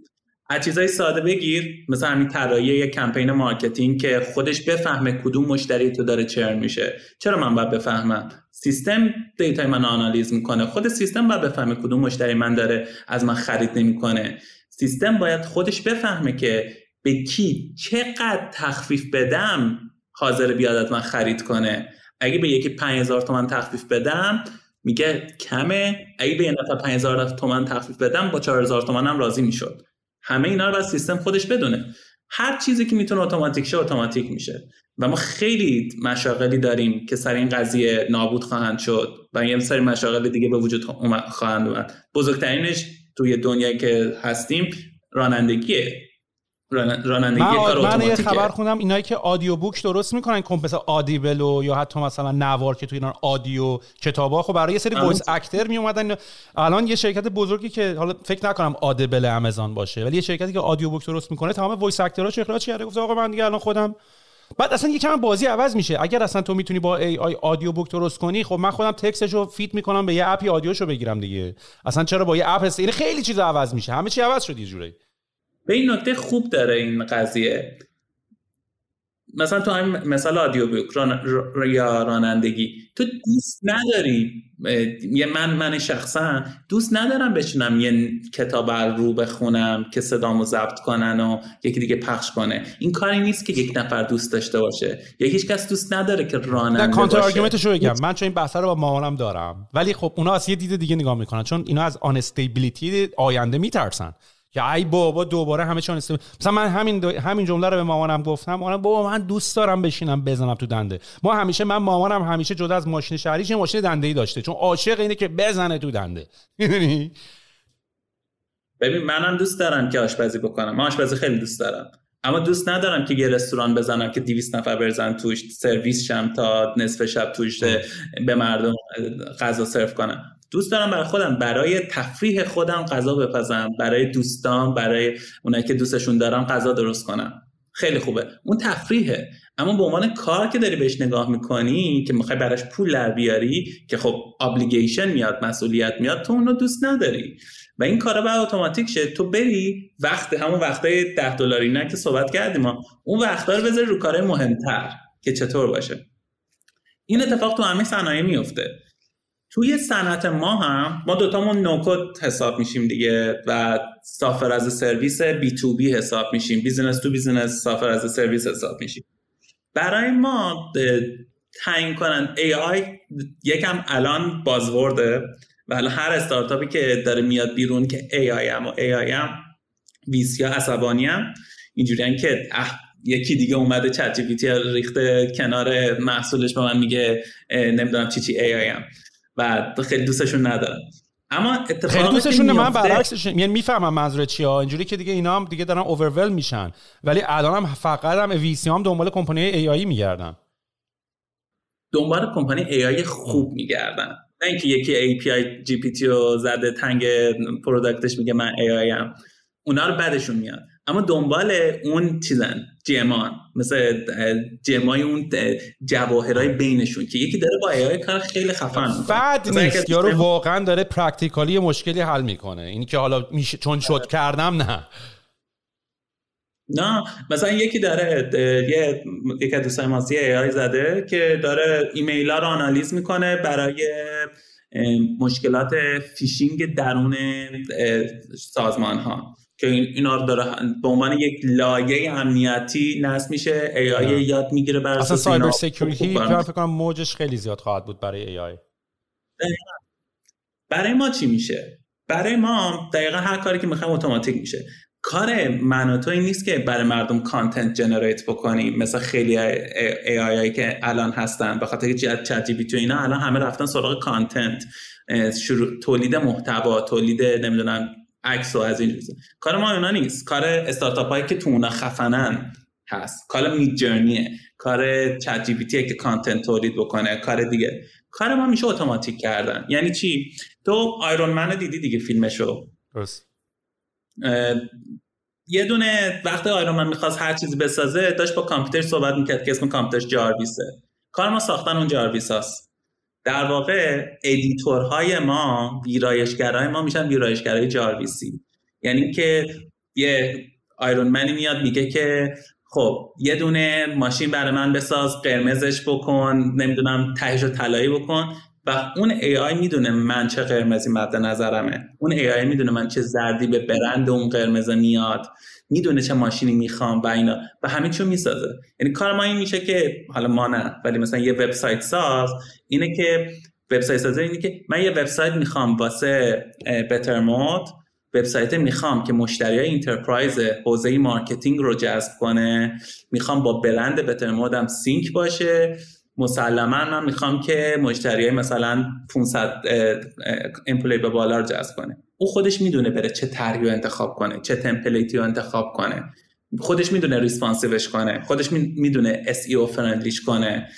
از چیزای ساده بگیر مثلا همین طراحی یک کمپین مارکتینگ که خودش بفهمه کدوم مشتری تو داره چرن میشه، چرا من باید بفهمم؟ سیستم دیتای من آنالیز میکنه، خود سیستم باید بفهمه کدوم مشتری من داره از من خرید نمیکنه، سیستم باید خودش بفهمه که به کی چقدر تخفیف بدم حاضر بیادت من خرید کنه، اگه به یکی پنج هزار تومان تخفیف بدم میگه کمه، اگه به یه نفر پنج هزار تومان تخفیف بدم با چهار هزار تومان هم راضی میشد، همه اینا رو باید سیستم خودش بدونه، هر چیزی که میتونه اتوماتیک شه اتوماتیک میشه. و ما خیلی مشاغلی داریم که سر این قضیه نابود خواهند شد و یه سری مشاغل دیگه به وجود خواهند اومد. بزرگترینش توی دنیایی که هستیم رانندگیه. رانندگی کار اتوماتیکه. من یه خبر خوندم اینایی که آدیو بوک درست میکنن، مثلا آدیبلو یا حتی مثلا نوار که توی اینا آدیو کتابا، خب برای یه سری وایس اکتر می اومدن. الان یه شرکت بزرگی که حالا فکر نکنم آدیبل آمازون باشه، ولی یه شرکتی که آدیو بوک درست میکنه تمام وایس اکتراش اخراج کرده، گفته آقا من دیگه الان خودم. بعد اصلا یکم بازی عوض میشه. اگر اصلا تو میتونی با ای آی آدیو بوک درست کنی، خب من خودم تکستشو فیت میکنم به یه اپی آدیوشو بگیرم دیگه. اصلا چرا با یه اپ هست؟ این خیلی چیزا عوض میشه. همه چی عوض شد یه جوری. به این نکته خوب داره این قضیه. مثلا تو همین مثلا آدیو بوک ران... ر... یا رانندگی تو دوست نداری، یه من من شخصا دوست ندارم بشینم یه کتاب رو بخونم که صدامو ضبط کنن و یکی دیگه پخش کنه. این کاری نیست که یک نفر دوست داشته باشه، یا هیچ کس دوست نداره که راننده باشه. نه کانتر آرگومنتشو بگم، من چون این بحث رو با مامانم دارم، ولی خب اونا از یه دید دیگه نگاه میکنن، چون اینا از آنستیبیلیتی آینده میترسن که ای بابا دوباره همه چون است. مثلا من همین دو... همین جمله رو به مامانم گفتم، اونم بابا من دوست دارم بشینم بزنم تو دنده. ما همیشه من مامانم همیشه جدا از ماشین شهریش ماشین دنده‌ای داشته، چون عاشق اینه که بزنه تو دنده. میدونی؟ ببین منم دوست دارم که آشپزی بکنم، من آشپزی خیلی دوست دارم، اما دوست ندارم که یه رستوران بزنم که دویست نفر برزن توش، سرویس شم تا نصف شب توش به مردم غذا سرو کنم. دوست دارم برای خودم، برای تفریح خودم غذا بپزم، برای دوستان، برای اونایی که دوستشون دارم غذا درست کنم. خیلی خوبه اون تفریحه، اما به عنوان کار که داری بهش نگاه میکنی که میخوای براش پول در بیاری، که خب ابلیگیشن میاد، مسئولیت میاد، تو اونو دوست نداری و این کارا باید اتوماتیک شه. تو بری وقت همون وقتای ده دلاری نه که صحبت کردیم ما، اون وقتا رو بذاری رو کارهای مهمتر که چطور باشه. این اتفاق تو همه صنایع میفته. توی صنعت ما هم ما دوتامون نوکد حساب میشیم دیگه و سافر از سرویس بی تو بی حساب میشیم، بیزنس تو بیزنس سافر از سرویس حساب میشیم. برای ما تعیین کنن ای آی یکم الان بازورده و الان هر استارتاپی که داره میاد بیرون که ای آی ام و ای آی ام بیس یا عصبانی ام اینجوریان که اح یکی دیگه اومده چت جی پی تی ریخته کنار محصولش به من میگه نمیدونم چی چی ای آی ام و خیلی دوستشون ندارم. اما اتفاقی دوستشون من برعکسش، یعنی میفهمم منظور چیه، اینجوری که دیگه اینا هم دیگه دارن اوورول میشن، ولی الانم فقط هم وی سی هم دنبال کمپانی ای آی میگردن، دنبال کمپانی ای آی خوب میگردن، نه اینکه یکی ای پی آی جی پی تی رو زده تنگ پروداکتش میگه من ای آی ام، اونا رو بعدشون میاد، اما دنبال اون چیزن جمان، مثل جمعای اون جواهرای بینشون که یکی داره با ای آی کار خیلی خفن بد نیست، یارو واقعا داره پرکتیکالی مشکلی حل میکنه. این که حالا میش... چون شد کردم نه نه مثلا یکی داره یه یکی دوستای ماسی ای آی زده که داره ایمیل ها رو آنالیز میکنه برای مشکلات فیشینگ درون سازمان ها، که این اینا رو داره به عنوان یک لایه امنیتی نصب میشه. ای آی یاد میگیره برای اصلا سایبر سکیوریتی فکر کنم موجش خیلی زیاد خواهد بود برای ای آی. برای ما چی میشه؟ برای ما دقیقا هر کاری که میخوایم اتوماتیک میشه. کار من و تو این نیست که برای مردم کانتنت جنریت بکنیم مثلا خیلی ای آی که الان هستن، به خاطر اینکه چت جی پی تی اینا الان همه رفتن سراغ کانتنت، شروع تولید محتوا، تولید نمیدونم عکسو از این چیزا. کار ما اونا نیست، کار استارتاپ هایی که تو اونا خفنن هست. کار مید جرنیه، کار چت جی پی تی که کانتنت تولید بکنه، کار دیگه. کار ما میشه اتوماتیک کردن. یعنی چی؟ تو آیرون من دیدی دیگه فیلمشو. درست. یه دونه وقتی آیرون من می‌خواست هر چیزی بسازه، داشت با کامپیوتر صحبت میکرد که اسم کامپیوترش جارویسه. کار ما ساختن اون جارویساست. در واقع ادیتورهای ما، ویرایشگرای ما میشن ویرایشگرای جارویسی. یعنی که یه آیرون منی میاد میگه که خب یه دونه ماشین برای من بساز، قرمزش بکن، نمیدونم تهشو طلایی بکن، و اون ای آی میدونه من چه قرمزی مد نظرمه، اون ای آی میدونه من چه زردی به برند اون قرمز میاد، میدونه چه ماشینی میخوام و اینا و همه چیو میسازه. یعنی کار ما این میشه که حالا ما نه، ولی مثلا یه وبسایت ساز اینه که وبسایت سازه اینه که من یه وبسایت میخوام واسه بتر مود وبسایت میخوام که مشتریای انترپرایز حوزه مارکتینگ رو جذب کنه، میخوام با برند بتر مودم سینک باشه، مسلما من میخوام که مشتریای مثلا پانصد امپلی به بالا رو جذب کنه. او خودش میدونه بره چه طرحی رو انتخاب کنه، چه تمپلیتی رو انتخاب کنه، خودش میدونه ریسپانسیوش کنه، خودش میدونه اس ای او فرندلیش کنه.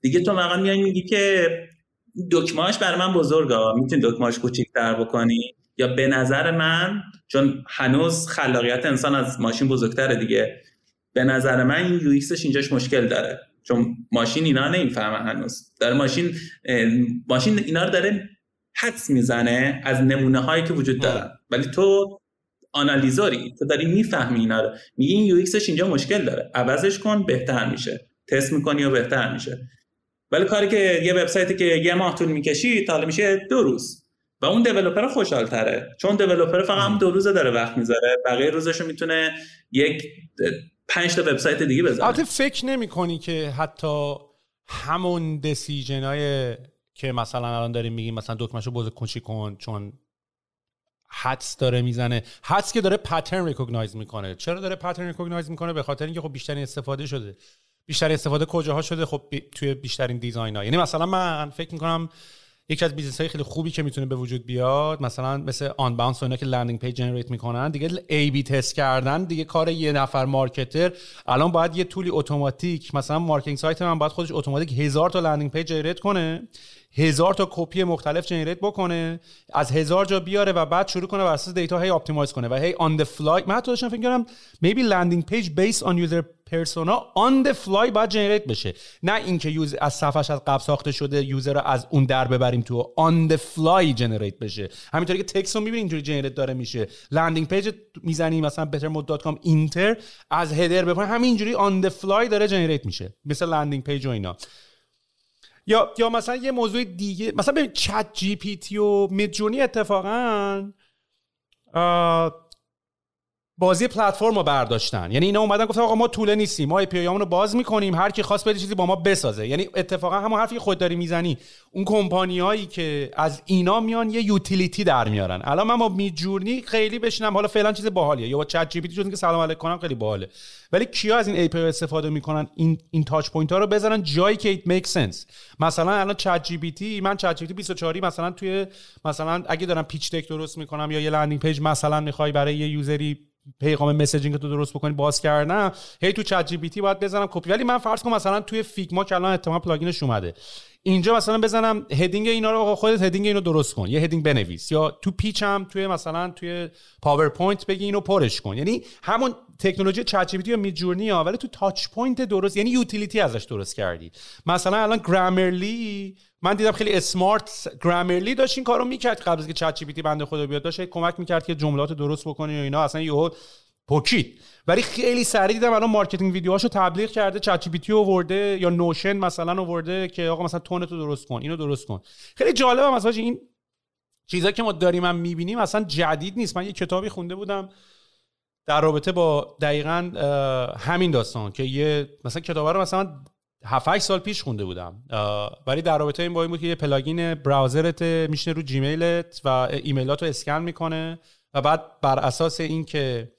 دیگه تو واقعا میای میگی که دکمه‌اش برای من بزرگه، میتونی دکمه‌اش کوچیک‌تر بکنی، یا به نظر من، چون هنوز خلاقیت انسان از ماشین بزرگتره دیگه، به نظر من این یو ایکسش اینجاش مشکل داره، چون ماشین اینا نمیفهمه هنوز. داره ماشین ماشین اینا رو داره حدس میزنه از نمونه هایی که وجود داره، ولی تو آنالیزوری، تو داری میفهمی اینا رو، میگی این یو ایکسش اینجا مشکل داره، عوضش کن بهتر میشه، تست میکنی و بهتر میشه. ولی کاری که یه وبسایتی که یه ماه طول میکشی تا حالا میشه دو روز، و اون دیولپر خوشحال تره، چون دیولپر فقط هم دو روزه داره وقت میذاره، بقیه روزشو میتونه یک پنج تا وبسایت دیگه بذاره. البته فکر نمی‌کنی که حتی همون دسیژنای که مثلا الان داریم میگیم مثلا دکمه‌شو بزرگ کوچیک کن، چون حدس داره میزنه، حدس که داره پترن ریکگنایز میکنه. چرا داره پترن ریکگنایز میکنه؟ به خاطر اینکه خب بیشتر استفاده شده. بیشتر استفاده کجاها شده؟ خب بی... توی بیشترین دیزاین‌ها. یعنی مثلا من فکر می‌کنم یکی از بیزنس‌های خیلی خوبی که میتونه به وجود بیاد مثلا مثل آن باونس و اینا که لندینگ پیج جنریت میکنن، دیگه ای بی تست کردن دیگه کار یه نفر مارکتر. الان باید یه تولی اتوماتیک، مثلا مارکتینگ سایت من باید خودش اتوماتیک هزار تا لندینگ پیج جنریت کنه، هزار تا کپی مختلف جنریت بکنه، از هزار جا بیاره و بعد شروع کنه بر اساس دیتا هی اپتیمایز کنه و هی آن دی فلای. من حتی داشتم فکر می‌کردم میبی لندینگ پیج بیس آن یوزر پرسونا آن دی فلای باید جنریت بشه، نه اینکه یوز از صفحش از قبل ساخته شده یوزر رو از اون در ببریم تو، آن دی فلای جنریت بشه. همینطوری که تکست رو می‌بینی اینجوری جنریت داره میشه، لندینگ پیج میزنی مثلا بترمود دات کام اینتر از هدر بپره همینجوری آن دی فلای داره جنریت میشه، مثل لندینگ پیج و اینا. یا یا مثلا یه موضوع دیگه، مثلا ببین چت جی پی تی و میدجورنی اتفاقا بازی پلتفرم رو برداشتن. یعنی اینا اومدن گفتن آقا ما توله نیستیم، ما ای پی آی رو باز می‌کنیم، هر کی خواست بده چیزی با ما بسازه. یعنی اتفاقا همون حرفی خود داری میزنی، اون کمپانیایی که از اینا میان یه یوتیلیتی در میارن. الان من با میدجورنی خیلی بشینم، حالا فعلا چیز باحالیه، یا با چت جی پی تی چون که سلام علیکم کنم خیلی باحاله، ولی کیا از این ای پی آی استفاده میکنن این این تاچ پوینت ها رو بذارن جایی که ایت میک سنس. مثلا الان چت جی پی تی، من چت جی پی تی بیست و چهار مثلا توی مثلا اگه دارم پیچ تک درست میکنم یا یه لندینگ پیج مثلا میخوای برای یه یوزری پیغام مسیجینگ که تو درست بکنی باز کردن، هی تو چت جی پی تی باید بزنم کپی. ولی من فرض کنم مثلا توی فیگما که الان احتمال پلاگینش اومده اینجا، مثلا بزنم هدینگ اینا رو، خودت هدینگ اینو درست کن، یه هدینگ بنویس، یا تو پیچ هم توی مثلا توی پاورپوینت بگی اینو پرش کن. یعنی همون تکنولوژی چت جی پی تی یا میدجورنی ها، ولی تو تاچ پوینت درست، یعنی یوتیلیتی ازش درست کردی. مثلا الان گرامرلی من دیدم خیلی اسمارت گرامرلی داشت این کارو میکرد، قبل از که چت جی پی تی بنده خدا بیاد داشت کمک میکرد که جملات درست بکنی و اینا، اصلا یهو پوکید. ولی خیلی سریع دیدم الان مارکتینگ ویدیوهاشو تبلیغ کرده، چت جی پی تی آورده یا نوشن مثلا آورده که آقا مثلا تون تو درست کن، اینو درست کن. خیلی جالبه مثلا این چیزایی که ما داریم هم میبینیم اصلا جدید نیست. من یه کتابی خونده بودم در رابطه با دقیقاً همین داستان که یه مثلا کتابه رو مثلا هفت هشت سال پیش خونده بودم، ولی در رابطه این با این بود که یه پلاگین براوزرت میشینه رو جیمیلت و ایمیلاتو اسکن میکنه و بعد بر اساس این که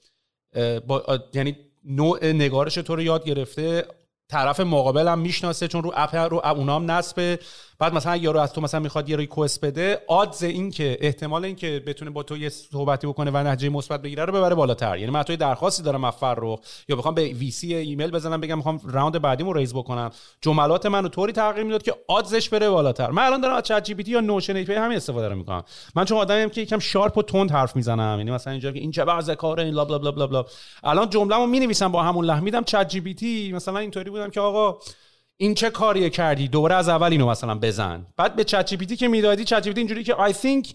با یعنی نوع نگارش تو رو یاد گرفته، طرف مقابل هم میشناسه چون رو اپ رو اونام نصبه. بعد مثلا یارو از تو مثلا میخواد یه ریکوست بده، آدز این که احتمال این که بتونه با تو یه صحبتی بکنه و نتیجه مثبت بگیره رو ببره بالاتر. یعنی من توی درخواستی دارم از فرخ یا بخوام به وی سی ایمیل بزنم بگم میخوام راوند بعدیمو ریز بکنم، جملات منو طوری تغییر میداد که آدزش بره بالاتر. من الان دارم از چت جی پی تی یا نوشن ای پی همین استفاده میکنم. من چون آدمیم که یکم شارپ و تند حرف میزنم، یعنی مثلا اینجا که این چه بعض کاره این لا بلا بلا بلا، الان جمله‌مو مینویسم با همون لحنیدم، چت جی پی تی مثلا اینطوری بودم که آقا این چه کاریه کردی، دوباره از اول اینو مثلا بزن. بعد به چت جی پی تی که میدادی، چت جی پی تی اینجوری که I think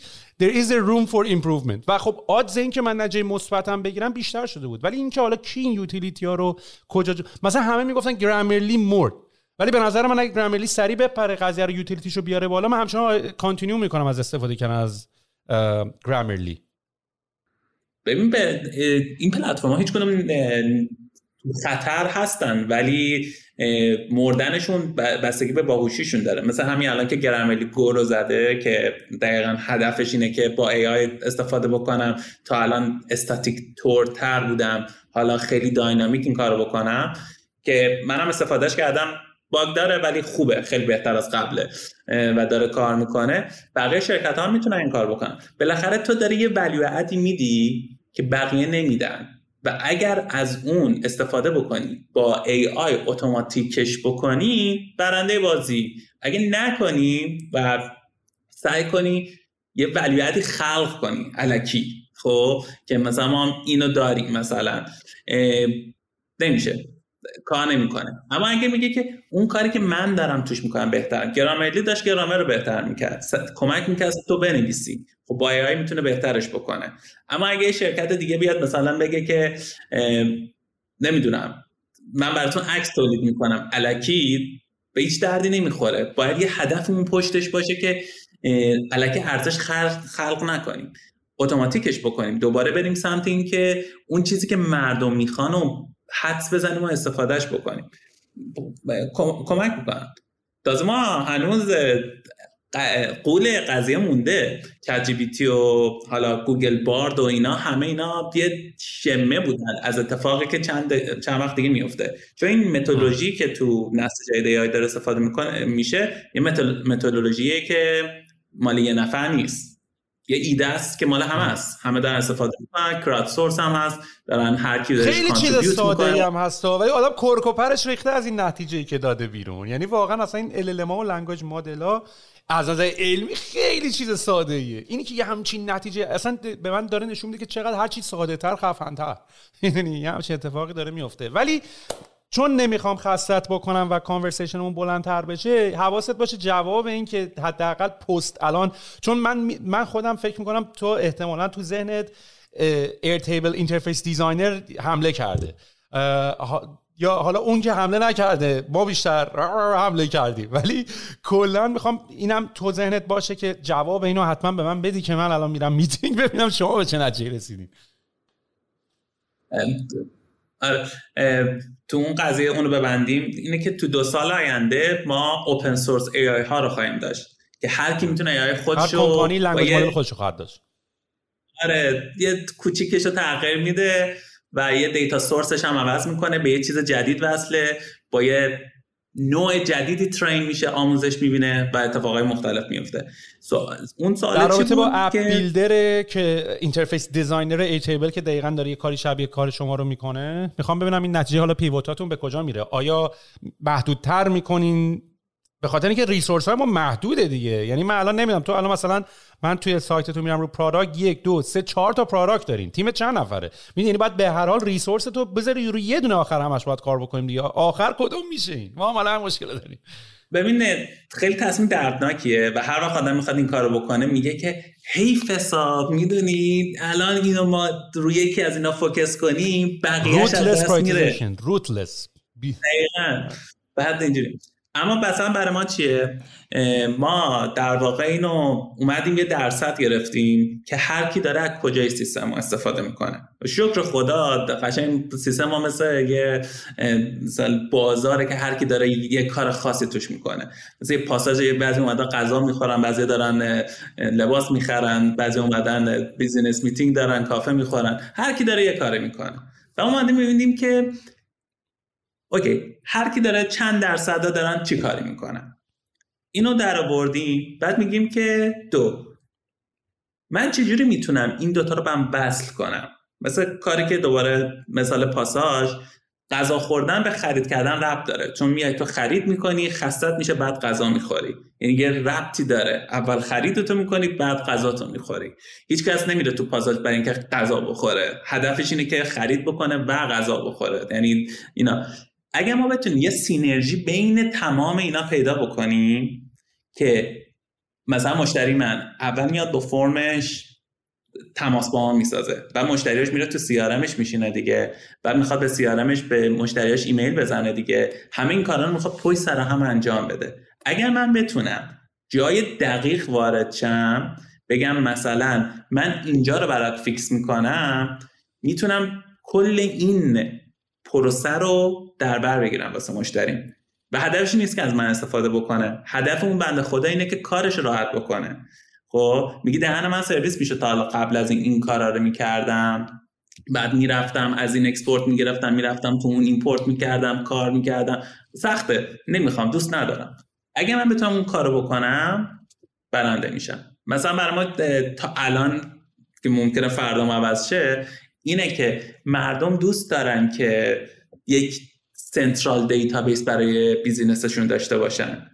there is a room for improvement و خب odds این که من نتیجه مثبتم بگیرم بیشتر شده بود. ولی این که حالا کی این یوتیلیتی ها رو کجا جو... مثلا همه میگفتن گرامرلی مرد، ولی به نظر من اگه گرامرلی سری بپره قضیه رو یوتیلیتیشو بیاره بالا، من همچنان کانتینیو میکنم از استفاده کردن از گرامرلی. ببین به این پلتفرم‌ها هیچ کدوم خطر هستن ولی مردنشون بستگی به باهوشیشون داره. مثلا همین الان که گراملی گل رو زده که دقیقاً هدفش اینه که با ای آی استفاده بکنم، تا الان استاتیک تورتر بودم، حالا خیلی داینامیک این کارو بکنم که منم استفادهش کردم، باگ داره ولی خوبه، خیلی بهتر از قبله و داره کار میکنه. بقیه شرکت ها هم میتونن این کار بکنن. بالاخره تو داری یه ولیو ادی میدی که بقیه نمیدن و اگر از اون استفاده بکنی، با ای آی اتوماتیکش بکنی، برنده بازی. اگه نکنی و سعی کنی یه ولیو ادی خلق کنی الکی، خب که مثلا ما اینو داریم، مثلا نمیشه، کار نمیکنه. اما اگه میگه که اون کاری که من دارم توش میکنم بهتر، گرامرلی داشت گرامر رو بهتر میکرد، کمک میکرد تو بنویسی، خب با ای آی میتونه بهترش بکنه. اما اگه شرکت دیگه بیاد مثلا بگه که نمیدونم من براتون عکس تولید میکنم الکی، به هیچ دردی نمیخوره. باید یه هدف اون پشتش باشه که الکی ارزش خلق, خلق نکنیم، اتوماتیکش بکنیم، دوباره بریم سمت این که اون چیزی که مردم میخوان و حدس بزنیم و استفادهش بکنیم. کمک میکنم. تازه ما هنوز قول قضیه مونده. چت جی پی تی و حالا گوگل بارد و اینا، همه اینا یه شمه بودن از اتفاقی که چند چند وقت دیگه میفته، چون این متدولوژی که تو نسل جدید ای آی داره استفاده میکنه میشه یه متدولوژیه که مال یه نفر نیست، یه ایده است که مال همه است، همه دارن استفاده میکنن، کراد سورس هم هست، دارن هر کی داره کانتریبیوت میکنه. خیلی چیز ساده‌ای هم هست ولی آدم کرکوپرش ریخته از این نتیجه‌ای که داده بیرون. یعنی واقعا اصلا این ال ال ام و لنگویج مدل‌ها از نظر علمی خیلی چیز ساده‌ایه. اینی که یه همچین نتیجه اصلا به من داره نشون میده که چقدر هر چی ساده‌تر خفن‌تر. یعنی یه همچین اتفاقی داره میفته. ولی چون نمیخوام خستت بکنم و کانورسیشنمون بلندتر بشه، حواست باشه جواب این که حداقل پست الان، چون من من خودم فکر میکنم تو احتمالاً تو ذهنت Airtable Interface Designer حمله کرده، یا حالا اون که حمله نکرده ما بیشتر حمله کردیم، ولی کلا میخوام اینم تو ذهنت باشه که جواب اینو حتما به من بدی که من الان میرم میتینگ ببینم شما به چه نتیجه رسیدین. تو اون قضیه اونو ببندیم، اینه که تو دو سال آینده ما اوپن سورس ای آی ها رو خواهیم داشت که هر کی میتونه ای آی خودشو، هر کمپانی لنگویج مدل خودشو خواهد داشت. آره، یه کوچیکش رو تغییر میده و یه دیتا سورسش هم عوض میکنه، به یه چیز جدید وصله، با یه نوع جدیدی ترین میشه، آموزش میبینه و اتفاقای مختلف میفته. سوال اون سوال در رابطه با اپ بیلدر که اینترفیس دیزاینر ایتیبل که دقیقاً داره یه کاری شبیه کار شما رو میکنه، میخوام ببینم این نتیجه حالا پیوتاتون به کجا میره؟ آیا محدودتر میکنین به خاطر اینکه ریسورس های ما محدوده دیگه؟ یعنی من الان نمیدونم، تو الان مثلا من توی سایتتون میرم رو پروداکت، یک دو سه چهار تا پروداکت دارین، تیم چند نفره؟ میدونی یعنی باید به هر حال ریسورس تو بذاری روی یه دونه آخر همش باید کار بکنیم دیگه. آخر کدوم میشه این؟ ما عملا مشکل داریم. ببین خیلی تصمیم دردناکیه و هر وقت آدم میخواد این کارو بکنه میگه که حیف صاحب، میدونید الان اینو ما روی یکی از اینا فوکس کنیم بقیه‌اش از دست میره. روتلس دقیقاً. بعد اینجوری. اما مثلا برای ما چیه؟ ما در واقع اینو اومدیم یه درصد گرفتیم که هر کی داره از کجای سیستم ما استفاده میکنه. شکر خدا قشنگ سیستم ما مثل یه مثلا بازاره که هر کی داره یه کار خاصی توش میکنه. مثلا یه پاساژ، یه بعضی اومدن غذا میخورن، بعضی دارن لباس میخرن، بعضی اومدن بیزینس میتینگ دارن، کافه میخورن، هر کی داره یه کاری میکنه. و اومدیم میبینیم که اوکی، هر کی داره چند درصدا دارن چی کاری میکنن، اینو درآوردیم. بعد میگیم که دو، من چجوری میتونم این دوتا رو به هم وصل کنم؟ مثلا کاری که دوباره مثال پاساژ، غذا خوردن به خرید کردن ربط داره، چون میای تو خرید میکنی، خستت میشه، بعد غذا میخوری، یعنی یه ربطی داره، اول خریدتو میکنی بعد غذاتو میخوری. هیچ کس نمیره تو پاساژ برای اینکه غذا بخوره، هدفش اینه که خرید بکنه و غذا بخوره. یعنی اینا اگه ما بتونیم یه سینرژی بین تمام اینا پیدا بکنیم که مثلا مشتری من اول میاد با فرمش تماس با ما میسازه و مشتریاش میره تو سی آر امش میشینه دیگه، بعد میخواد به سی آر امش به مشتریاش ایمیل بزنه دیگه، همه این کارا رو میخواد پشت سر هم انجام بده. اگر من بتونم جای دقیق وارد شم، بگم مثلا من اینجا رو برات فیکس میکنم، میتونم کل این پروسه رو در بر بگیرن واسه مشتریم. و هدفش نیست که از من استفاده بکنه، هدف اون بنده خدا اینه که کارش راحت بکنه. خب میگه دهن من سرویس میشه، تا حالا قبل از این این کارا رو میکردم، بعد میرفتم از این اکسپورت میگرفتم، میرفتم تو اون ایمپورت میکردم، کار میکردم، سخته، نمیخوام، دوست ندارم. اگه من بتونم اون کارو بکنم برنده میشم. مثلا برای ما تا الان که ممکنه فردا عوض شه اینه که مردم دوست دارن که یک سنترال دیتابیس برای بیزینسشون داشته باشن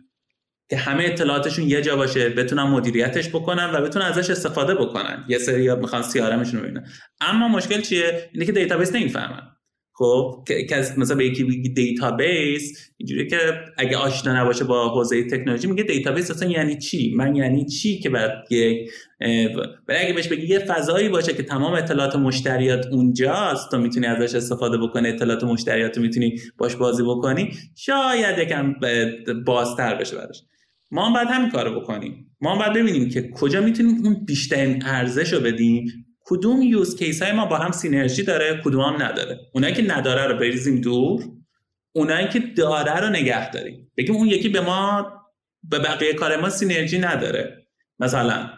که همه اطلاعاتشون یه جا باشه، بتونن مدیریتش بکنن و بتونن ازش استفاده بکنن. یه سری میخوان سی آر امشون رو ببینن، اما مشکل چیه؟ اینه که دیتابیس نمیفهمن. خب کس مثلا به یکی بگی دیتابیس، اینجوری که اگه آشنا نباشه با حوزه تکنولوژی میگه دیتابیس اصلا یعنی چی؟ من یعنی چی که بعد یک برای اگه بهش بگی یه فضایی باشه که تمام اطلاعات مشتریات اونجاست، تو میتونی ازش استفاده بکنی، اطلاعات مشتریات رو میتونی باش بازی بکنی، شاید یکم بازتر بشه براش. ما هم باید همین کارو بکنیم. ما هم باید ببینیم که کجا میتونیم اون بیشترین ارزش رو بدیم، کدوم یوز کیس های ما با هم سینرژی داره، کدوم هم نداره. اونایی که نداره رو بریزیم دور، اونایی که داره رو نگه داریم، بگیم اون یکی به ما، به بقیه کار ما سینرژی نداره. مثلا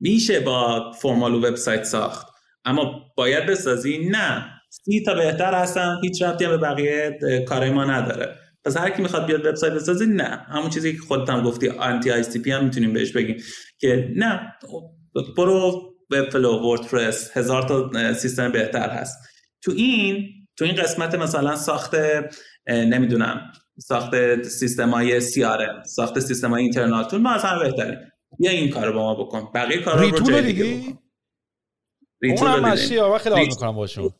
میشه با فرمال و وبسایت ساخت، اما باید بسازی؟ نه، سی تا بهتر هستن، هیچ ربطی هم به بقیه کار ما نداره. پس هر کی میخواد بیاد وبسایت بسازه، نه، همون چیزی که خودت هم گفتی، آنتی آی سی پی هم میتونیم بهش بگیم که نه، برو وبفلو، وردپرس، هزار تا سیستم بهتر هست. تو این تو این قسمت مثلا ساخت نمیدونم ساخت سیستمای سی آر ام، ساخت سیستمای اینترنال تول، ما اصلا بهترین، یا این کارو با ما بکن، بقیه کارا رو جای دیگه بکن. ریتول ماشی آوا خیلی حال می‌کنم باشون.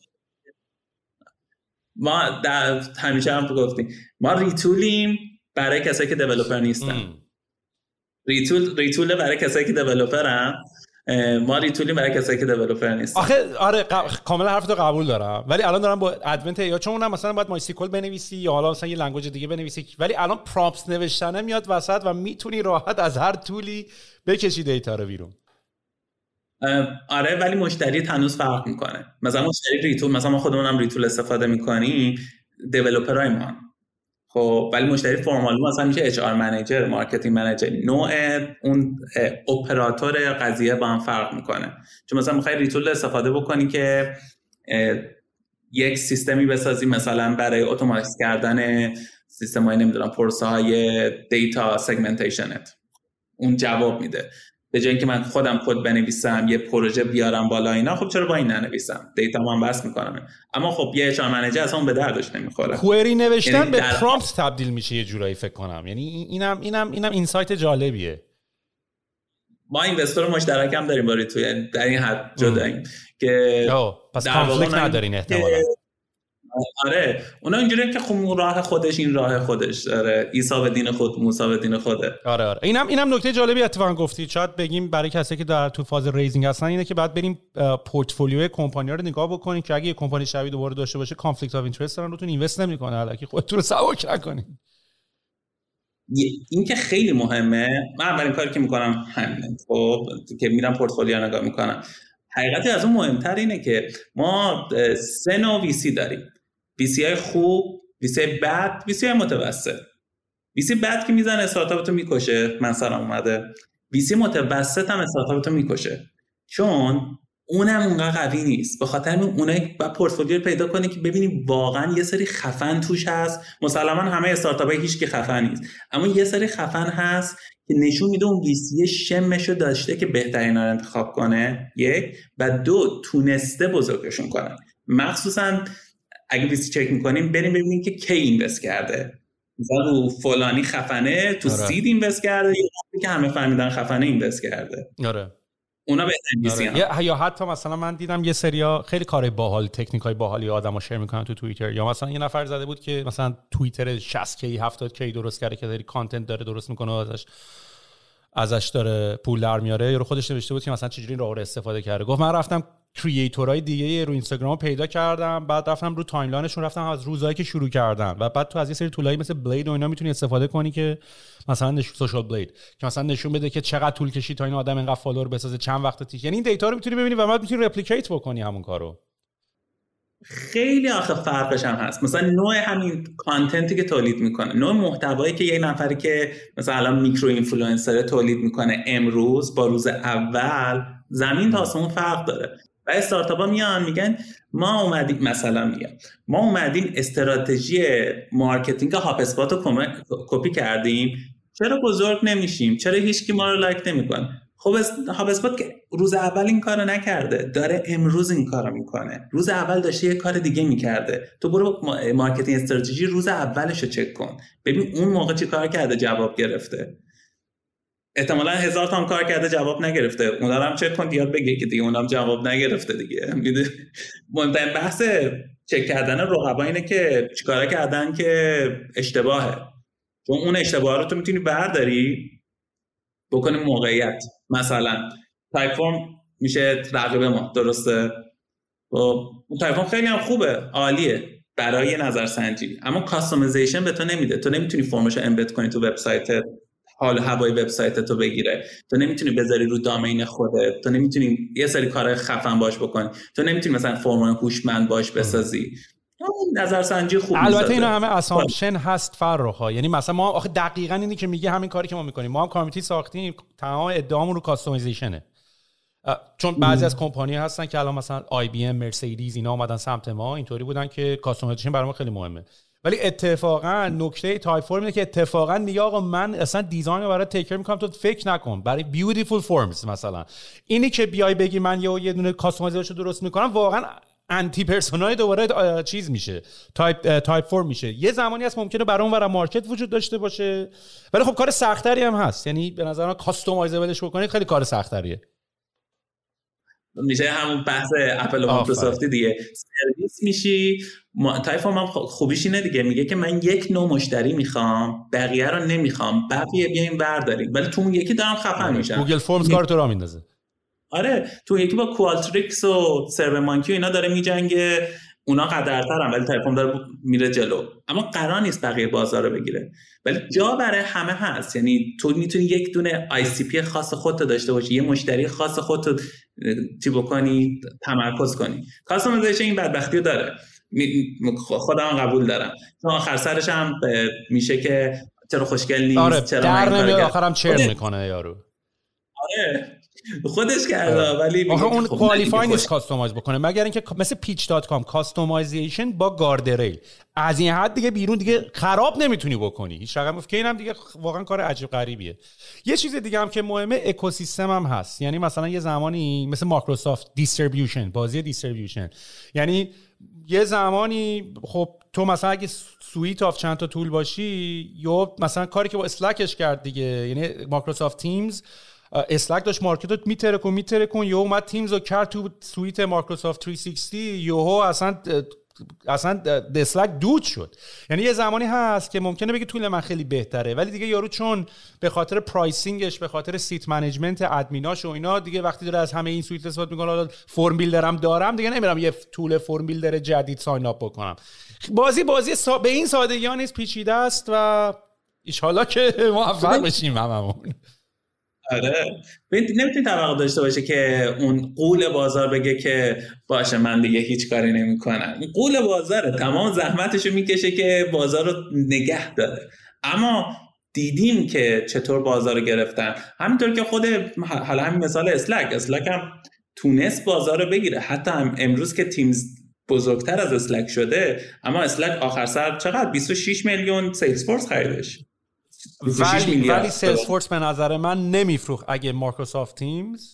ما در همیشه هم گفتیم ما ریتولیم برای کسایی که دیولپر نیستن. ریتول ریتول برای کسایی که دیولپرن، ما ریتولیم برای کسایی که دیولپر نیستن. آخه آره قب... کاملا حرفتو قبول دارم، ولی الان دارم با ادونت یا چون اونم مثلا باید مای سیکول بنویسی یا حالا مثلا یه لنگویج دیگه بنویسی، ولی الان پرامپت نوشتنه میاد وسط و میتونی راحت از هر تولی بکشی دیتا رو بیرون. آره ولی مشتری هنوز فرق میکنه. مثلا مشتری ریتول، مثلا ما خودمونم ریتول استفاده میکنیم، دیولپرای ما. خب ولی مشتری فرمال ما مثلا میشه اچ آر منیجر، مارکتینگ منیجر. نوع اون اپراتور قضیه با هم فرق میکنه. چون مثلا میخوای ریتول استفاده بکنی که یک سیستمی بسازی مثلا برای اتوماتیک کردن سیستمای نمیدونم پروسه های دیتا سگمنتیشنت، اون جواب میده. به جای اینکه من خودم کد بنویسم، یه پروژه بیارم بالا اینا، خب چرا با این ننویسم، دیتا من بس میکنم. اما خب یه اچ آر منیجر اصلا به دردش نمیخوره. کوئری نوشتن یعنی به پرامپت تبدیل میشه یه جورایی فکر کنم. یعنی اینم اینم اینم اینسایت جالبیه. ما اینوستر مشترک هم داریم باری تو، یعنی در این حد جداییم که پس کانفلیکت ندارین احتمالاً. آره اونا اینجوریه که خب راه خودش، این راه خودش، آره عیسی به دین خود، موسی به دین خوده. آره آره اینم اینم نکته جالبی اتفاقا گفتی. شاید بگیم برای کسایی که در تو فاز ریزینگ هستن اینه که بعد بریم پورتفولیوی کمپانی‌ها رو نگاه بکنیم که اگه یه کمپانی شبیه دوباره داشته باشه، کانفلیکت آف اینترست دارن، روتون اینوست نمی‌کنه، الکی خودت رو سبک نکنین. این که خیلی مهمه. من اولین کاری که می‌کنم همین، خب که میرم پورتفولیو نگاه می‌کنم. حقیقتا از اون مهم‌تر اینه که ما سه نوع ویسی داریم. ویسی های خوب، ویسی های بد، ویسی های متوسط. ویسی بد که میزنه استارتاپتو میکشه، من سرم اومده. ویسی متوسط هم استارتاپتو میکشه، چون اونم اونقدر قوی نیست. به خاطر همین اونایی با پورتفولیو پیدا کنی که ببینی واقعا یه سری خفن توش هست. مسلما همه استارتاپ‌ها هیچ کی خفن نیست، اما یه سری خفن هست که نشون میده اون ویسی شمشو داشته که بهترینا رو انتخاب کنه، یک، و دو تونسته بزرگشون کنه. مخصوصا اگه ویسی چک میکنیم بریم ببینیم که کی اینوست کرده. مثلا رو فلانی خفنه تو آره. سید اینوست کرده، یا که همه فهمیدن خفنه اینوست کرده. آره. اونا بهترین ویسی آره. هم. یا حتی مثلا من دیدم یه سریا خیلی کارهای باحال، تکنیکای باحالی آدم‌ها شیر میکنن تو توییتر، یا مثلا یه نفر زده بود که مثلا توییتر شصت کی هفتاد کی درست کرده که داری کانتنت داره درست میکنه، ازش ازش داره پول در میاره. یا رو خودش نوشته بود که مثلا چجوری این راه رو استفاده کرده. گفت من رفتم کریئتورای دیگه رو اینستاگرام پیدا کردم، بعد رفتم رو تایملاینشون، رفتم از روزایی که شروع کردن، و بعد تو از یه سری طولایی مثل بلید و اینا میتونی استفاده کنی که مثلا نشون سوشال بلید که مثلا نشون بده که چقدر طول کشید تا این آدم اینقدر فالوور بسازه، چند وقت تیک، یعنی این دیتا رو میتونی ببینی و بعد میتونی رپلیکیت بکنی همون کارو. خیلی آخه فرقش هم هست. مثلا نوع همین کانتنتی که تولید میکنه، نوع محتوایی که یه نفری که مثلا الان میکرو اینفلوئنسر تولید میکنه امروز با روز اول زمین تا آسمون فرق داره. و استارتاپ‌ها میان میگن ما اومدیم، مثلا میگم ما اومدیم استراتژی مارکتینگ هاپ اسپات رو کپی کردیم، چرا بزرگ نمیشیم؟ چرا هیچکی ما رو لایک نمیکنه؟ خب هاب اسپات که روز اول این کارو نکرده، داره امروز این کارو میکنه. روز اول داشته یه کار دیگه میکرده. تو برو مارکتینگ استراتژی روز اولشو چک کن، ببین اون موقع چی کار کرده جواب گرفته. احتمالاً هزار تا هم کار کرده جواب نگرفته، اونا رو هم چک کن یاد بگیر که دیگه اونم جواب نگرفته دیگه. مهمترین بحث چک کردن رقبا اینه که چیکارا کردن که اشتباهه، چون اون اشتباهات رو تو میتونی برداری بکنیم موقعیت. مثلا تایفون میشه رقیب ما، درسته؟ اون تایفون خیلی هم خوبه، عالیه برای نظرسنجی، اما کاستومایزیشن به تو نمیده. تو نمیتونی فرمشو امبد کنی تو وبسایتت، حال هوای وبسایتت تو بگیره، تو نمیتونی بذاری رو دامین خودت، تو نمیتونی یه سری کارهای خفن باش بکنی، تو نمیتونی مثلا فرمای هوشمند باش بسازی. نظرسنجی خوب. البته اینا همه اسامپشن هست فرخا، یعنی مثلا ما آخه دقیقاً اینی که میگه همین کاری که ما میکنیم. ما هم کامیتی ساختیم تمام ادعامون رو کاستومایزیشنه، چون بعضی از کمپانی هستن که الان مثلا آی بی ام، مرسدس اینا اومدن سمت ما، اینطوری بودن که کاستومایزیشن برای ما خیلی مهمه. ولی اتفاقا نکته تایفورم اینه که اتفاقا میگه آقا من اصلا دیزاین رو برای تیکر میکنم، تو فکر نکن برای بیوتیفول فرمز. مثلا اینی که بیای بگی من یه یه دونه کاستومایزیشن درست میکنم، واقعا انتی پرسونای دوباره چیز میشه، تایپ تایپ فرم میشه. یه زمانی هست ممکنه برای اون ورا مارکت وجود داشته باشه، ولی خب کار سختری هم هست. یعنی به نظر من کاستومایزبلش بکنید خیلی کار سختریه. میشه همون بحث اپل و مایکروسافت دیگه، سرویس میشی. تایپ فرم هم خوبیش اینه دیگه، میگه که من یک نوع مشتری میخوام، بقیه رو نمیخوام، بقیه بیاین بردارید، ولی تو اون یکی دارم خفن میشم. گوگل فرمز کارتو راه میندازه. آره تو یکی با کوالتریکس و سرو مانکی و اینا داره میجنگه، اونا قدرترن ولی تایفون داره میره جلو، اما قرار نیست بقیه بازار رو بگیره. ولی جا برای همه هست، یعنی تو میتونی یک دونه آی سی پی خاص خودت داشته باشی، یه مشتری خاص خودت تی بکنی، تمرکز کنی. کاستومایزیشن این بدبختیو داره، خودم قبول دارم، چون آخر سرش هم میشه که چرا خوشگل نیست، آره، چرا من آخرام چرم میکنه یارو. آره خودش کرده، ولی آخه اون کوالیفای نیست کاستومایز بکنه، مگر اینکه مثل پیچ دات کام کاستومایزیشن با گاردریل، از این حد دیگه بیرون دیگه خراب نمیتونی بکنی هیچ رقم. که اینم دیگه واقعا کار عجیب غریبیه. یه چیز دیگه هم که مهمه اکوسیستم هم هست، یعنی مثلا یه زمانی مثل مایکروسافت دیستریبیوشن، بازی دیستریبیوشن، یعنی یه زمانی خب تو مثلا اگه سویت آف چند تا تول باشی، یا مثلا کاری که با اسلکش کرد دیگه، یعنی مایکروسافت تیمز اسلک داشت مارکتت میترکون میترکون، یهو اومد تیمز رو کرد تو سویت مایکروسافت سیصد و شصت، یهو اصلا اصلا اسلک دود شد. یعنی یه زمانی هست که ممکنه بگه تول من خیلی بهتره، ولی دیگه یارو چون به خاطر پرایسینگش، به خاطر سیت منیجمنت ادمیناش و اینا، دیگه وقتی داره از همه این سویت استفاده میکنه، حالا فرم بیلدرم دارم دیگه، نمیرم یه تول فرم بیلدر جدید ساین اپ بکنم. بازی بازی سا... به این سادگی ها نیست، پیچیده است و ان شاءالله که موفق بشیم هممون. آره نمیتونی توقع داشته باشه که اون قول بازار بگه که باشه من دیگه هیچ کاری نمی کنم. قول بازاره، تمام زحمتشو میکشه که بازار رو نگه داره. اما دیدیم که چطور بازار رو گرفتن، همینطور که خود حالا همین مثال اسلک، اسلک هم تونست بازار رو بگیره، حتی هم امروز که تیمز بزرگتر از اسلک شده، اما اسلک آخر سر چقدر بیست و شش میلیون سیلز فورس خریدش. ولی ولی سیلز فورس به نظر من نمیفروخت اگه مایکروسافت تیمز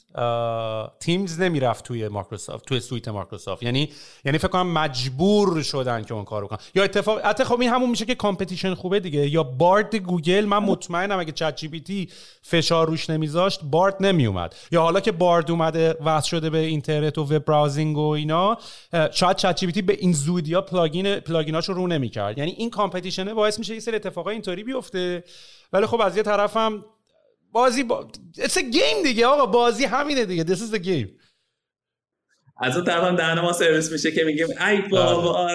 تیمز نمیرفت توی مایکروسافت، توی سویت مایکروسافت. یعنی یعنی فکر کنم مجبور شدن که اون کارو کنن، یا اتفاق حتی. خب این همون میشه که کامپتیشن خوبه دیگه، یا بارد گوگل. من مطمئنم اگه چت جی پی تی فشار روش نمیذاشت بارد نمیومد، یا حالا که بارد اومده وصل شده به اینترنت و وب براوزینگ و اینا، شاید چت جی پی تی به این زودیا پلاگین پلاگیناشو رو نمیکرد. یعنی این کامپتیشن باعث میشه یه سری اتفاقای اینطوری بیفته. ولی خب از یه طرف هم بازی با... It's a game دیگه آقا، بازی همینه دیگه. This is the game. از اون طرف هم دهن ما سرویس میشه که میگیم ای بابا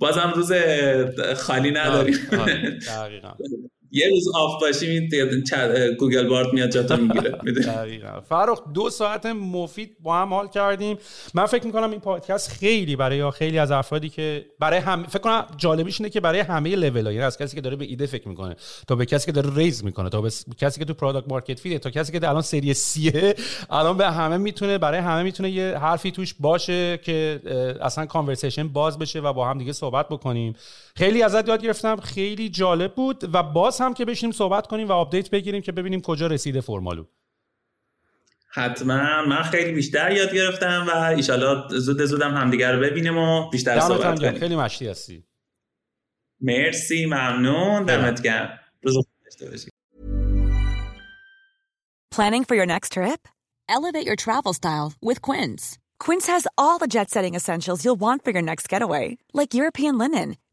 بازم روز خالی نداریم. دقیقاً یه روز آف باشیم این گوگل بارد میاد جاتو میگیره. دقیقاً. فرخ دو ساعت مفید با هم حال کردیم. من فکر میکنم این پادکست خیلی برای خیلی از افرادی که برای هم فکر کنم جالبیش اینه که برای همه لول‌ها، یعنی از کسی که داره به ایده فکر میکنه تا به کسی که داره ریز میکنه تا به کسی که تو پروداکت مارکت فیت تا کسی که الان سری سیه، الان به همه میتونه برای همه میتونه یه حرفی توش باشه که اصلا کانورسیشن باز بشه و با هم دیگه صحبت بکنیم. خیلی ازت یاد گرفتم، خیلی جالب بود و باز هم که بشینیم صحبت کنیم و آپدیت بگیریم که ببینیم کجا رسیده فرمالو. حتما، من خیلی بیشتر یاد گرفتم و ان شاءالله زود زودم همدیگه رو ببینیم و بیشتر صحبت کنیم. خیلی مشتی هستی. مرسی، ممنون، دمت گرم. روز خوبی داشته باشی. Planning for your next trip? Elevate your travel style with Quince. Quince has all the jet-setting essentials you'll want for your next getaway, like European linen,